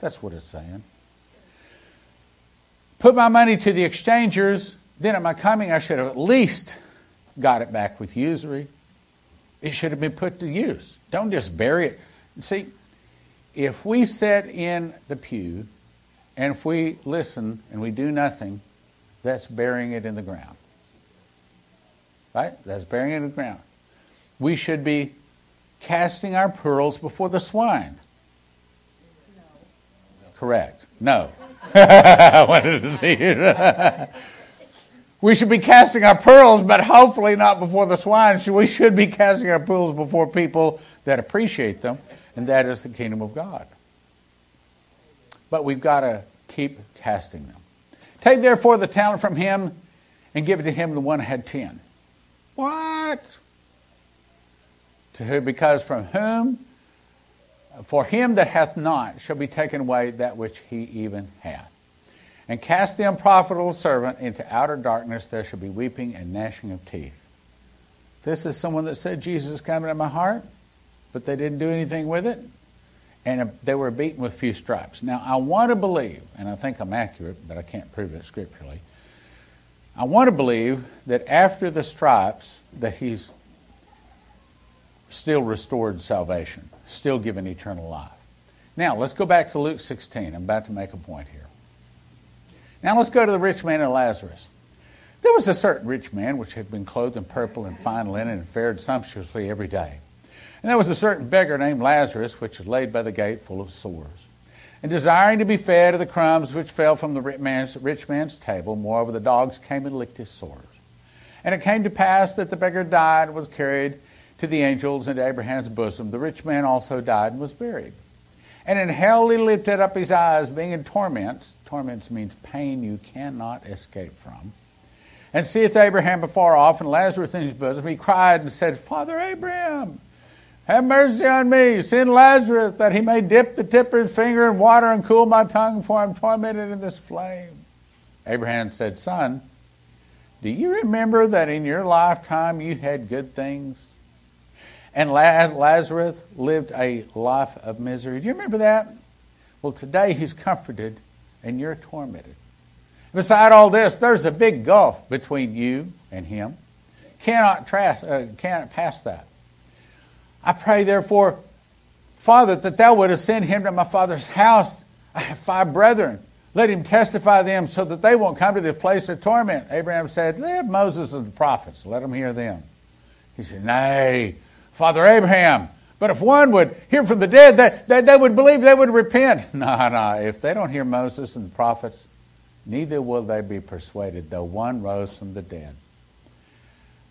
That's what it's saying. Put my money to the exchangers. Then at my coming, I should have at least got it back with usury. It should have been put to use. Don't just bury it. See, if we sit in the pew and if we listen and we do nothing, that's burying it in the ground. Right? That's burying it in the ground. We should be casting our pearls before the swine. No. Correct. No. I wanted to see it. We should be casting our pearls, but hopefully not before the swine. So we should be casting our pearls before people that appreciate them, and that is the kingdom of God. But we've got to keep casting them. Take therefore the talent from him and give it to him, the one who had ten. What? To who? Because from whom? For him that hath not shall be taken away that which he even hath. And cast the unprofitable servant into outer darkness, there shall be weeping and gnashing of teeth. This is someone that said, Jesus is coming to my heart, but they didn't do anything with it, and they were beaten with few stripes. Now, I want to believe, and I think I'm accurate, but I can't prove it scripturally, I want to believe that after the stripes that he's still restored salvation, still given eternal life. Now, let's go back to Luke sixteen. I'm about to make a point here. Now let's go to the rich man and Lazarus. There was a certain rich man which had been clothed in purple and fine linen and fared sumptuously every day. And there was a certain beggar named Lazarus which was laid by the gate full of sores, and desiring to be fed of the crumbs which fell from the rich man's, rich man's table. Moreover, the dogs came and licked his sores. And it came to pass that the beggar died and was carried to the angels into Abraham's bosom. The rich man also died and was buried. And in hell he lifted up his eyes, being in torments. Torments means pain you cannot escape from. And seeth Abraham afar off, and Lazarus in his bosom. He cried and said, Father Abraham, have mercy on me. Send Lazarus, that he may dip the tip of his finger in water and cool my tongue, for I am tormented in this flame. Abraham said, Son, do you remember that in your lifetime you had good things? And Lazarus lived a life of misery. Do you remember that? Well, today he's comforted and you're tormented. Beside all this, there's a big gulf between you and him. Cannot, tras- uh, cannot pass that. I pray, therefore, Father, that thou wouldest send him to my father's house. I have five brethren. Let him testify them so that they won't come to the place of torment. Abraham said, they have Moses and the prophets. Let them hear them. He said, Nay, Father Abraham, but if one would hear from the dead, they, they, they would believe, they would repent. No, no, if they don't hear Moses and the prophets, neither will they be persuaded, though one rose from the dead.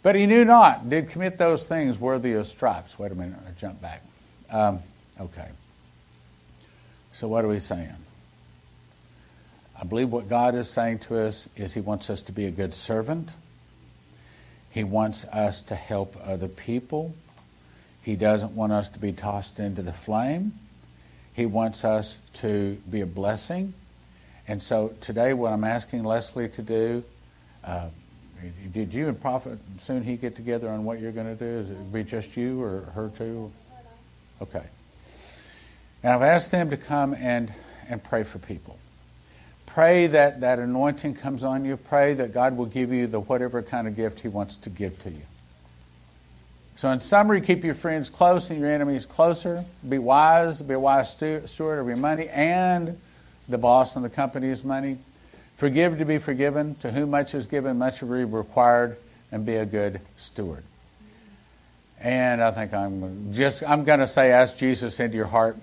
But he knew not, did commit those things worthy of stripes. Wait a minute, I jump back. Um, okay. So what are we saying? I believe what God is saying to us is he wants us to be a good servant. He wants us to help other people. He doesn't want us to be tossed into the flame. He wants us to be a blessing. And so today what I'm asking Leslie to do, uh, did you and Prophet Sun-hee get together on what you're going to do? Is it be just you or her too? Okay. And I've asked them to come and, and pray for people. Pray that that anointing comes on you. Pray that God will give you the whatever kind of gift he wants to give to you. So in summary, keep your friends close and your enemies closer. Be wise. Be a wise steward of your money and the boss and the company's money. Forgive to be forgiven. To whom much is given, much will be required. And be a good steward. And I think I'm just I'm going to say, ask Jesus into your heart,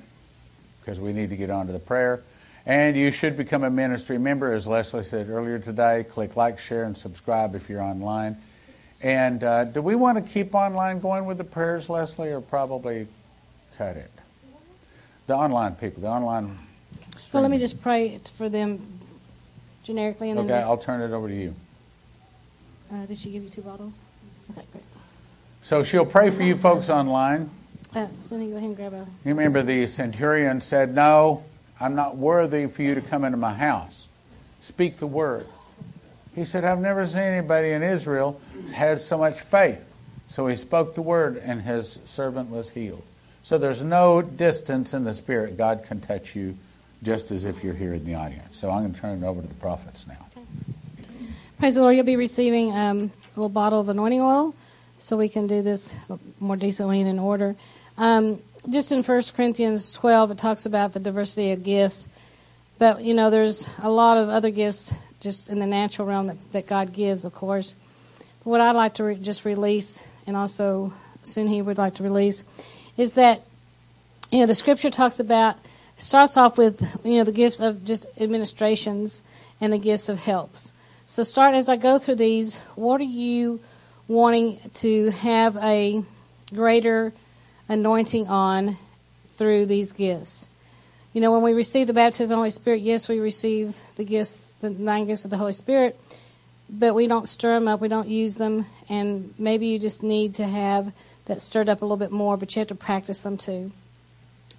because we need to get on to the prayer. And you should become a ministry member, as Leslie said earlier today. Click like, share, and subscribe if you're online. And uh, do we want to keep online going with the prayers, Leslie, or probably cut it? The online people, the online stream. Well, let me just pray for them generically. And okay, then I'll turn it over to you. Uh, did she give you two bottles? Okay, great. So she'll pray for you folks online. Uh, so then you go ahead and grab a... You remember the centurion said, No, I'm not worthy for you to come into my house. Speak the word. He said, I've never seen anybody in Israel has so much faith. So he spoke the word and his servant was healed. So there's no distance in the spirit. God can touch you just as if you're here in the audience. So I'm going to turn it over to the prophets now. Okay. Praise the Lord. You'll be receiving um, a little bottle of anointing oil so we can do this more decently and in order. Um, just in First Corinthians twelve, it talks about the diversity of gifts. But, you know, there's a lot of other gifts just in the natural realm that, that God gives, of course. But what I'd like to re- just release, and also soon he would like to release, is that, you know, the scripture talks about, starts off with, you know, the gifts of just administrations and the gifts of helps. So start as I go through these. What are you wanting to have a greater anointing on through these gifts? You know, when we receive the baptism of the Holy Spirit, yes, we receive the gifts, the nine gifts of the Holy Spirit, but we don't stir them up. We don't use them. And maybe you just need to have that stirred up a little bit more, but you have to practice them too.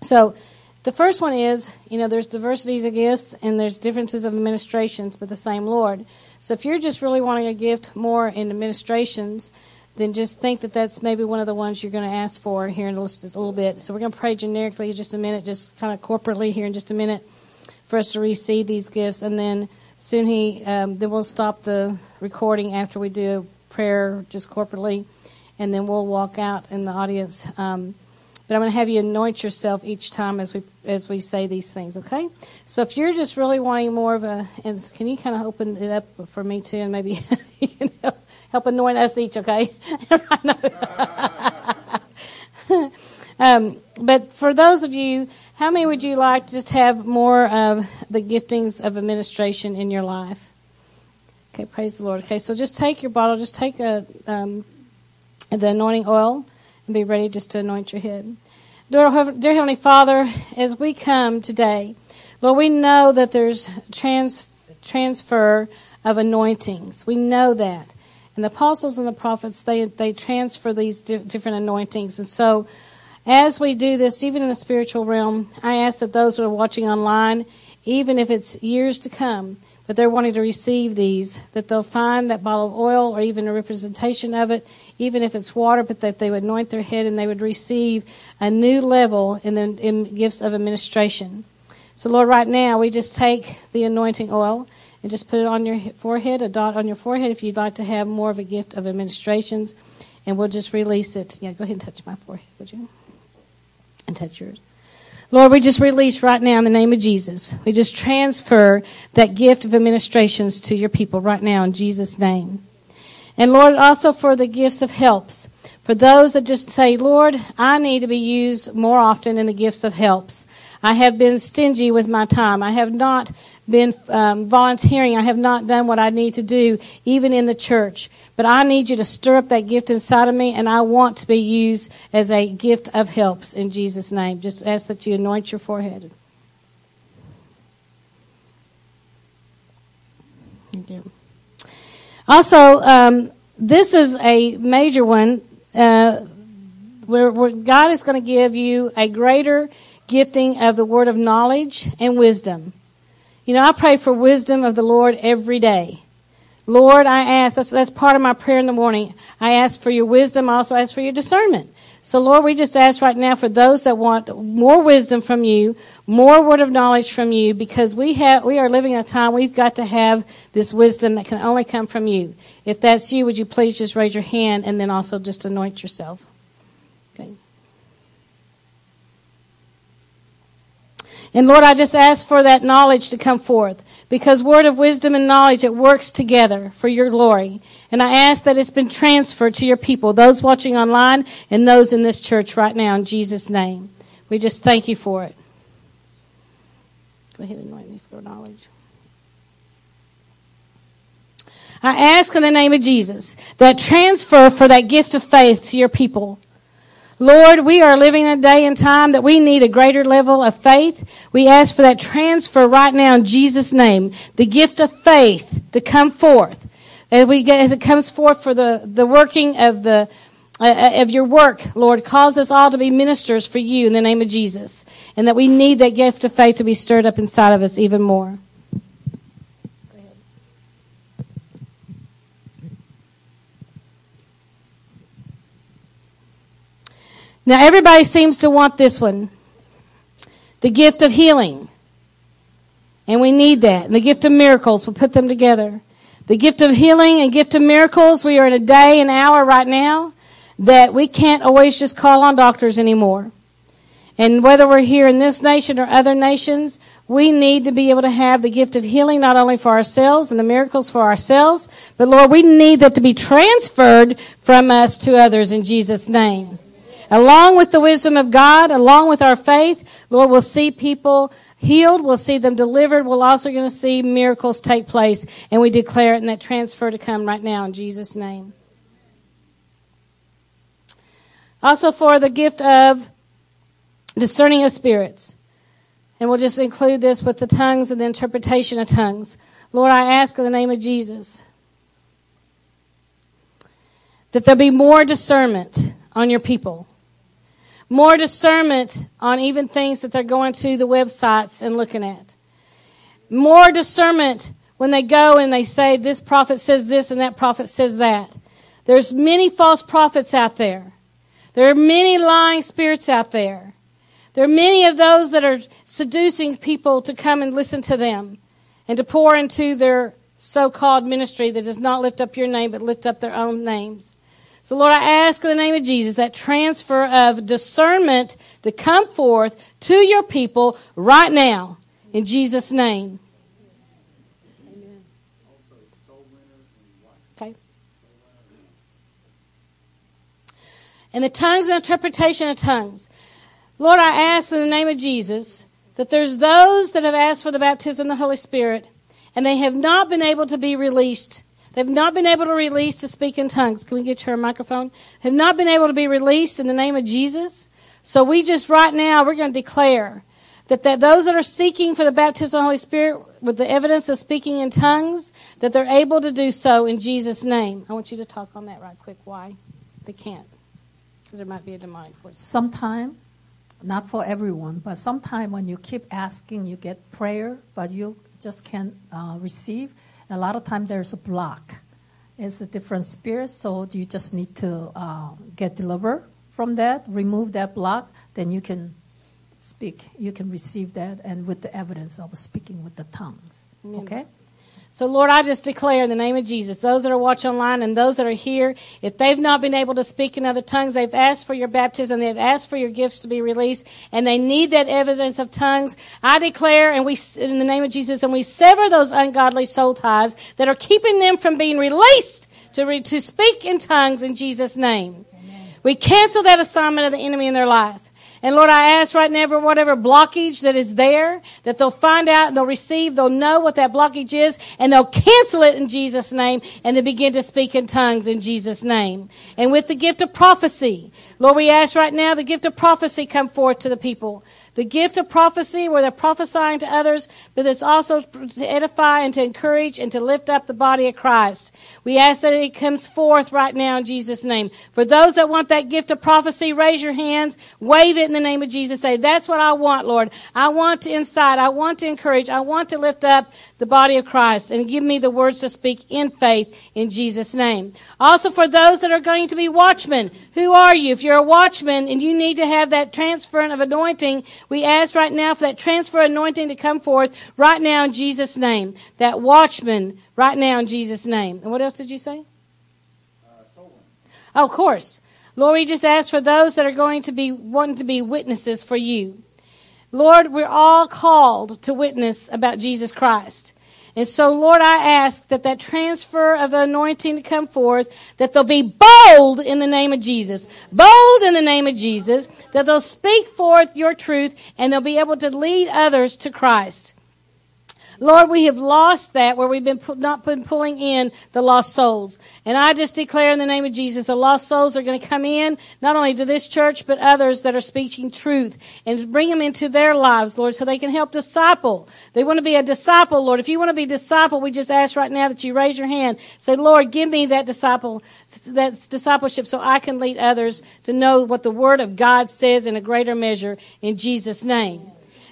So the first one is, you know, there's diversities of gifts and there's differences of administrations, but the same Lord. So if you're just really wanting a gift more in administrations, then just think that that's maybe one of the ones you're going to ask for here in a little bit. So we're going to pray generically in just a minute, just kind of corporately here in just a minute for us to receive these gifts. And then soon he, um, then we'll stop the recording after we do a prayer just corporately, and then we'll walk out in the audience. Um, but I'm going to have you anoint yourself each time as we as we say these things, okay? So if you're just really wanting more of a, and can you kind of open it up for me too, and maybe, you know, help anoint us each, okay? um, but for those of you, how many would you like to just have more of the giftings of administration in your life? Okay, praise the Lord. Okay, so just take your bottle, just take a um, the anointing oil and be ready just to anoint your head. Dear, dear Heavenly Father, as we come today, Lord, we know that there's trans, transfer of anointings. We know that. And the apostles and the prophets, they they transfer these di- different anointings. And so as we do this, even in the spiritual realm, I ask that those who are watching online, even if it's years to come, but they're wanting to receive these, that they'll find that bottle of oil or even a representation of it, even if it's water, but that they would anoint their head and they would receive a new level in the in gifts of administration. So, Lord, right now we just take the anointing oil and just put it on your forehead, a dot on your forehead, if you'd like to have more of a gift of administrations. And we'll just release it. Yeah, go ahead and touch my forehead, would you? And touch yours. Lord, we just release right now in the name of Jesus. We just transfer that gift of administrations to your people right now in Jesus' name. And, Lord, also for the gifts of helps. For those that just say, Lord, I need to be used more often in the gifts of helps. I have been stingy with my time. I have not been um, volunteering. I have not done what I need to do, even in the church. But I need you to stir up that gift inside of me, and I want to be used as a gift of helps in Jesus' name. Just ask that you anoint your forehead. Thank you. Also, um, this is a major one uh, where, where God is going to give you a greater gifting of the word of knowledge and wisdom. You know, I pray for wisdom of the Lord every day. Lord, I ask, that's, that's part of my prayer in the morning. I ask for your wisdom. I also ask for your discernment. So, Lord, we just ask right now for those that want more wisdom from you, more word of knowledge from you, because we have we are living in a time we've got to have this wisdom that can only come from you. If that's you, would you please just raise your hand and then also just anoint yourself. And, Lord, I just ask for that knowledge to come forth, because word of wisdom and knowledge, it works together for your glory. And I ask that it's been transferred to your people, those watching online and those in this church right now in Jesus' name. We just thank you for it. Go ahead and anoint me for knowledge. I ask in the name of Jesus that transfer for that gift of faith to your people. Lord, we are living a day and time that we need a greater level of faith. We ask for that transfer right now in Jesus' name, the gift of faith to come forth. As, we get, as it comes forth for the, the working of the uh, of your work, Lord, cause us all to be ministers for you in the name of Jesus, and that we need that gift of faith to be stirred up inside of us even more. Now, everybody seems to want this one, the gift of healing, and we need that, and the gift of miracles. We'll put them together. The gift of healing and gift of miracles, we are in a day and hour right now that we can't always just call on doctors anymore. And whether we're here in this nation or other nations, we need to be able to have the gift of healing not only for ourselves and the miracles for ourselves, but, Lord, we need that to be transferred from us to others in Jesus' name. Along with the wisdom of God, along with our faith, Lord, we'll see people healed. We'll see them delivered. We're also going to see miracles take place. And we declare it and that transfer to come right now in Jesus' name. Also for the gift of discerning of spirits. And we'll just include this with the tongues and the interpretation of tongues. Lord, I ask in the name of Jesus that there be more discernment on your people. More discernment on even things that they're going to the websites and looking at. More discernment when they go and they say this prophet says this and that prophet says that. There's many false prophets out there. There are many lying spirits out there. There are many of those that are seducing people to come and listen to them and to pour into their so-called ministry that does not lift up your name but lift up their own names. So, Lord, I ask in the name of Jesus that transfer of discernment to come forth to your people right now in Jesus' name. Amen. Okay. And the tongues and interpretation of tongues. Lord, I ask in the name of Jesus that there's those that have asked for the baptism of the Holy Spirit and they have not been able to be released. They've not been able to release to speak in tongues. Can we get your microphone? Have not been able to be released in the name of Jesus. So we just right now, we're going to declare that, that those that are seeking for the baptism of the Holy Spirit with the evidence of speaking in tongues, that they're able to do so in Jesus' name. I want you to talk on that right quick. Why? They can't. Because there might be a demonic force. Sometime. Not for everyone, but sometimes when you keep asking, you get prayer, but you just can't uh, receive. A lot of time there's a block. It's a different spirit, so you just need to uh, get delivered from that, remove that block, then you can speak. You can receive that, and with the evidence of speaking with the tongues. Amen. Okay? So, Lord, I just declare in the name of Jesus, those that are watching online and those that are here, if they've not been able to speak in other tongues, they've asked for your baptism, they've asked for your gifts to be released, and they need that evidence of tongues. I declare and we, in the name of Jesus, and we sever those ungodly soul ties that are keeping them from being released to, re, to speak in tongues in Jesus' name. Amen. We cancel that assignment of the enemy in their life. And, Lord, I ask right now for whatever blockage that is there, that they'll find out, they'll receive, they'll know what that blockage is, and they'll cancel it in Jesus' name, and they begin to speak in tongues in Jesus' name. And with the gift of prophecy, Lord, we ask right now the gift of prophecy come forth to the people. The gift of prophecy where they're prophesying to others, but it's also to edify and to encourage and to lift up the body of Christ. We ask that it comes forth right now in Jesus' name. For those that want that gift of prophecy, raise your hands, wave it in the name of Jesus. Say, that's what I want, Lord. I want to incite. I want to encourage. I want to lift up the body of Christ. And give me the words to speak in faith in Jesus' name. Also for those that are going to be watchmen, who are you? If you're a watchman and you need to have that transfer of anointing, we ask right now for that transfer anointing to come forth right now in Jesus' name. That watchman right now in Jesus' name. And what else did you say? Uh, soul winner. Oh, of course. Lord, we just ask for those that are going to be wanting to be witnesses for you. Lord, we're all called to witness about Jesus Christ. And so, Lord, I ask that that transfer of anointing to come forth, that they'll be bold in the name of Jesus, bold in the name of Jesus, that they'll speak forth your truth and they'll be able to lead others to Christ. Lord, we have lost that where we've been pu- not been pulling in the lost souls. And I just declare in the name of Jesus, the lost souls are going to come in, not only to this church, but others that are speaking truth and bring them into their lives, Lord, so they can help disciple. They want to be a disciple, Lord. If you want to be a disciple, we just ask right now that you raise your hand. Say, Lord, give me that disciple, that discipleship so I can lead others to know what the Word of God says in a greater measure in Jesus' name.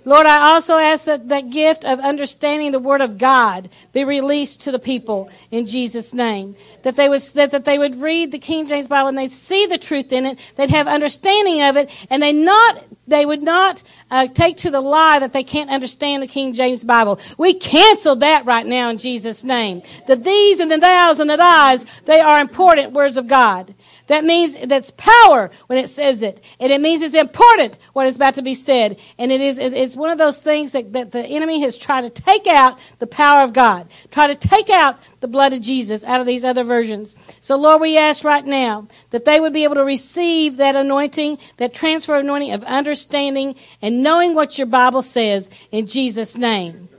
Lord, I also ask that that gift of understanding the Word of God be released to the people in Jesus' name. That they would that, that they would read the King James Bible and they'd see the truth in it, they'd have understanding of it, and they not they would not uh, take to the lie that they can't understand the King James Bible. We cancel that right now in Jesus' name. The these and the thous and the thys, they are important words of God. That means that's power when it says it. And it means it's important what is about to be said. And it is, it's one of those things that, that the enemy has tried to take out the power of God, try to take out the blood of Jesus out of these other versions. So, Lord, we ask right now that they would be able to receive that anointing, that transfer anointing of understanding and knowing what your Bible says in Jesus' name.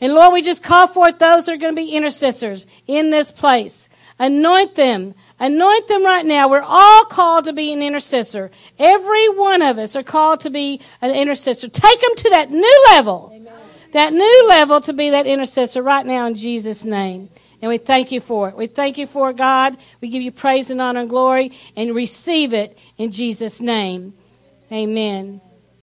And, Lord, we just call forth those that are going to be intercessors in this place. Anoint them. Anoint them right now. We're all called to be an intercessor. Every one of us are called to be an intercessor. Take them to that new level. Amen. That new level to be that intercessor right now in Jesus' name. And we thank you for it. We thank you for it, God. We give you praise and honor and glory, and receive it in Jesus' name. Amen.